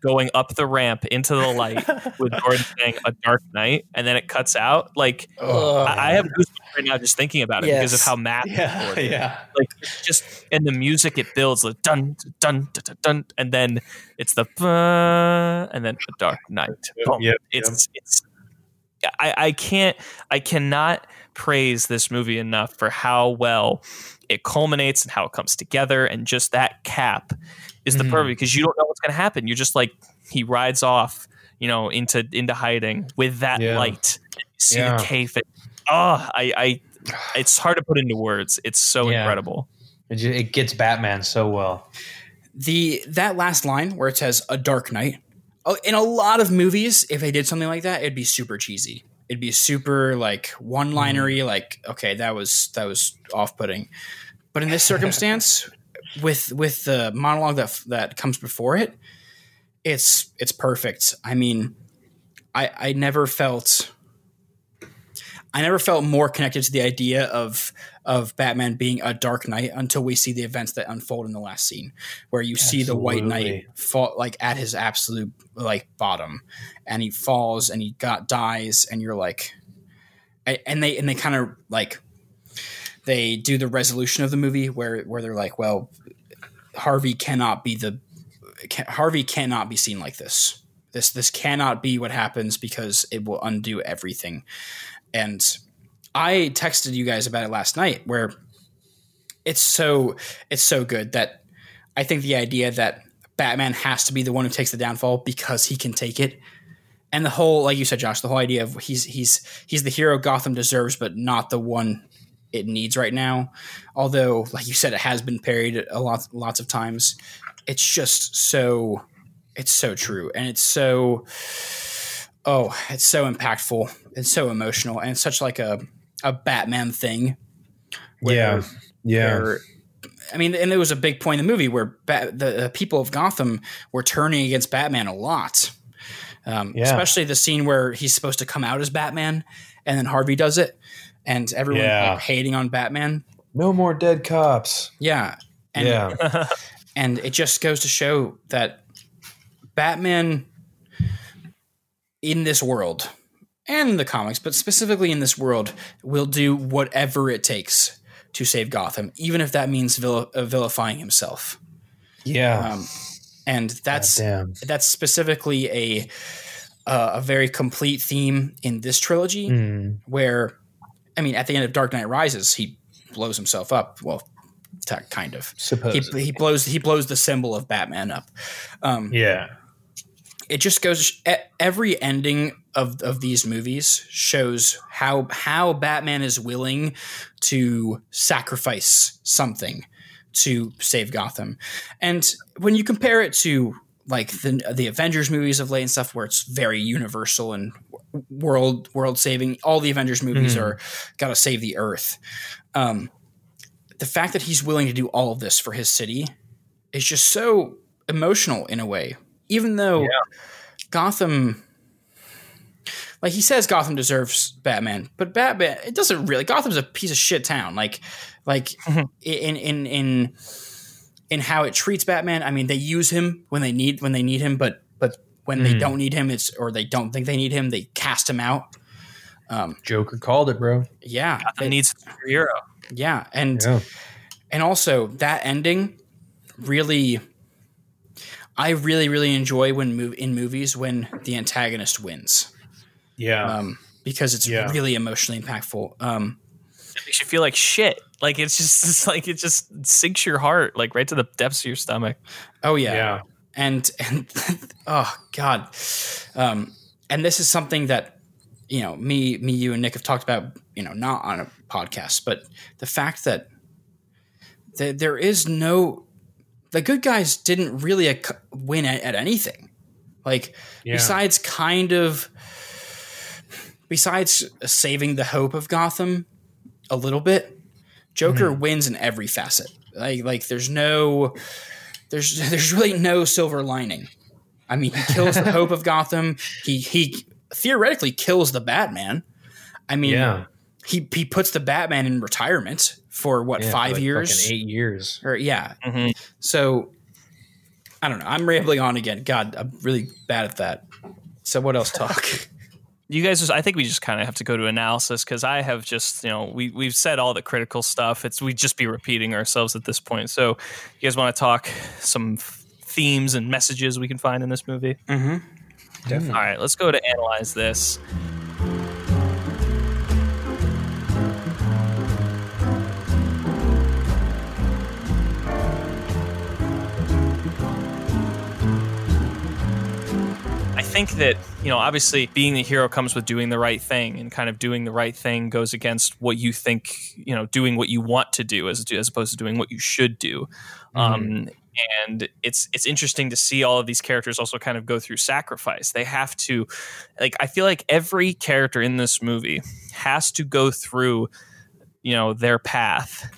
going up the ramp into the light with Gordon saying "A Dark Knight," and then it cuts out. Like oh, I, I have goosebumps right now just thinking about it yes. because of how massive. Yeah, it is. yeah. Like just and the music it builds like dun dun dun dun, and then it's the and then "A Dark Knight." Boom. Yep, yep. It's it's. I, I can't. I cannot praise this movie enough for how well it culminates and how it comes together, and just that cap is the mm-hmm. perfect, because you don't know what's going to happen. You're just like, he rides off, you know, into into hiding with that yeah. light. You see yeah. the cave. And, oh, I, I, it's hard to put into words. It's so yeah. incredible. It, just, it gets Batman so well. The that last line where it says "A Dark Knight." Oh, in a lot of movies, if they did something like that, it'd be super cheesy. It'd be super like one-linery, mm. like, okay, that was that was off-putting. But in this circumstance, with with the monologue that that comes before it, it's it's perfect. I mean, I I never felt I never felt more connected to the idea of of Batman being a dark knight until we see the events that unfold in the last scene, where you Absolutely. see the White Knight fall like at his absolute like bottom, and he falls and he got dies, and you're like, and they and they kind of like. They do the resolution of the movie where, where they're like, well, Harvey cannot be the can, Harvey cannot be seen like this. This this cannot be what happens, because it will undo everything. And I texted you guys about it last night, where it's so it's so good that I think the idea that Batman has to be the one who takes the downfall because he can take it. And the whole, like you said, Josh, the whole idea of he's he's he's the hero Gotham deserves, but not the one it needs right now. Although, like you said, it has been parodied a lot, lots of times. It's just so, it's so true. And it's so, oh, it's so impactful. It's so emotional. And it's such like a, a Batman thing. Where, yeah. Yeah. Where, I mean, and there was a big point in the movie where ba- the uh, people of Gotham were turning against Batman a lot. Um, yeah. Especially the scene where he's supposed to come out as Batman and then Harvey does it. And everyone yeah. hating on Batman. No more dead cops. Yeah. And, yeah. and it just goes to show that Batman in this world and in the comics, but specifically in this world, will do whatever it takes to save Gotham, even if that means vil- uh, vilifying himself. Yeah. Um, and that's that's specifically a, uh, a very complete theme in this trilogy mm. where... I mean, at the end of Dark Knight Rises, he blows himself up. Well, t- kind of. Supposedly. He, he blows he blows the symbol of Batman up. Um, yeah. It just goes – every ending of, of these movies shows how how Batman is willing to sacrifice something to save Gotham. And when you compare it to like the the Avengers movies of late and stuff, where it's very universal and world world saving, all the Avengers movies mm. are gotta save the Earth. Um, the fact that he's willing to do all of this for his city is just so emotional in a way. Even though yeah. Gotham, like he says, Gotham deserves Batman, but Batman it doesn't really. Gotham's a piece of shit town. Like like mm-hmm. in in in. in how it treats Batman. I mean, they use him when they need, when they need him, but, but when mm. they don't need him, it's, or they don't think they need him, they cast him out. Um, Joker called it, bro. Yeah. Gotham needs a hero. Yeah. And, yeah. and also that ending really, I really, really enjoy when move in movies, when the antagonist wins. Yeah. Um, because it's yeah. really emotionally impactful. Um, It makes you feel like shit. Like it's just it's like it just sinks your heart, like right to the depths of your stomach. Oh yeah, yeah. and and oh god, um, and this is something that you know me, me, you, and Nick have talked about. You know, not on a podcast, but the fact that They, there is no – the good guys didn't really ac- win at, at anything. Like yeah. besides kind of – besides saving the hope of Gotham a little bit, Joker mm-hmm. wins in every facet. Like, like there's no – there's there's really no silver lining. I mean, he kills the hope of Gotham. He he theoretically kills the Batman. I mean yeah. he he puts the Batman in retirement for what yeah, five for like years, eight years, or yeah. Mm-hmm. So I don't know. I'm rambling on again. God, I'm really bad at that. So what else talk? You guys, just, I think we just kind of have to go to analysis because I have just, you know, we we've said all the critical stuff. It's we'd just be repeating ourselves at this point. So you guys want to talk some themes and messages we can find in this movie? Mm-hmm. Definitely. All right, let's go to analyze this. I think that, you know, obviously being the hero comes with doing the right thing, and kind of doing the right thing goes against what you think, you know, doing what you want to do as as opposed to doing what you should do. Mm-hmm. Um, and it's it's interesting to see all of these characters also kind of go through sacrifice. They have to, like, I feel like every character in this movie has to go through, you know, their path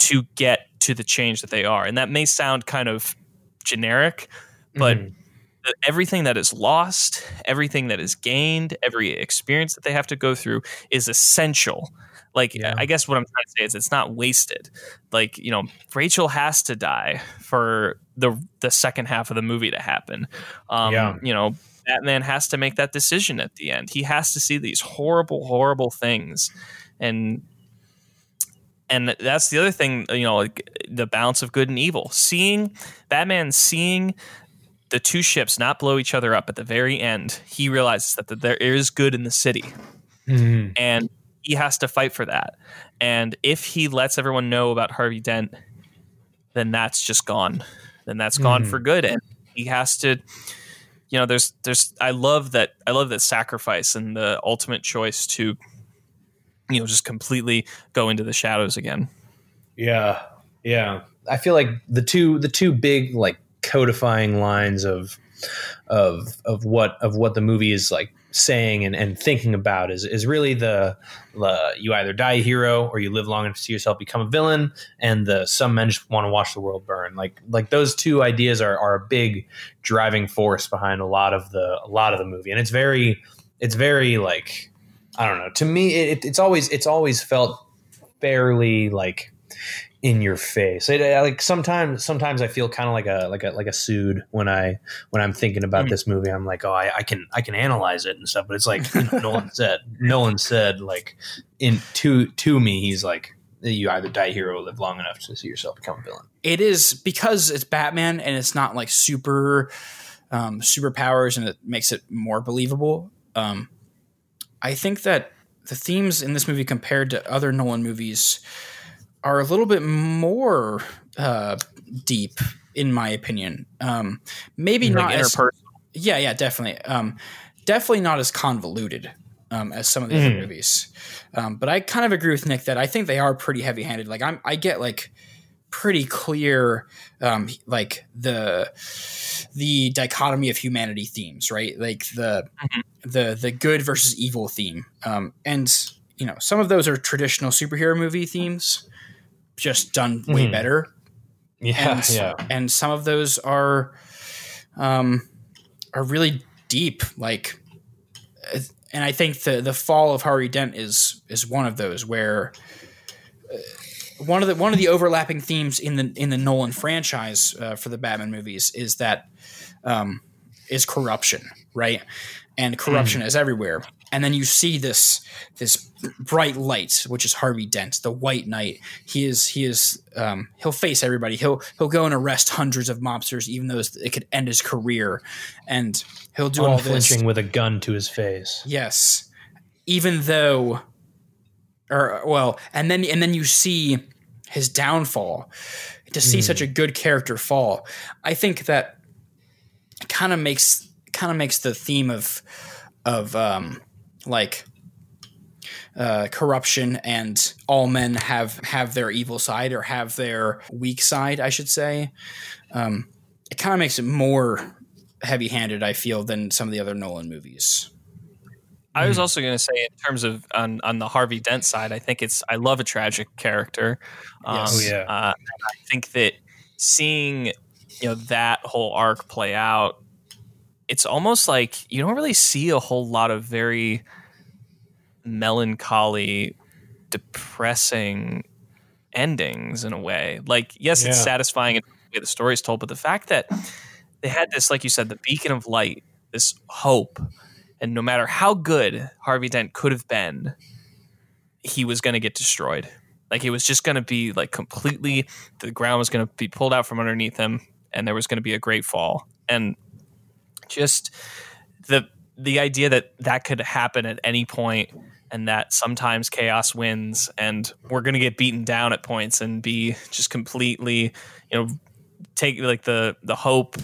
to get to the change that they are. And that may sound kind of generic, but... Mm-hmm. Everything that is lost, everything that is gained, every experience that they have to go through is essential. Like, yeah. I guess what I'm trying to say is it's not wasted. Like, you know, Rachel has to die for the the second half of the movie to happen. Um, yeah. You know, Batman has to make that decision at the end. He has to see these horrible, horrible things. And and that's the other thing, you know, like the balance of good and evil. Seeing Batman seeing... the two ships not blow each other up at the very end, he realizes that the, there is good in the city mm-hmm. and he has to fight for that. And if he lets everyone know about Harvey Dent, then that's just gone. Then that's mm-hmm. gone for good. And he has to, you know, there's, there's, I love that. I love that sacrifice and the ultimate choice to, you know, just completely go into the shadows again. Yeah. Yeah. I feel like the two, the two big, like, codifying lines of of of what of what the movie is like saying and, and thinking about is is really the, the you either die a hero or you live long enough to see yourself become a villain, and the some men just want to watch the world burn. Like like those two ideas are are a big driving force behind a lot of the a lot of the movie. And it's very it's very like I don't know. To me it, it's always it's always felt fairly like in your face. It, I, like sometimes, sometimes I feel kind of like a, like a, like a sood when I, when I'm thinking about mm. this movie, I'm like, oh, I, I can, I can analyze it and stuff. But it's like, you know, Nolan said, Nolan said like in to, to me, he's like, you either die a hero or live long enough to see yourself become a villain. It is because it's Batman and it's not like super, um, superpowers, and it makes it more believable. Um, I think that the themes in this movie compared to other Nolan movies are a little bit more uh, deep, in my opinion. Um, maybe like not as interpersonal. Yeah, yeah, definitely. Um, definitely not as convoluted um, as some of the mm. other movies. Um, but I kind of agree with Nick that I think they are pretty heavy-handed. Like I'm, I get like pretty clear, um, like the the dichotomy of humanity themes, right? Like the mm-hmm. the the good versus evil theme, um, and you know some of those are traditional superhero movie themes, just done way mm. better. Yeah and, yeah. and some of those are, um, are really deep. Like, and I think the, the fall of Harvey Dent is, is one of those where uh, one of the, one of the overlapping themes in the, in the Nolan franchise uh, for the Batman movies is that, um, is corruption, right? And corruption mm. is everywhere. And then you see this this bright light, which is Harvey Dent, the White Knight. He is he is um, he'll face everybody. He'll he'll go and arrest hundreds of mobsters, even though it could end his career. And he'll do all this, unflinching with a gun to his face. Yes, even though, or well, and then and then you see his downfall. To see mm. such a good character fall, I think that kind of makes kind of makes the theme of of um. like uh, corruption, and all men have have their evil side, or have their weak side, I should say. Um, it kind of makes it more heavy-handed, I feel, than some of the other Nolan movies. I was also going to say, in terms of on, on the Harvey Dent side, I think it's I love a tragic character. Um, yes. Oh, yeah. Uh, I think that seeing, you know, that whole arc play out, it's almost like you don't really see a whole lot of very melancholy, depressing endings in a way. Like, yes, yeah. It's satisfying in the way the story is told, but the fact that they had this, like you said, the beacon of light, this hope. And no matter how good Harvey Dent could have been, he was going to get destroyed. Like, it was just going to be, like, completely, the ground was going to be pulled out from underneath him, and there was going to be a great fall. And just the the idea that that could happen at any point, and that sometimes chaos wins, and we're going to get beaten down at points and be just completely, you know, take, like, the the hope.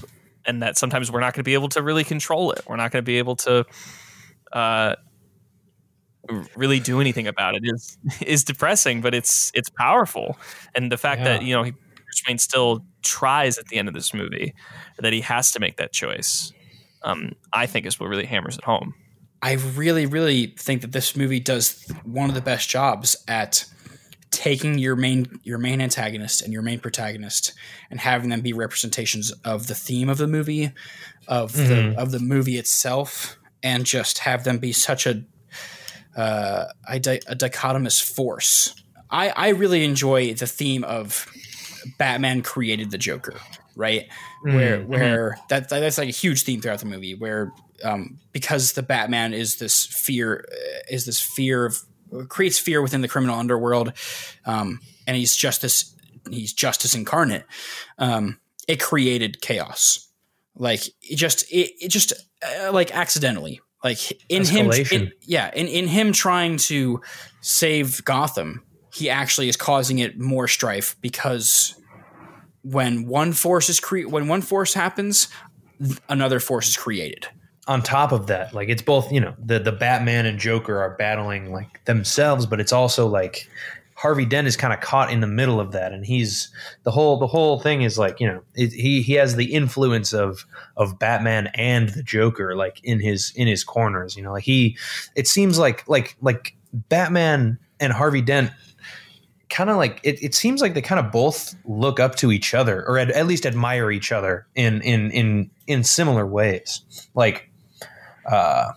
And that sometimes we're not going to be able to really control it. We're not going to be able to uh, really do anything about it. It's, it's depressing, but it's it's powerful. And the fact yeah. that, you know, Bruce Wayne still tries at the end of this movie, that he has to make that choice, um, I think is what really hammers it home. I really, really think that this movie does one of the best jobs at taking your main your main antagonist and your main protagonist and having them be representations of the theme of the movie, of mm-hmm. the of the movie itself, and just have them be such a uh, a, di- a dichotomous force. I, I really enjoy the theme of Batman created the Joker, right? Mm-hmm. Where where mm-hmm. that that's like a huge theme throughout the movie, where um, because the Batman is this fear is this fear of. creates fear within the criminal underworld, um, and he's justice. He's justice incarnate. Um, it created chaos, like it just, it, it just uh, like accidentally, like in Escalation. him, in, yeah, in in him trying to save Gotham, he actually is causing it more strife, because when one force is cre- when one force happens, another force is created. On top of that, like, it's both, you know, the, the Batman and Joker are battling, like, themselves, but it's also like Harvey Dent is kind of caught in the middle of that. And he's the whole the whole thing is like, you know, it, he he has the influence of of Batman and the Joker, like, in his in his corners, you know, like he it seems like like like Batman and Harvey Dent kind of like it, it seems like they kind of both look up to each other, or at, at least admire each other in in in in similar ways. Like, Uh,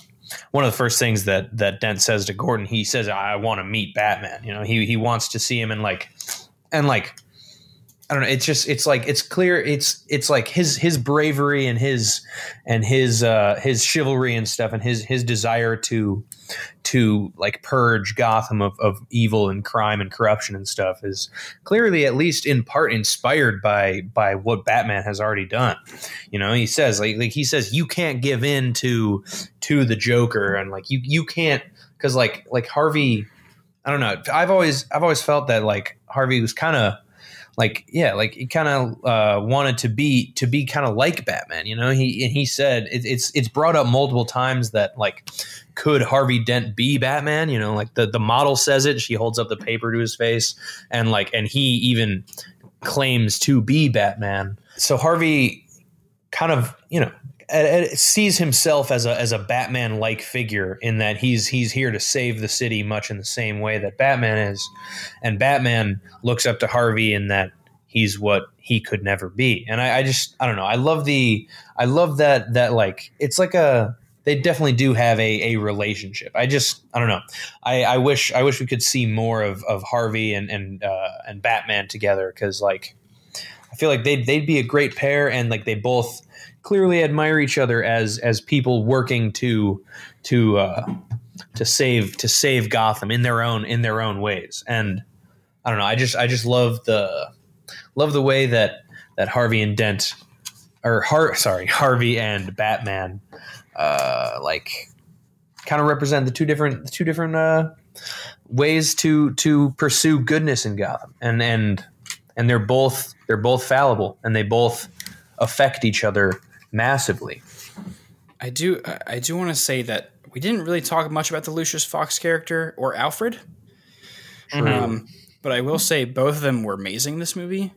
one of the first things that, that Dent says to Gordon, he says, I want to meet Batman. You know, he, he wants to see him, and like, and like, I don't know. It's just, it's like, it's clear. It's, it's like his, his bravery and his, and his, uh, his chivalry and stuff, and his, his desire to, to like purge Gotham of, of evil and crime and corruption and stuff is clearly, at least in part, inspired by, by what Batman has already done. You know, he says, like, like he says, you can't give in to, to the Joker, and like, you, you can't, cause like, like Harvey, I don't know. I've always, I've always felt that like Harvey was kind of, Like, yeah, like he kind of uh, wanted to be to be kind of like Batman, you know, he and he said it, it's it's brought up multiple times that, like, could Harvey Dent be Batman? You know, like the, the model says it. She holds up the paper to his face, and like and he even claims to be Batman. So Harvey kind of, you know, sees himself as a as a Batman-like figure, in that he's he's here to save the city, much in the same way that Batman is, and Batman looks up to Harvey in that he's what he could never be. And I, I just I don't know I love the I love that that like it's like a they definitely do have a a relationship. I just I don't know I, I wish I wish we could see more of of Harvey and and uh, and Batman together, because like I feel like they'd they'd be a great pair, and like they both clearly admire each other as as people working to to uh, to save to save Gotham in their own in their own ways. And I don't know. I just I just love the love the way that that Harvey and Dent or Har- sorry Harvey and Batman uh, like kind of represent the two different the two different uh, ways to to pursue goodness in Gotham. And and and they're both they're both fallible, and they both affect each other massively. I do I do want to say that We didn't really talk much about the Lucius Fox character or Alfred. Mm-hmm. Um, but I will say both of them were amazing this movie.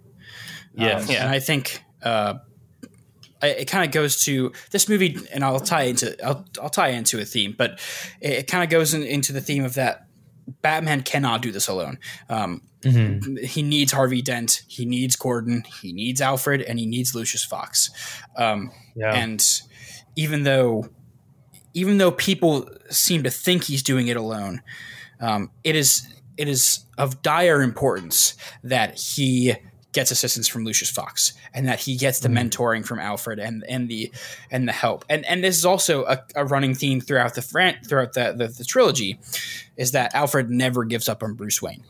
Yeah. Um, yeah. And I think uh, I, it kind of goes to this movie, and I'll tie into I'll, I'll tie into a theme, but it, it kind of goes in, into the theme of that Batman cannot do this alone. Um, mm-hmm. He needs Harvey Dent. He needs Gordon. He needs Alfred, and he needs Lucius Fox. Um, yeah. And even though even though people seem to think he's doing it alone, um, it is it is of dire importance that he gets assistance from Lucius Fox, and that he gets the mm-hmm. mentoring from Alfred and, and the and the help. And and this is also a, a running theme throughout the throughout the, the the trilogy, is that Alfred never gives up on Bruce Wayne.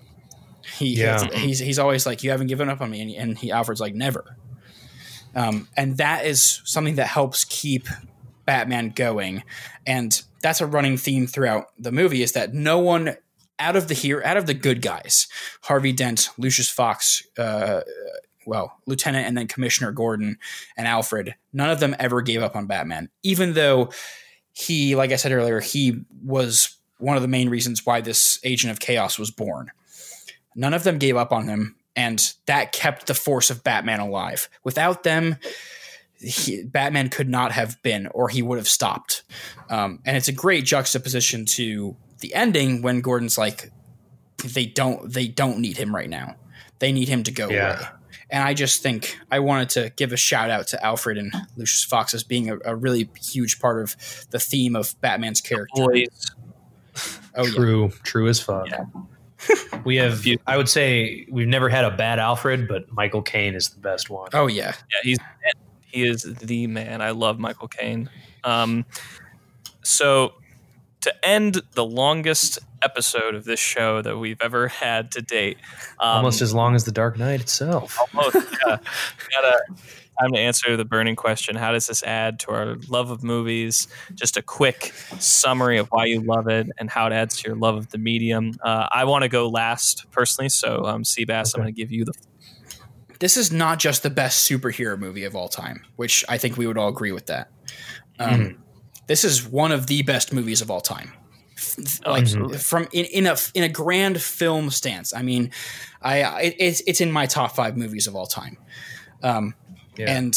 He yeah. he's he's always like, you haven't given up on me, and, he, and he, Alfred's like, never. Um, and that is something that helps keep Batman going, and that's a running theme throughout the movie, is that no one out of the here, out of the good guys, Harvey Dent, Lucius Fox, uh, well, Lieutenant and then Commissioner Gordon and Alfred, none of them ever gave up on Batman, even though he, like I said earlier, he was one of the main reasons why this Agent of Chaos was born. None of them gave up on him, and that kept the force of Batman alive. Without them, he, Batman could not have been, or he would have stopped. Um, and it's a great juxtaposition to the ending when Gordon's like, they don't they don't need him right now. They need him to go yeah. away. And I just think I wanted to give a shout out to Alfred and Lucius Fox as being a, a really huge part of the theme of Batman's character. Oh, true, yeah. true as fuck. Yeah. We have, I would say we've never had a bad Alfred, but Michael Caine is the best one. Oh yeah. Yeah, he's he is the man. I love Michael Caine. Um, so to end the longest episode of this show that we've ever had to date. Um, almost as long as The Dark Knight itself. Almost, yeah. Gotta, time to answer the burning question. How does this add to our love of movies? Just a quick summary of why you love it and how it adds to your love of the medium. Uh, I want to go last personally, so um, Seabass, okay. I'm going to give you the... This is not just the best superhero movie of all time, which I think we would all agree with that. Um, mm. This is one of the best movies of all time. Like mm-hmm. from in, in a in a grand film stance. I mean, I, I it's it's in my top five movies of all time. Um, yeah. And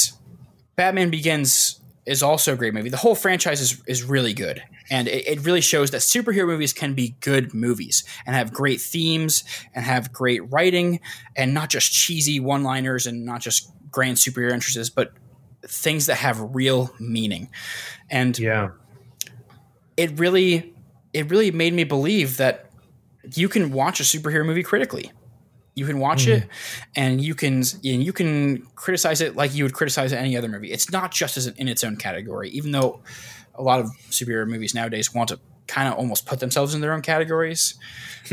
Batman Begins is also a great movie. The whole franchise is is really good, and it, it really shows that superhero movies can be good movies and have great themes and have great writing, and not just cheesy one-liners and not just grand superhero entrances, but things that have real meaning. And yeah, it really, it really made me believe that you can watch a superhero movie critically. You can watch mm. it, and you can, and you can criticize it like you would criticize any other movie. It's not just as in its own category, even though a lot of superhero movies nowadays want to kind of almost put themselves in their own categories.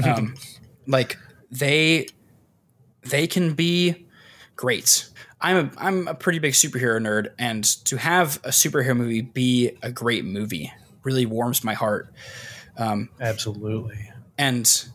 Um, like they, they can be great. I'm a, I'm a pretty big superhero nerd, and to have a superhero movie be a great movie really warms my heart. Um, Absolutely. And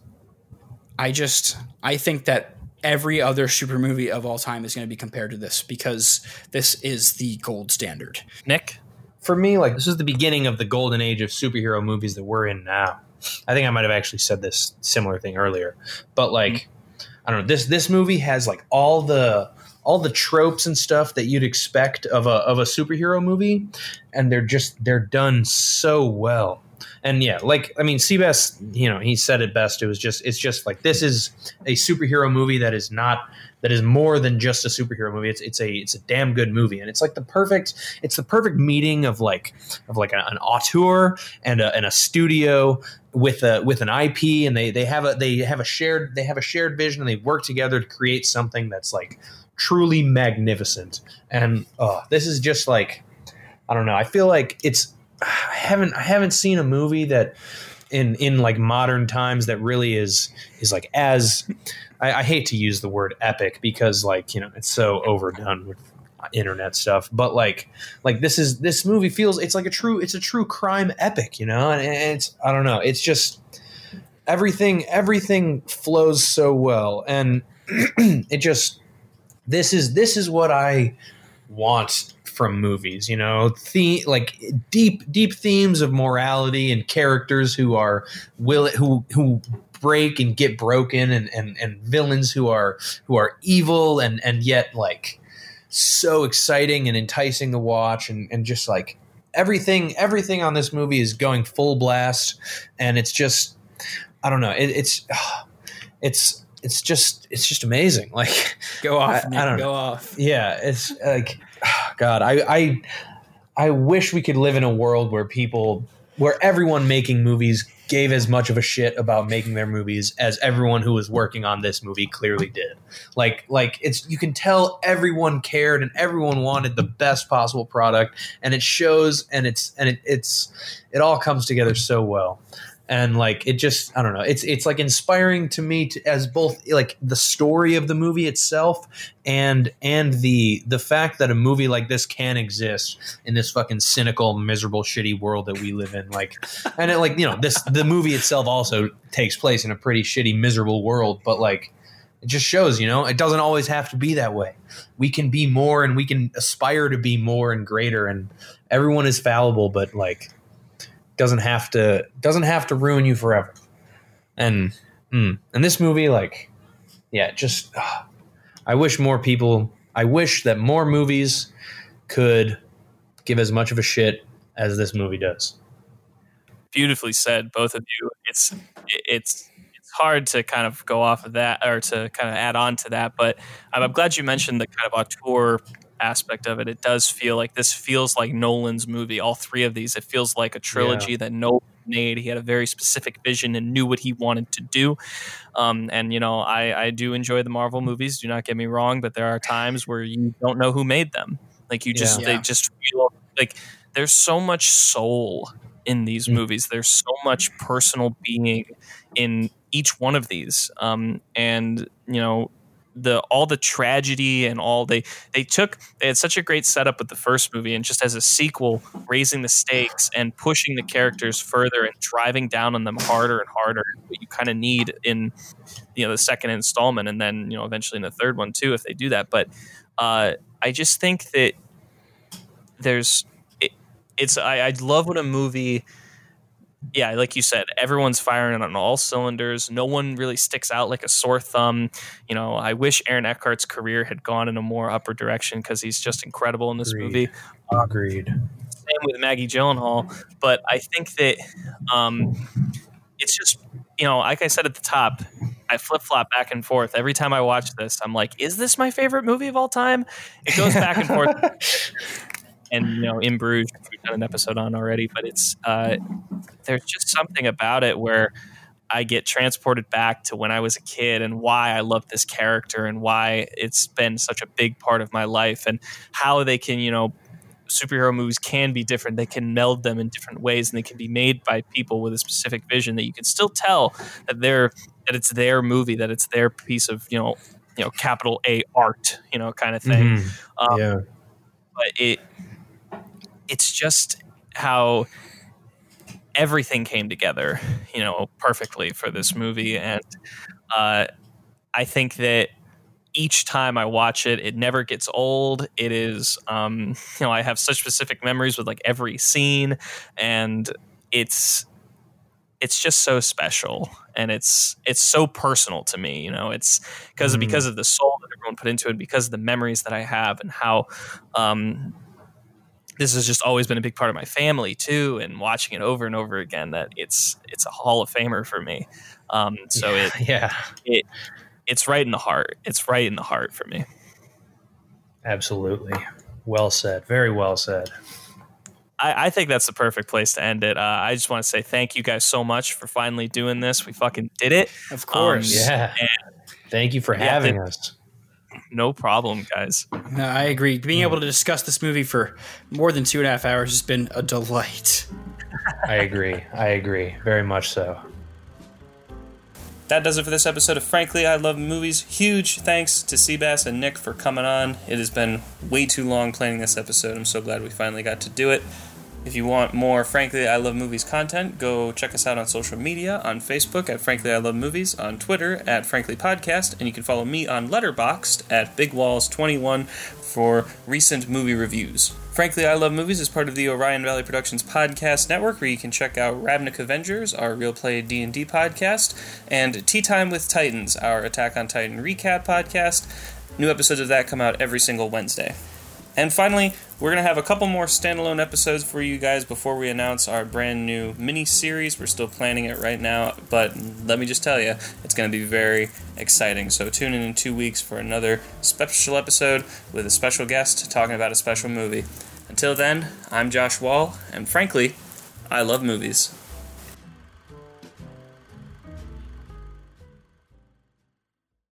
I just – I think that every other super movie of all time is going to be compared to this, because this is the gold standard. Nick? For me, like, this is the beginning of the golden age of superhero movies that we're in now. I think I might have actually said this similar thing earlier. But, like, mm-hmm. I don't know. This this movie has, like, all the – all the tropes and stuff that you'd expect of a of a superhero movie, and they're just they're done so well. And yeah, like I mean, Seabass, you know, he said it best. It was just it's just like this is a superhero movie that is not that is more than just a superhero movie. It's it's a it's a damn good movie, and it's like the perfect it's the perfect meeting of like of like a, an auteur and a, and a studio with a with an I P, and they they have a they have a shared they have a shared vision, and they work together to create something that's like truly magnificent. And oh, this is just like, I don't know. I feel like it's, I haven't, I haven't seen a movie that in, in like modern times that really is, is like as, I, I hate to use the word epic because like, you know, it's so overdone with internet stuff, but like, like this is, this movie feels, it's like a true, it's a true crime epic, you know? And it's, I don't know. It's just everything, everything flows so well. And it just, This is this is what I want from movies, you know, the, like deep, deep themes of morality and characters who are will who who break and get broken, and and, and villains who are who are evil and, and yet like so exciting and enticing to watch, and, and just like everything everything on this movie is going full blast, and it's just I don't know it, it's it's. It's just, it's just amazing. Like, go off, I, Nick, I don't go know. off. Yeah, it's like, oh God, I, I, I wish we could live in a world where people, where everyone making movies gave as much of a shit about making their movies as everyone who was working on this movie clearly did. Like, like it's you can tell everyone cared and everyone wanted the best possible product, and it shows, and it's and it, it's it all comes together so well. And like it just, I don't know. It's it's like inspiring to me to, as both like the story of the movie itself and and the the fact that a movie like this can exist in this fucking cynical, miserable, shitty world that we live in. Like, and it, like you know, this the movie itself also takes place in a pretty shitty, miserable world. But like, it just shows, you know, it doesn't always have to be that way. We can be more, and we can aspire to be more and greater. And everyone is fallible, but like. Doesn't have to doesn't have to ruin you forever, and mm, and this movie, like, yeah, just uh, I wish more people. I wish that more movies could give as much of a shit as this movie does. Beautifully said, both of you. It's it's it's hard to kind of go off of that or to kind of add on to that, but I'm, I'm glad you mentioned the kind of auteur aspect of it. It does feel like this feels like Nolan's movie, all three of these. It feels like a trilogy yeah. that Nolan made. He had a very specific vision and knew what he wanted to do. Um, and, you know, I, I do enjoy the Marvel movies. Do not get me wrong, but there are times where you don't know who made them. Like you just, yeah. they just feel like there's so much soul in these mm-hmm. movies. There's so much personal being in each one of these. Um, and, you know, The all the tragedy and all they they took they had such a great setup with the first movie, and just as a sequel, raising the stakes and pushing the characters further and driving down on them harder and harder. What you kind of need in you know the second installment, and then you know eventually in the third one too, if they do that. But uh, I just think that there's it, it's I, I love when a movie. Yeah, like you said, everyone's firing on all cylinders. No one really sticks out like a sore thumb. You know, I wish Aaron Eckhart's career had gone in a more upward direction because he's just incredible in this Agreed. movie. Agreed. Same with Maggie Gyllenhaal. But I think that um, it's just, you know, like I said at the top, I flip-flop back and forth. Every time I watch this, I'm like, is this my favorite movie of all time? It goes back and forth. And, you know, In Bruges, we've done an episode on already, but it's uh, there's just something about it where I get transported back to when I was a kid and why I loved this character and why it's been such a big part of my life and how they can, you know, superhero movies can be different. They can meld them in different ways, and they can be made by people with a specific vision that you can still tell that they're that it's their movie, that it's their piece of, you know, you know, capital A art, you know, kind of thing. Mm-hmm. Um, yeah. But it... It's just how everything came together, you know, perfectly for this movie. And uh, I think that each time I watch it, it never gets old. It is, um, you know, I have such specific memories with like every scene, and it's it's just so special. And it's it's so personal to me, you know, it's because mm. because of the soul that everyone put into it, because of the memories that I have and how um this has just always been a big part of my family too, and watching it over and over again, that it's it's a Hall of Famer for me. Um, so yeah, it yeah it it's right in the heart. It's right in the heart for me. Absolutely, well said. Very well said. I, I think that's the perfect place to end it. Uh, I just want to say thank you guys so much for finally doing this. We fucking did it. Of course, um, yeah. Thank you for having yeah, us. No problem, guys. No, I agree. Being able to discuss this movie for more than two and a half hours has been a delight. I agree. I agree. Very much so. That does it for this episode of Frankly, I Love Movies. Huge thanks to Seabass and Nick for coming on. It has been way too long planning this episode. I'm so glad we finally got to do it. If you want more Frankly I Love Movies content, go check us out on social media, on Facebook at Frankly I Love Movies, on Twitter at Frankly Podcast, and you can follow me on Letterboxd at Big Walls twenty-one for recent movie reviews. Frankly I Love Movies is part of the Orion Valley Productions podcast network, where you can check out Ravnica Avengers, our real play D and D podcast, and Tea Time with Titans, our Attack on Titan recap podcast. New episodes of that come out every single Wednesday. And finally, we're going to have a couple more standalone episodes for you guys before we announce our brand new mini-series. We're still planning it right now, but let me just tell you, it's going to be very exciting. So tune in in two weeks for another special episode with a special guest talking about a special movie. Until then, I'm Josh Wall, and frankly, I love movies.